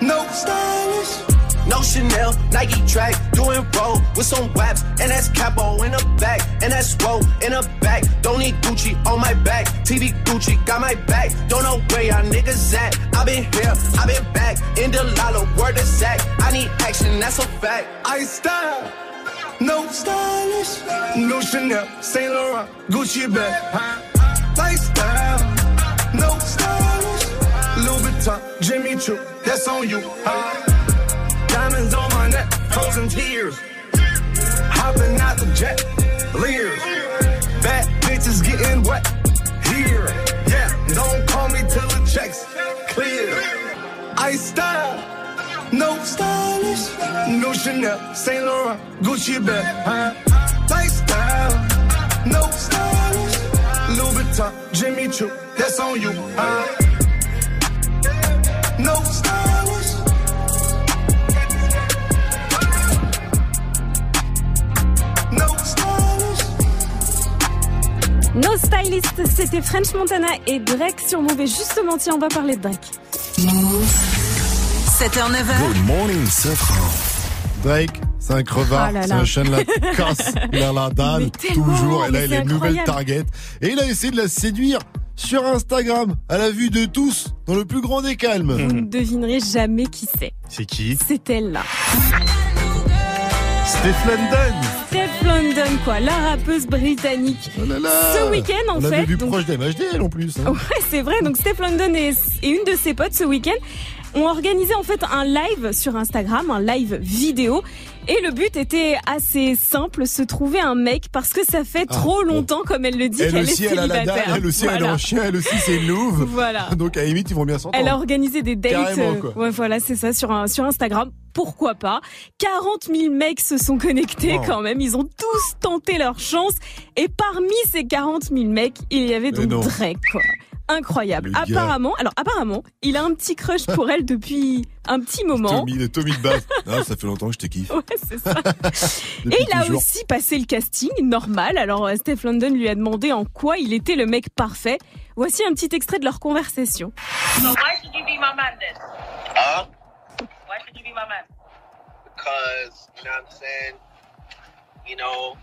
no stylish. No Chanel, Nike track, doing roll with some waps. And that's capo in the back, and that's roll in the back. Don't need Gucci on my back, T V Gucci got my back. Don't know where y'all niggas at, I been here, I been back. In the lala, word of sack, I need action, that's a fact. I style. No stylish, no Chanel, Saint Laurent, Gucci bag, huh? Lifestyle, no stylish, Louis Vuitton, Jimmy Choo, that's on you, huh? Diamonds on my neck, frozen tears, hopping out the jet, leers, bad bitches getting wet here, yeah. Don't call me till the checks clear. I style. No stylish, no Chanel, Saint Laurent, Gucci bag, huh? Lifestyle, no stylish, Louis Vuitton, Jimmy Choo, that's on you, huh? No stylish. No stylish. No stylist, c'était French Montana et Drake sur Mouv. Justement, tiens, on va parler de Drake. sept heures neuf heures. Good morning, Safran. Drake, c'est un crevard, oh là là. C'est un chêne là qui casse vers la dalle, toujours. Et là, il a une nouvelle target. Et il a essayé de la séduire sur Instagram, à la vue de tous, dans le plus grand des calmes. Vous ne devinerez jamais qui c'est. C'est qui ? C'est elle là. Stefflon Don. Stefflon Don, quoi, la rappeuse britannique. Oh là là, ce week-end, en on fait. On l'avait vu donc... proche d'M H D, en plus. Hein. Ouais, c'est vrai. Donc, Stefflon Don et, et une de ses potes, ce week-end, ont organisé en fait un live sur Instagram, un live vidéo. Et le but était assez simple, se trouver un mec, parce que ça fait ah, trop longtemps, bon. Comme elle le dit, elle qu'elle aussi, est célibataire. Elle, a la dalle, elle aussi, voilà. Elle est en chien, elle aussi, c'est Mouv. Voilà. Donc à la limite, ils vont bien s'entendre. Elle a organisé des dates. Euh, ouais, voilà, c'est ça, sur, un, sur Instagram. Pourquoi pas ? quarante mille mecs se sont connectés oh. quand même. Ils ont tous tenté leur chance. Et parmi ces quarante mille mecs, il y avait donc Drake, quoi. Incroyable. Apparemment, alors apparemment, il a un petit crush pour elle depuis un petit moment. Tommy, le Tommy de base. Ah, ça fait longtemps que je te kiffe. Ouais, c'est ça. Et il a toujours. Aussi passé le casting normal. Alors, Stefflon Don lui a demandé en quoi il était le mec parfait. Voici un petit extrait de leur conversation. Why should you be my man then? Huh? Why should you be my man? Because, you know what I'm saying, you know,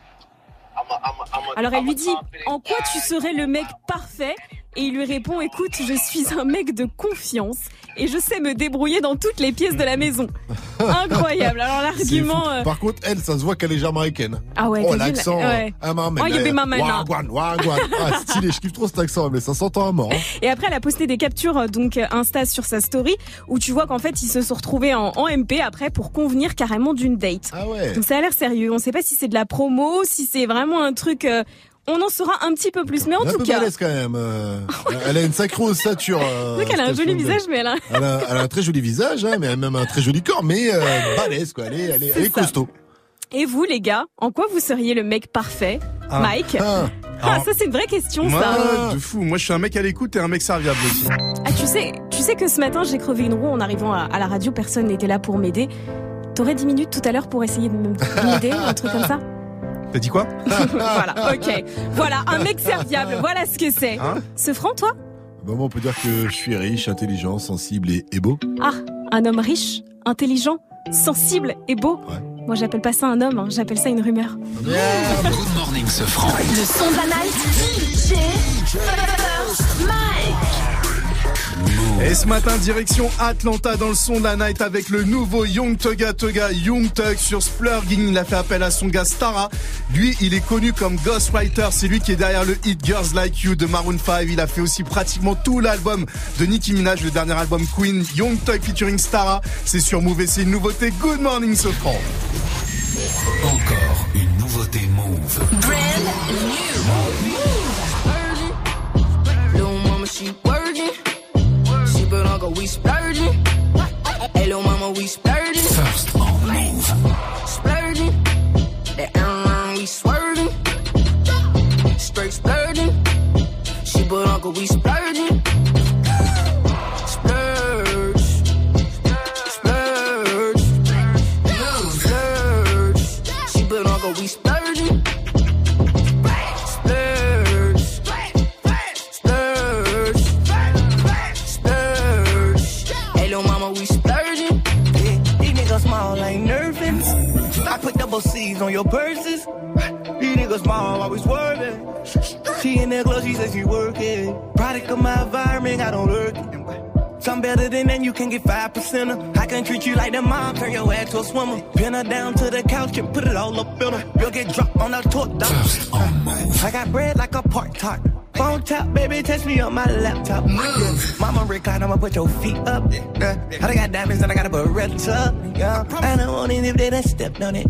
I'm a, I'm a, I'm a, alors, elle lui dit en quoi tu serais le mec parfait. Et il lui répond, écoute, je suis un mec de confiance et je sais me débrouiller dans toutes les pièces de la maison. Incroyable. Alors l'argument... Euh... Par contre, elle, ça se voit qu'elle est jamaïcaine. Ah ouais. Oh, l'accent. La... Ouais. Ah, man, oh, il y avait maman. Wagwan, wagwan. Ah, stylé. Je kiffe trop cet accent, mais ça s'entend à mort. Hein. Et après, elle a posté des captures, donc Insta sur sa story, où tu vois qu'en fait, ils se sont retrouvés en, en M P après pour convenir carrément d'une date. Ah ouais. Donc ça a l'air sérieux. On ne sait pas si c'est de la promo, si c'est vraiment un truc... Euh... on en saura un petit peu plus. Mais en tout cas, elle est quand même. Euh, elle a une sacrée ossature. Euh, Donc elle a un joli visage, mais elle a... elle a, elle a un très joli visage, hein, mais elle a même un très joli corps, mais euh, balèze quoi. Elle est, elle est, elle est costaud. Et vous, les gars, en quoi vous seriez le mec parfait, ah, Mike ah. Ah, alors, ça c'est une vraie question moi, ça. De fou, moi je suis un mec à l'écoute et un mec serviable aussi. Ah tu sais, tu sais que ce matin j'ai crevé une roue en arrivant à, à la radio, personne n'était là pour m'aider. T'aurais dix minutes tout à l'heure pour essayer de m'aider, un truc comme ça. T'as dit quoi? Voilà, ok. Voilà, un mec serviable, voilà ce que c'est. Hein, ce franc toi? Bah moi on peut dire que je suis riche, intelligent, sensible et, et beau. Ah, un homme riche, intelligent, sensible et beau. Ouais. Moi, j'appelle pas ça un homme, hein. J'appelle ça une rumeur. Yeah. Good morning, ce franc. Le son de la night. D J First Mike. Et ce matin, direction Atlanta dans le son de la night avec le nouveau Young Thug Thugga Young Thug sur Splurgin. Il a fait appel à son gars Starrah. Lui, il est connu comme Ghostwriter. C'est lui qui est derrière le hit Girls Like You de Maroon five. Il a fait aussi pratiquement tout l'album de Nicki Minaj, le dernier album Queen. Young Thug featuring Starrah. C'est sur Mouv et c'est une nouveauté. Good morning, ce franc. Encore une nouveauté Mouv. Brand new. Mouv. Little mama, she working. She belong, go, we splurging. Hey, little mama, we splurging. First on Mouv. Splurging. That airline, we swerving. Straight splurging. She belong, go, we splurging. We splurging, splurge, splurge, splurge. Hey, little mama, we splurging. Yeah, these niggas small, ain't nervous. I put double C's on your purses. These niggas small, always swerving. She in that glow, she says she working. Product of my environment, I don't lurk it. I'm better than that, you can get five percent of. I can treat you like the mom, turn your ass to a swimmer. Pin her down to the couch and put it all up in her. You'll get dropped on a torque dog. I got bread like a park top. Phone tap, baby, touch me on my laptop. Mouv. Mama recline, I'ma put your feet up. Uh, I got diamonds and I got a Beretta. Yeah. I don't want it if they done stepped on it.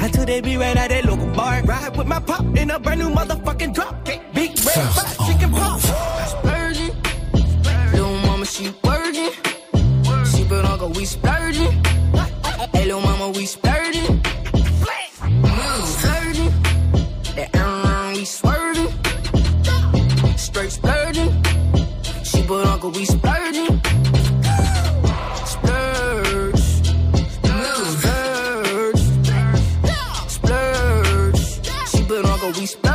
I told they be right out that local bar. Ride with my pop in a brand new motherfucking drop. Big red fat chicken pop. She working, she belong, go, we splurging. Hey, little mama, we splurging. Mouv. Splurging, that airline, we swerving. Straight splurging, she belong, go, we splurging. Splurge, Mouv. Splurge, splurge, she belong, go, we splurging.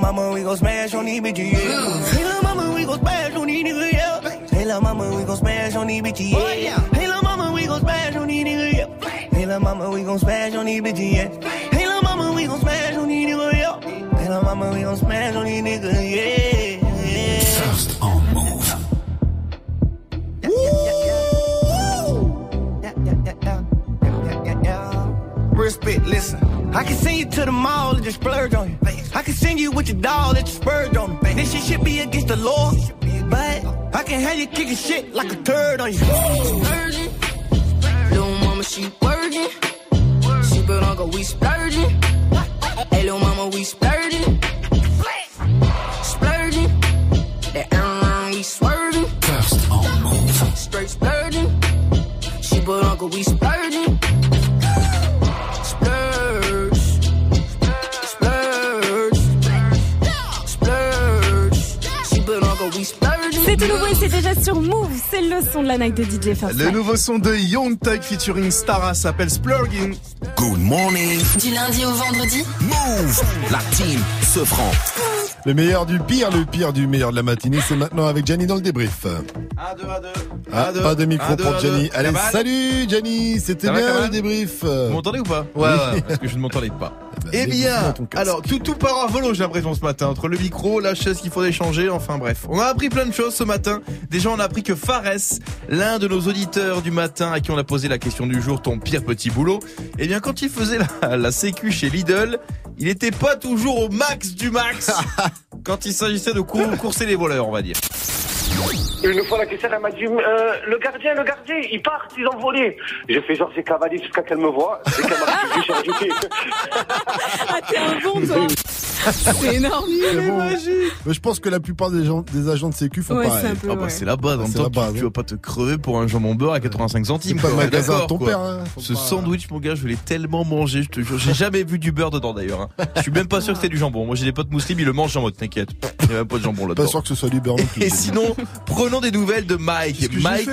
Mama, we gon' smash on these bitches, yeah. Hey, lil' mama, we gon' smash on these niggas, yeah. Hey, lil' mama, we gon' smash on these bitches, yeah. Hey, lil' mama, we gon' smash on these niggas, yeah. Hey, lil' mama, we gon' smash on these bitches, yeah. Hey, lil' mama, we gon' smash on these niggas, yeah. Hey, lil' mama, we gon' smash on these niggas, yeah. First on Mouv. Respect, listen. I can send you to the mall and just splurge on you. I can send you with your doll that you spurred on them. This shit should be against the law, but I can have you kicking shit like a turd on you. Splurging, little mama, she working. She belong, go, we splurging. Hey, little mama, we splurging. Splurging, that airline, we swerving. First on Mouv. Straight splurging, she belong, go, we splurging. C'est tout nouveau et c'est déjà sur Mouv. C'est le son de la night de D J First. Le nouveau son de Young Thug featuring Starrah s'appelle Splurgin. Good morning. Du lundi au vendredi. Mouv. La team se prend. Le meilleur du pire, le pire du meilleur de la matinée, c'est maintenant avec Gianni dans le débrief. Un, deux, un, deux. Ah, deux, pas de micro un, deux, pour Gianni. Allez, Kamal. Salut Gianni, c'était bien Kamal le débrief. Vous m'entendez ou pas? Ouais, oui. Ouais, parce que je ne m'entendais pas. Bah, eh bien, alors tout, tout part à volo, j'ai l'impression ce matin. Entre le micro, la chaise qu'il faudrait changer, enfin bref. On a appris plein de choses ce matin. Déjà, on a appris que Fares, l'un de nos auditeurs du matin à qui on a posé la question du jour, ton pire petit boulot, eh bien quand il faisait la, la sécu chez Lidl, il n'était pas toujours au max du max. quand il s'agissait de cour- courser les voleurs, on va dire. Une fois la caissière elle m'a dit euh, le gardien, le gardien, ils partent, ils ont volé. J'ai fait genre c'est cavalier jusqu'à qu'elle me voit. C'est cavalier. Ah t'es un bon toi. C'est énorme, c'est bon. Magique. Mais je pense que la plupart des gens, des agents de sécu font ouais, pareil. Peu, ah bah ouais. C'est la base. En même temps, base, tu, ouais. tu vas pas te crever pour un jambon beurre à quatre-vingt-cinq centimes. C'est pas le magasin de ton père. Hein. Ce pas... sandwich, mon gars, je l'ai tellement mangé. Je te jure, j'ai jamais vu du beurre dedans d'ailleurs. Hein. Je suis même pas sûr que c'est du jambon. Moi, j'ai des potes musulmans, ils le mangent en mode t'inquiète. Il y a même pas de jambon là-dedans. Pas sûr que ce soit du beurre non plus. Et sinon, prenons des nouvelles de Mike. Mike.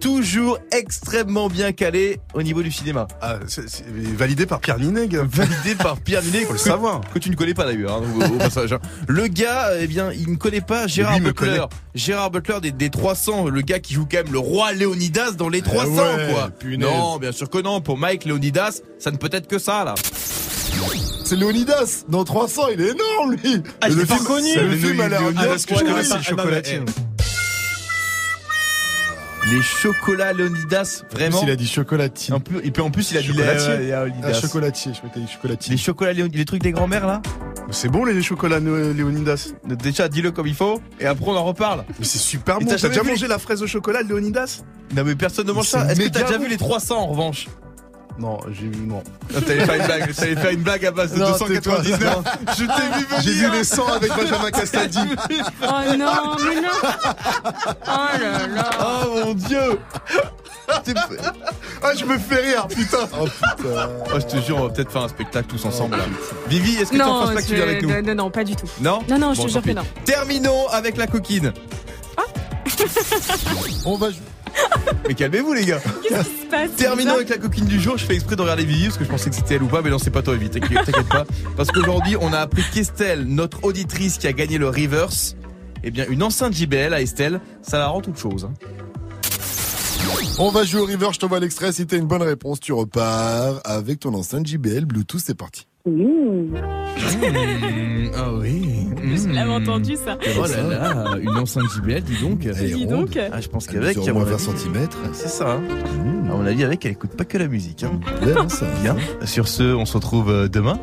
Toujours extrêmement bien calé au niveau du cinéma. Ah, c'est, c'est validé par Pierre Nineg. Validé par Pierre Nineg. Faut le savoir. Que tu ne connais pas d'ailleurs, hein, au, au passage. Hein. Le gars, eh bien, il ne connaît pas Gérard Butler. Gérard Butler des, des trois cents, le gars qui joue quand même le roi Leonidas dans les trois cents, ouais, quoi. Punaise. Non, bien sûr que non. Pour Mike, Leonidas, ça ne peut être que ça, là. C'est Leonidas. Dans trois cents, il est énorme, lui. Ah, je l'ai pas connu. Le film a l'air bien. Parce que je connais pas Chocolatine. Les chocolats Leonidas, vraiment. En plus, il a dit chocolatine. En plus, et puis en plus, il a dit chocolatier. Euh, ah, chocolatier, je crois que t'as dit chocolatier. Les chocolats Leonidas, les trucs des grands-mères, là. C'est bon, les chocolats Leonidas. Déjà, dis-le comme il faut, et après, on en reparle. Mais c'est super bon. T'as, t'as déjà mangé les... la fraise au chocolat Leonidas? Non, mais personne ne mange ça. Est-ce que t'as déjà vu les trois cents, en revanche? Non, j'ai vu, non. non t'allais faire une blague, t'allais faire une blague à base de non, deux cent quatre-vingt-dix-neuf. Je t'ai vu venir. J'ai vu les cent avec Benjamin Castaldi. Oh non, mais non. Oh là là. Oh mon Dieu. Ah, je me fais rire, putain. Oh putain. Oh, je te jure, on va peut-être faire un spectacle tous ensemble. Là. Vivi, est-ce que non, tu en penses pas que tu viens avec nous? Non, non, non, pas du tout. Non, non, non, bon, je te jure que non. Terminons avec la coquine. Ah. On va jouer. Mais calmez-vous les gars. Qu'est-ce qui se passe? Terminons avec la coquine du jour. Je fais exprès de regarder Vivi parce que je pensais que c'était elle ou pas. Mais non, c'est pas toi Vivi, t'inquiète, t'inquiète pas. Parce qu'aujourd'hui on a appris qu'Estelle, notre auditrice qui a gagné le reverse, eh bien une enceinte J B L à Estelle, ça la rend toute chose. On va jouer au reverse, je t'envoie l'extrait. Si t'as une bonne réponse, tu repars avec ton enceinte J B L Bluetooth, c'est parti. Mmh. Mmh. Ah oui. Mmh. Je l'avais entendu ça. Oh là là, une enceinte J B L, dis donc. Elle dis donc. Ah, je pense qu'avec, il y a moins vingt centimètres. C'est ça. Mmh. À mon avis, avec, elle écoute pas que la musique. Hein. Bien, ça. Bien. Sur ce, on se retrouve demain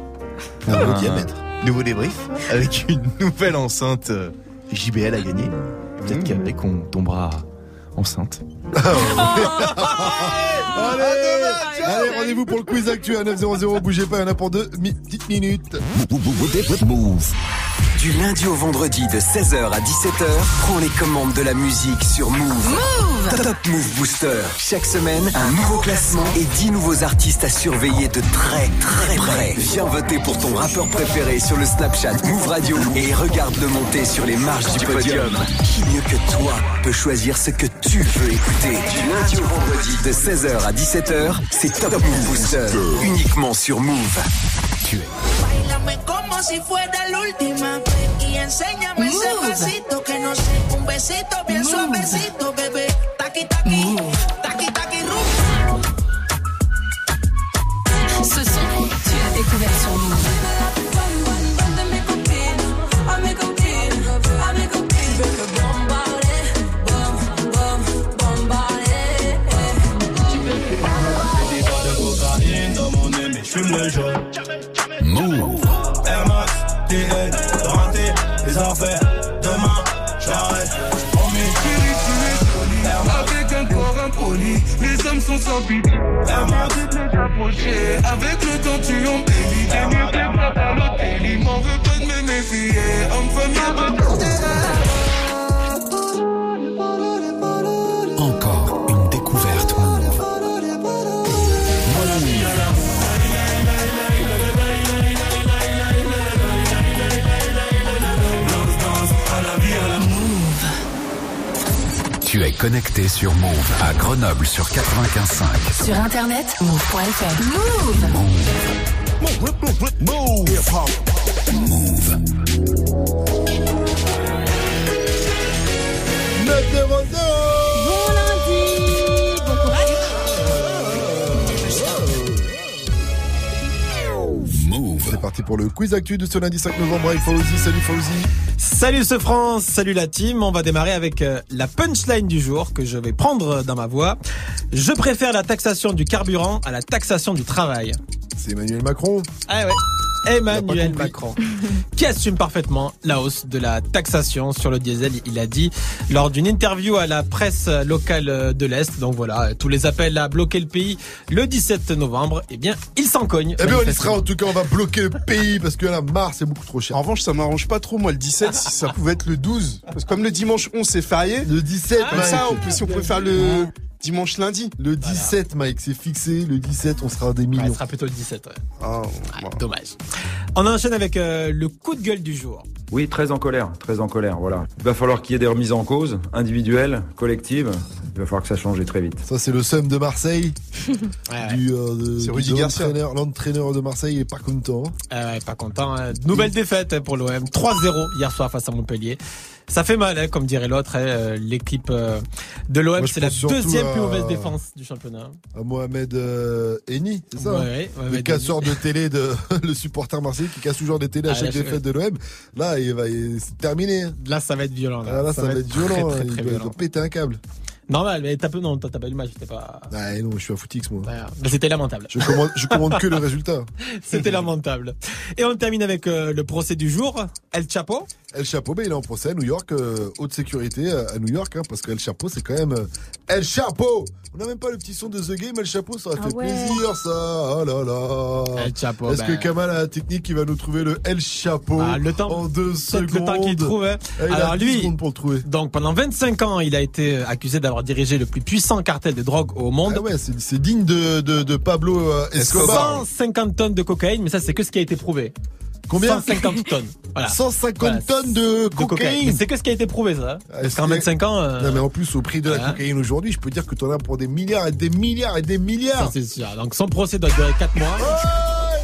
pour un, un diamètre. Nouveau débrief avec une nouvelle enceinte J B L à gagner. Peut-être mmh. qu'avec, on tombera enceinte. Allez, allez, allez, allez, rendez-vous pour le quiz actuel à neuf cents. Bougez pas, il y en a pour deux mi- petites minutes. Mouv. Du lundi au vendredi de seize heures à dix-sept heures, prends les commandes de la musique sur Mouv. Mouv. Top Mouv Booster. Chaque semaine, un nouveau classement et dix nouveaux artistes à surveiller de très très près. Viens voter pour ton rappeur préféré sur le Snapchat Mouv Radio et regarde le monter sur les marches du podium. Qui mieux que toi peut choisir ce que tu veux écouter? Du lundi au vendredi de seize heures à dix-sept heures, c'est Top Mouv Booster, uniquement sur Mouv. Tu es. Como si fuera la última vez y enséñame Mouv. Ese pasito que no sé, un besito bien Mouv. Suavecito, bebé. Taqui taqui, Mouv. Taqui taqui rumba. Ce son, tu as découvert sur Mouv. Mouv. T N, raté les affaires, demain j'arrête. On m'est chéri, tu es jolie, avec un corps impoli, les hommes sont sans pitié. Aime-moi de les approcher, avec le temps tu embellis. T'es mieux que les plats à l'hôtel, il m'en veut pas de me méfier. Enfin, mieux va porter. Encore une découverte Mouv. Tu es connecté sur Mouv à Grenoble sur quatre-vingt-quinze virgule cinq. Sur internet, mouv point f r. Mouv. Mouv. Mouv. Mouv. Bon lundi. Bon courage. Mouv. C'est parti pour le quiz actu de ce lundi cinq novembre avec Fauzi. Salut Fauzi. Salut ce France, salut la team. On va démarrer avec la punchline du jour que je vais prendre dans ma voix. Je préfère la taxation du carburant à la taxation du travail. C'est Emmanuel Macron. Ah ouais. Emmanuel Macron, qui assume parfaitement la hausse de la taxation sur le diesel. Il a dit lors d'une interview à la presse locale de l'Est, donc voilà, tous les appels à bloquer le pays le dix-sept novembre, eh bien, il s'en cogne. Eh bien, on y sera, en tout cas, on va bloquer le pays parce que la marre, c'est beaucoup trop cher. En revanche, ça m'arrange pas trop, moi, le dix-sept, si ça pouvait être le douze. Parce que comme le dimanche onze, c'est férié. Le dix-sept, comme ah, ça, on peut, si on pouvait faire le... dimanche lundi. Le dix-sept, voilà. Mike, c'est fixé. Le dix-sept, on sera à des millions. On ouais, sera plutôt le dix-sept, ouais. Oh, ouais, wow. Dommage. On enchaîne avec euh, le coup de gueule du jour. Oui, très en colère, très en colère, voilà. Il va falloir qu'il y ait des remises en cause, individuelles, collectives. Il va falloir que ça change très vite. Ça, c'est le seum de Marseille. ouais, du, euh, de, c'est Rudy Garcia. L'entraîneur, l'entraîneur de Marseille est pas content. Euh, pas content. Hein. Nouvelle défaite pour l'O M. trois zéro hier soir face à Montpellier. Ça fait mal, hein, comme dirait l'autre. Hein. L'équipe euh, de l'O M, moi, c'est la deuxième à... plus mauvaise défense du championnat. À Mohamed euh, Eni, c'est ça, ouais, hein, ouais, le casseur de télé, de le supporter marseillais qui casse toujours des télés à, à chaque défaite de l'O M. Là, il va il... c'est terminé. Là, ça va être violent. Là, ah, là ça, ça va, va être très, violent. Très, très, très il violent. Va péter un câble. Normal, mais t'as peu, non, t'as, t'as pas eu le match, t'es pas. Ah non, je suis à Footix, moi. Ah, mais c'était lamentable. Je commande, je commande que le résultat. C'était lamentable. Et on termine avec euh, le procès du jour. El Chapo. El Chapo, ben, il est en procès à New York, euh, haute sécurité à New York, hein, parce que El Chapo, c'est quand même. Euh, El Chapo. On n'a même pas le petit son de The Game, El Chapo, ça aurait ah fait ouais. plaisir, ça. Oh là là. El Chapo. Est-ce ben... que Kamal a la technique qui va nous trouver le El Chapo bah, le temps, en deux secondes. Le temps qu'il trouve, hein. Ah, il alors a lui, pour le trouver. Donc pendant vingt-cinq ans, il a été accusé d'avoir diriger le plus puissant cartel de drogue au monde. Ah ouais, c'est, c'est digne de, de, de Pablo Escobar. cent cinquante tonnes de cocaïne, mais ça, c'est que ce qui a été prouvé. Combien? cent cinquante tonnes. Voilà. cent cinquante voilà. tonnes de cocaïne. De cocaïne. Mais c'est que ce qui a été prouvé, ça. Ah, parce qu'en vingt-cinq ans. Euh... Non, mais en plus, au prix de voilà. la cocaïne aujourd'hui, je peux dire que t'en as pour des milliards et des milliards et des milliards. Ça, c'est sûr. Donc, son procès doit durer quatre mois. Oh,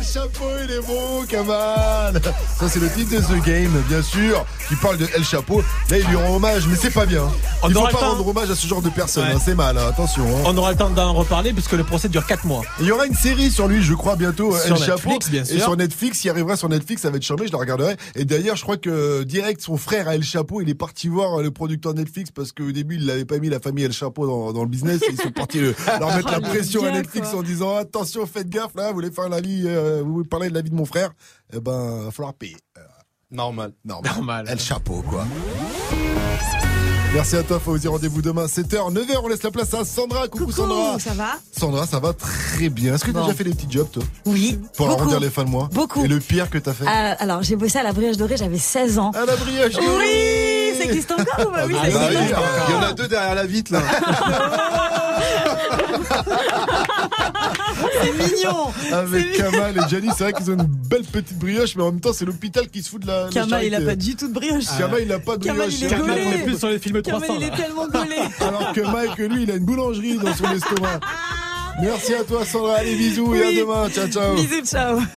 Chapeau, il est bon, Kamal. Ça, c'est le titre de The Game, bien sûr, qui parle de El Chapo. Là, il lui rend hommage, mais c'est pas bien. Il faut pas rendre hommage à ce genre de personne, ouais. hein, c'est mal, hein, attention. Hein. On aura le temps d'en reparler puisque le procès dure quatre mois. Et il y aura une série sur lui, je crois, bientôt, sur El Chapo. Netflix, bien sûr. Et sur Netflix, il arrivera sur Netflix, ça va être charmé, je la regarderai. Et d'ailleurs, je crois que direct, son frère à El Chapo, il est parti voir le producteur Netflix parce qu'au début, il n'avait pas mis la famille El Chapo dans, dans le business. Ils sont partis le, leur mettre la pression à Netflix en disant attention, faites gaffe, là, vous voulez faire la vie. Euh, vous parlez de la vie de mon frère, eh ben, il va falloir payer. Euh, normal, normal. normal El Chapo, quoi. Merci à toi, Fawzi. Rendez-vous demain, sept heures, neuf heures. On laisse la place à Sandra. Coucou, Coucou Sandra. Ça va Sandra, ça va très bien. Est-ce que bon. tu as déjà fait des petits jobs, toi? Oui. Pour arrondir les fins de mois. Beaucoup. Et le pire que tu as fait? euh, Alors, j'ai bossé à la Brioche Dorée, j'avais seize ans. À la Brioche Dorée. Oui, ça existe encore ou pas? Oui, ça existe encore. Il y en a deux derrière la vitre, là. C'est mignon. Avec c'est Kamal mignon. Et Gianni, c'est vrai qu'ils ont une belle petite brioche, mais en même temps, c'est l'hôpital qui se fout de la. Kamal, il a pas du tout de brioche. Ah, Kamal, il a pas de Kamal, brioche. Kamal, il est gaulé. Plus sur les films Kamal, trois cents, il est tellement gaulé. Alors que Mike, lui, il a une boulangerie dans son estomac. Merci à toi, Sandra. Allez, bisous oui. et à demain. Ciao, ciao. Bisous, ciao.